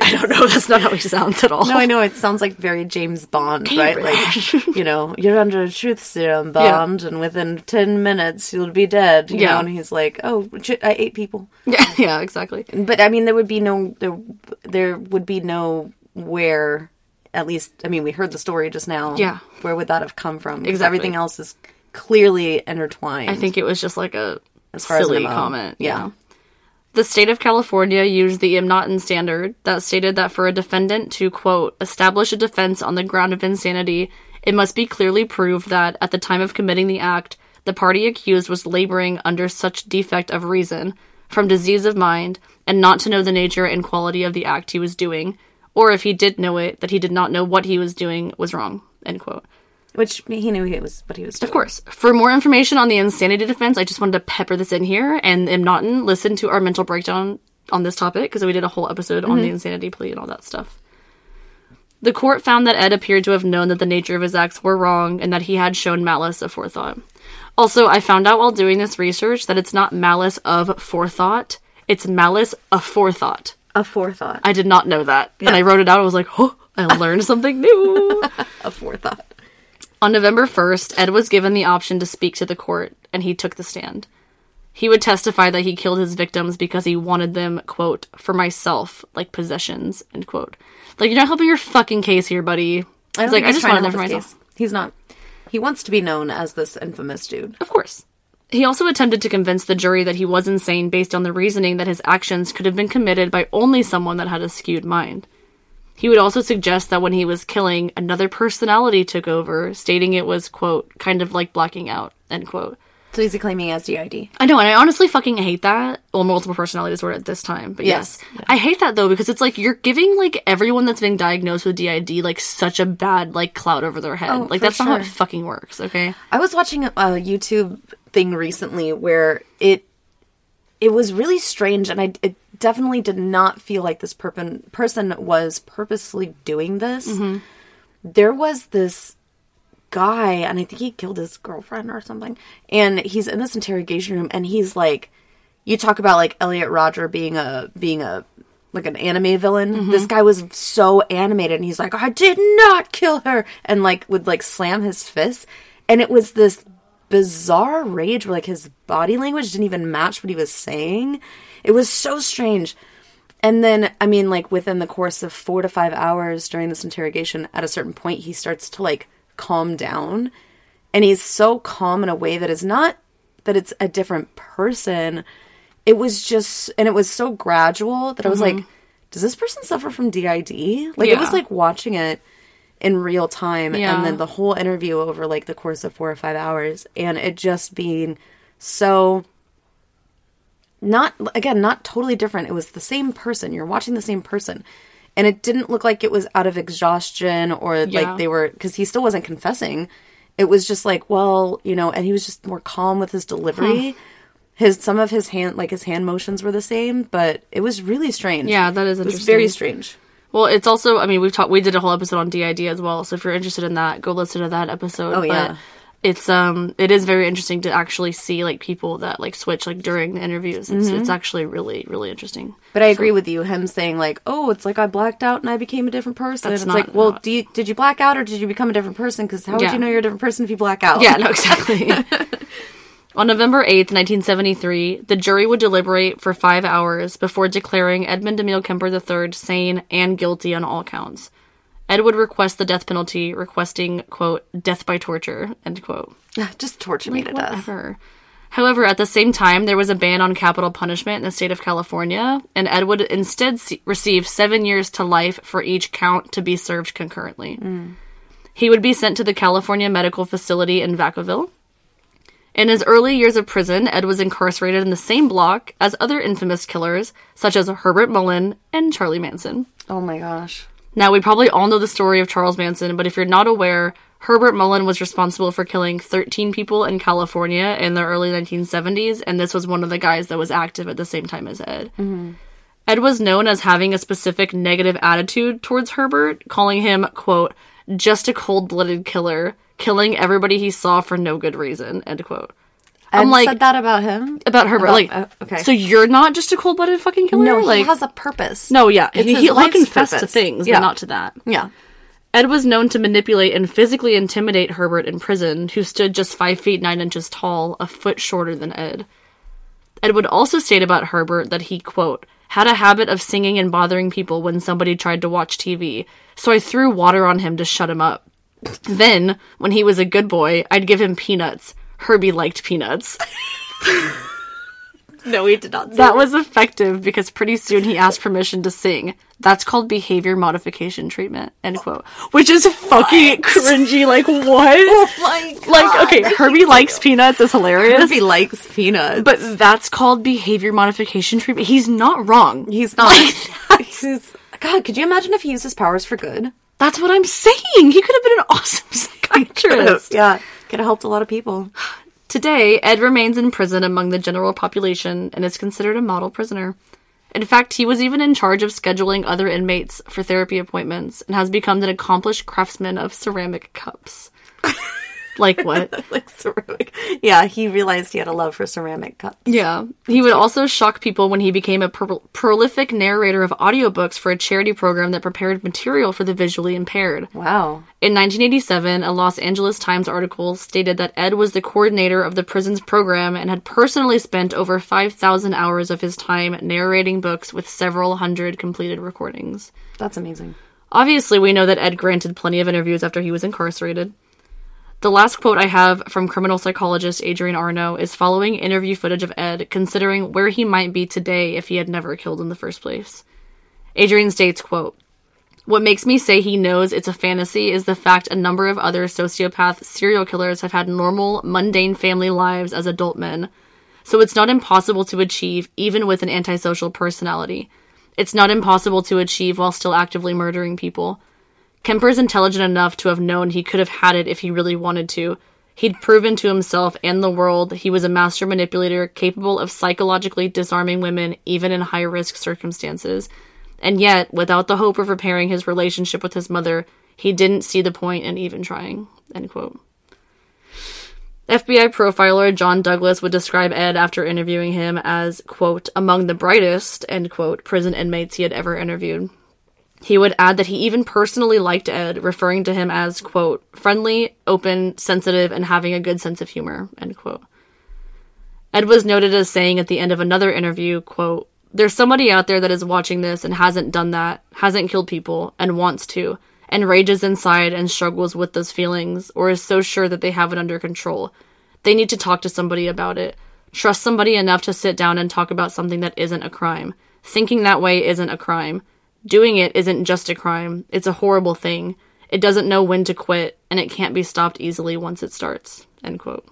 I don't know. That's not how he sounds at all. No, I know. It sounds like very James Bond, right? Like, you know, you're under a truth serum, Bond, yeah. and within ten minutes you'll be dead. You yeah. know? And he's like, oh, I ate people. Yeah, yeah, exactly. But I mean, there would be no, there, there would be no where, at least, I mean, we heard the story just now. Yeah. Where would that have come from? Because exactly. everything else is clearly intertwined. I think it was just like a as far silly as comment. Yeah. yeah. The state of California used the M'Naghten standard that stated that for a defendant to, quote, establish a defense on the ground of insanity, it must be clearly proved that, at the time of committing the act, the party accused was laboring under such defect of reason, from disease of mind, and not to know the nature and quality of the act he was doing, or if he did know it, that he did not know what he was doing was wrong, end quote. Which, he knew he was what he was doing. Of course. For more information on the insanity defense, I just wanted to pepper this in here. And M'Naghten, listen to our mental breakdown on this topic, because we did a whole episode mm-hmm. on the insanity plea and all that stuff. The court found that Ed appeared to have known that the nature of his acts were wrong and that he had shown malice aforethought. Also, I found out while doing this research that it's not malice of forethought. It's malice aforethought. Aforethought. I did not know that. Yeah. And I wrote it out. I was like, oh, I learned something new. Aforethought. On November first, Ed was given the option to speak to the court, and he took the stand. He would testify that he killed his victims because he wanted them, quote, for myself, like possessions, end quote. Like, you're not helping your fucking case here, buddy. I He's like, I just wanted them for myself. Case. He's not. He wants to be known as this infamous dude. Of course. He also attempted to convince the jury that he was insane based on the reasoning that his actions could have been committed by only someone that had a skewed mind. He would also suggest that when he was killing, another personality took over, stating it was, quote, kind of like blacking out, end quote. So he's claiming S D I D. I know, and I honestly fucking hate that. Well, multiple personality disorder at this time, but yes. yes. Yeah. I hate that, though, because it's like, you're giving, like, everyone that's being diagnosed with D I D, like, such a bad, like, clout over their head. Oh, like, that's sure. not how it fucking works, okay? I was watching a YouTube thing recently where it it was really strange, and I, it definitely did not feel like this perp- person was purposely doing this. Mm-hmm. There was this guy, and I think he killed his girlfriend or something, and he's in this interrogation room, and he's like, you talk about like Elliot Rodger being a being a like an anime villain. Mm-hmm. This guy was so animated, and he's like, I did not kill her, and like would like slam his fist, and it was this bizarre rage where like his body language didn't even match what he was saying. It was so strange. And then, I mean, like within the course of four to five hours during this interrogation, at a certain point he starts to like calm down, and he's so calm in a way that is not that it's a different person. It was just, and it was so gradual that mm-hmm. I was like, does this person suffer from D I D? Like yeah. it was like watching it in real time yeah. and then the whole interview over like the course of four or five hours, and it just being so not, again, not totally different. It was the same person. You're watching the same person. And it didn't look like it was out of exhaustion or yeah. like they were, because he still wasn't confessing. It was just like, well, you know, and he was just more calm with his delivery. Hmm. His some of his hand, like his hand motions were the same, but it was really strange. Yeah, that is interesting. It was very strange. Well, it's also, I mean, we've talked, we did a whole episode on D I D as well. So if you're interested in that, go listen to that episode. Oh yeah. But it's um, it is very interesting to actually see like people that like switch like during the interviews. It's mm-hmm. it's actually really really interesting. But I so, agree with you. Him saying like, oh, it's like I blacked out and I became a different person. That's it's not, like, well, not... do you, did you black out or did you become a different person? Because how yeah. would you know you're a different person if you black out? Yeah, no, exactly. On November eighth, nineteen seventy-three, the jury would deliberate for five hours before declaring Edmund Emil Kemper the third sane and guilty on all counts. Ed would request the death penalty, requesting, quote, death by torture, end quote. Just torture me to death. However, at the same time, there was a ban on capital punishment in the state of California, and Ed would instead see- receive seven years to life for each count to be served concurrently. Mm. He would be sent to the California Medical Facility in Vacaville. In his early years of prison, Ed was incarcerated in the same block as other infamous killers, such as Herbert Mullin and Charlie Manson. Oh my gosh. Now, we probably all know the story of Charles Manson, but if you're not aware, Herbert Mullin was responsible for killing thirteen people in California in the early nineteen seventies, and this was one of the guys that was active at the same time as Ed. Mm-hmm. Ed was known as having a specific negative attitude towards Herbert, calling him, quote, just a cold-blooded killer, killing everybody he saw for no good reason, end quote. I'm Ed like, said that about him? About Herbert. About, like, uh, okay. So you're not just a cold-blooded fucking killer? No, he like, has a purpose. No, yeah. It's he he'll confess purpose. to things, yeah. but not to that. Yeah. Ed was known to manipulate and physically intimidate Herbert in prison, who stood just five feet nine inches tall, a foot shorter than Ed. Ed would also state about Herbert that he, quote, had a habit of singing and bothering people when somebody tried to watch T V, so I threw water on him to shut him up. Then, when he was a good boy, I'd give him peanuts. Herbie liked peanuts. No, he did not sing. That was effective because pretty soon he asked permission to sing. That's called behavior modification treatment, end quote. Which is fucking what? cringy. Like, what? Oh my God. Like, okay, Herbie likes peanuts is hilarious. Herbie likes peanuts. But that's called behavior modification treatment. He's not wrong. He's not. Like, He's, God, could you imagine if he used his powers for good? That's what I'm saying. He could have been an awesome psychiatrist. Yeah. Could have helped a lot of people. Today, Ed remains in prison among the general population and is considered a model prisoner. In fact, he was even in charge of scheduling other inmates for therapy appointments and has become an accomplished craftsman of ceramic cups. Like what? Like ceramic. Yeah, he realized he had a love for ceramic cups. Yeah. He would also shock people when he became a pro- prolific narrator of audiobooks for a charity program that prepared material for the visually impaired. Wow. In nineteen eighty-seven, a Los Angeles Times article stated that Ed was the coordinator of the prison's program and had personally spent over five thousand hours of his time narrating books with several hundred completed recordings. That's amazing. Obviously, we know that Ed granted plenty of interviews after he was incarcerated. The last quote I have from criminal psychologist Adrienne Arno is following interview footage of Ed, considering where he might be today if he had never killed in the first place. Adrienne states, quote, "What makes me say he knows it's a fantasy is the fact a number of other sociopath serial killers have had normal, mundane family lives as adult men. So it's not impossible to achieve, even with an antisocial personality. It's not impossible to achieve while still actively murdering people. Kemper's intelligent enough to have known he could have had it if he really wanted to. He'd proven to himself and the world he was a master manipulator capable of psychologically disarming women even in high-risk circumstances. And yet, without the hope of repairing his relationship with his mother, he didn't see the point in even trying." End quote. F B I profiler John Douglas would describe Ed after interviewing him as, quote, "among the brightest," end quote, prison inmates he had ever interviewed. He would add that he even personally liked Ed, referring to him as, quote, "friendly, open, sensitive, and having a good sense of humor," end quote. Ed was noted as saying at the end of another interview, quote, "There's somebody out there that is watching this and hasn't done that, hasn't killed people, and wants to, and rages inside and struggles with those feelings, or is so sure that they have it under control. They need to talk to somebody about it. Trust somebody enough to sit down and talk about something that isn't a crime. Thinking that way isn't a crime. Doing it isn't just a crime. It's a horrible thing. It doesn't know when to quit, and it can't be stopped easily once it starts." End quote.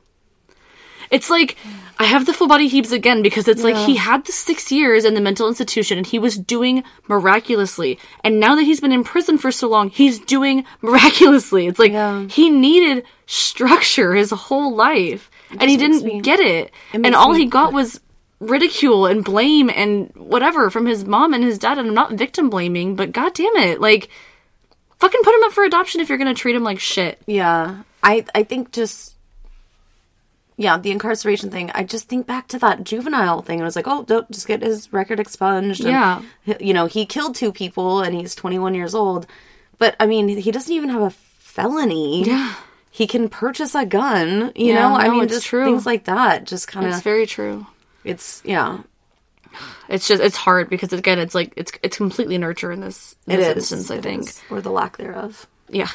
It's like, I have the full body heaves again, because it's yeah. like he had the six years in the mental institution, and he was doing miraculously. And now that he's been in prison for so long, he's doing miraculously. It's like yeah. he needed structure his whole life, it and he didn't me, get it. it and all he got it. was... ridicule and blame and whatever from his mom and his dad, and I'm not victim blaming, but god damn it, like, fucking put him up for adoption if you're gonna treat him like shit. Yeah. I, I think just, yeah, the incarceration thing, I just think back to that juvenile thing. I was like, oh, don't just get his record expunged. Yeah. And, you know, he killed two people and he's twenty-one years old, but I mean, he doesn't even have a felony. Yeah. He can purchase a gun, you yeah, know? No, I mean, just true. Things like that just kind of. It's very true. It's, yeah. It's just, it's hard because, again, it's like, it's it's completely nurture in this, in this instance, I think. Or the lack thereof. Yeah.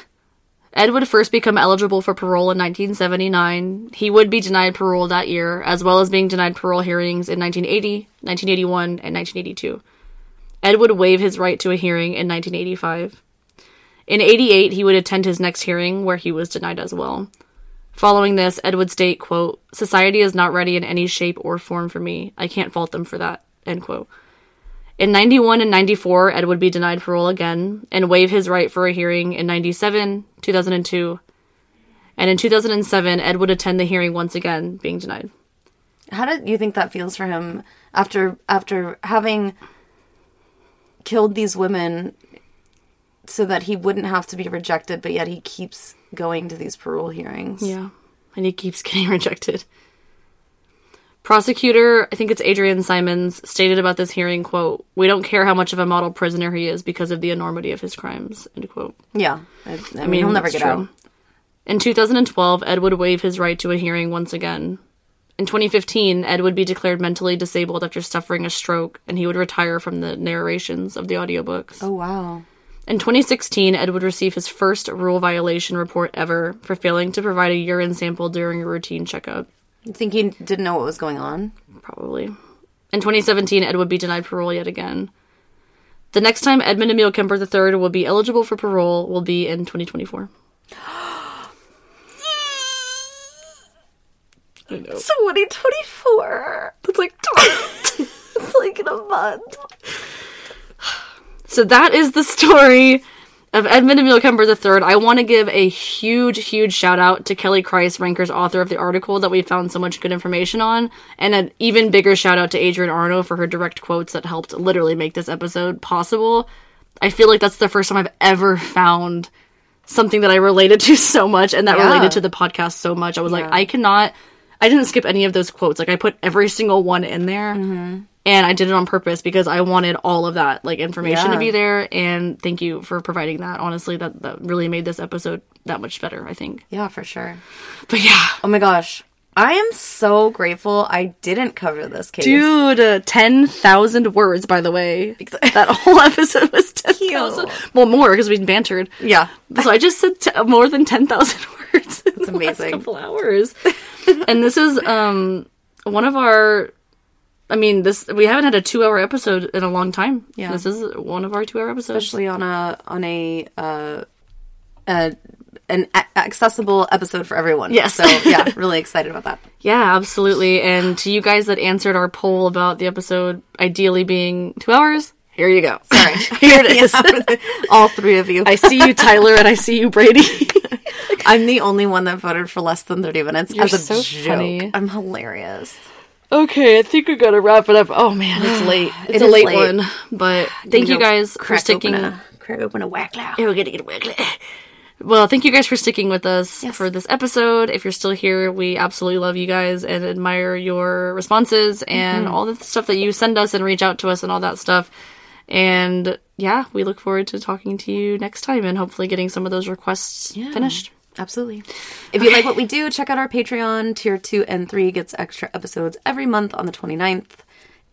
Ed would first become eligible for parole in nineteen seventy-nine. He would be denied parole that year, as well as being denied parole hearings in nineteen eighty, nineteen eighty-one, and nineteen eighty-two. Ed would waive his right to a hearing in nineteen eighty-five. In eighty-eight, he would attend his next hearing, where he was denied as well. Following this, Ed would state, quote, "Society is not ready in any shape or form for me. I can't fault them for that," end quote. In ninety-one and ninety-four, Ed would be denied parole again and waive his right for a hearing in ninety-seven, two thousand two. And in two thousand seven, Ed would attend the hearing once again, being denied. How do you think that feels for him after after having killed these women so that he wouldn't have to be rejected, but yet he keeps going to these parole hearings? Yeah. And he keeps getting rejected. Prosecutor, I think it's Adrienne Simons, stated about this hearing, quote, "We don't care how much of a model prisoner he is because of the enormity of his crimes," end quote. Yeah. I, I, I mean, mean, he'll never get true. out. In two thousand twelve, Ed would waive his right to a hearing once again. In twenty fifteen, Ed would be declared mentally disabled after suffering a stroke, and he would retire from the narrations of the audiobooks. Oh, wow. In twenty sixteen, Ed would receive his first rule violation report ever for failing to provide a urine sample during a routine checkup. You think he didn't know what was going on? Probably. In twenty seventeen, Ed would be denied parole yet again. The next time Edmund Emil Kemper the third will be eligible for parole will be in twenty twenty-four. I know. twenty twenty-four! It's like, it's like in a month. So that is the story of Edmund Emil Kemper the third. I want to give a huge, huge shout out to Kellie Kreiss, Ranker's author of the article that we found so much good information on, and an even bigger shout out to Adrienne Arno for her direct quotes that helped literally make this episode possible. I feel like that's the first time I've ever found something that I related to so much, and that yeah. related to the podcast so much. I was yeah. like, I cannot, I didn't skip any of those quotes. Like, I put every single one in there, mm-hmm. and I did it on purpose because I wanted all of that, like, information yeah. to be there, and thank you for providing that. Honestly, that, that really made this episode that much better, I think. Yeah, for sure. But yeah. Oh my gosh. I am so grateful I didn't cover this case. Dude, uh, ten thousand words, by the way. That whole episode was ten thousand. Well, more, because we bantered. Yeah. So I just said t- more than ten thousand words. It's amazing. Last couple hours. And this is um one of our, I mean, this we haven't had a two-hour episode in a long time. Yeah. This is one of our two-hour episodes. Especially on a, on a, uh, a an a- accessible episode for everyone. Yes. So, yeah, really excited about that. Yeah, absolutely. And to you guys that answered our poll about the episode ideally being two hours, here you go. Sorry. Here it is. Yeah, all three of you. I see you, Tyler, and I see you, Brady. I'm the only one that voted for less than thirty minutes. You're as a so joke. Funny. I'm hilarious. Okay, I think we gotta wrap it up. Oh, man, it's late. It's it a late, late one. But thank you guys for sticking. Open a, crack open a wacklow. Yeah, we're gonna get a wacklow. Well, thank you guys for sticking with us yes. for this episode. If you're still here, we absolutely love you guys and admire your responses and mm-hmm. all the stuff that you send us and reach out to us and all that stuff. And yeah, we look forward to talking to you next time and hopefully getting some of those requests yeah. finished. Absolutely. If you like what we do, check out our Patreon. Tier two and three gets extra episodes every month on the twenty-ninth.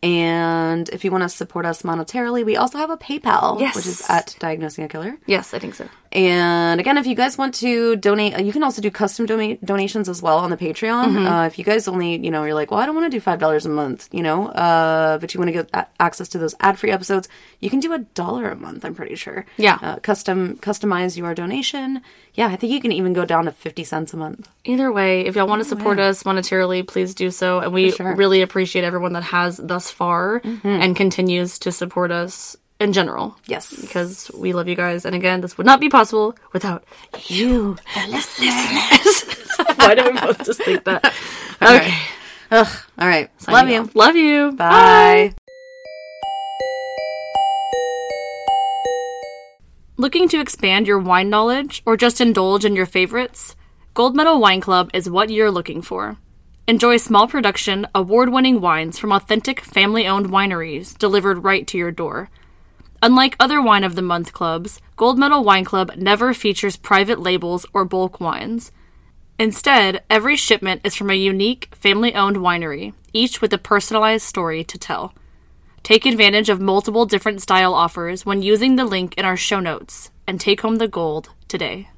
And if you want to support us monetarily, we also have a PayPal, yes. which is at Diagnosing a Killer. Yes, I think so. And again, if you guys want to donate, you can also do custom do- donations as well on the Patreon. Mm-hmm. Uh, if you guys only, you know, you're like, well, I don't want to do five dollars a month, you know, uh, but you want to get a- access to those ad-free episodes, you can do a dollar a month, I'm pretty sure. Yeah. Uh, custom Customize your donation. Yeah, I think you can even go down to fifty cents a month. Either way, if y'all want to support way. us monetarily, please do so. And we sure. really appreciate everyone that has thus far mm-hmm. and continues to support us in general. Yes. Because we love you guys. And again, this would not be possible without you, the listeners. Why do we both just think that? Okay. okay. Ugh. All right. Signing love you. Off. Love you. Bye. Bye. Looking to expand your wine knowledge or just indulge in your favorites? Gold Medal Wine Club is what you're looking for. Enjoy small production, award-winning wines from authentic, family-owned wineries delivered right to your door. Unlike other Wine of the Month clubs, Gold Medal Wine Club never features private labels or bulk wines. Instead, every shipment is from a unique, family-owned winery, each with a personalized story to tell. Take advantage of multiple different style offers when using the link in our show notes, and take home the gold today.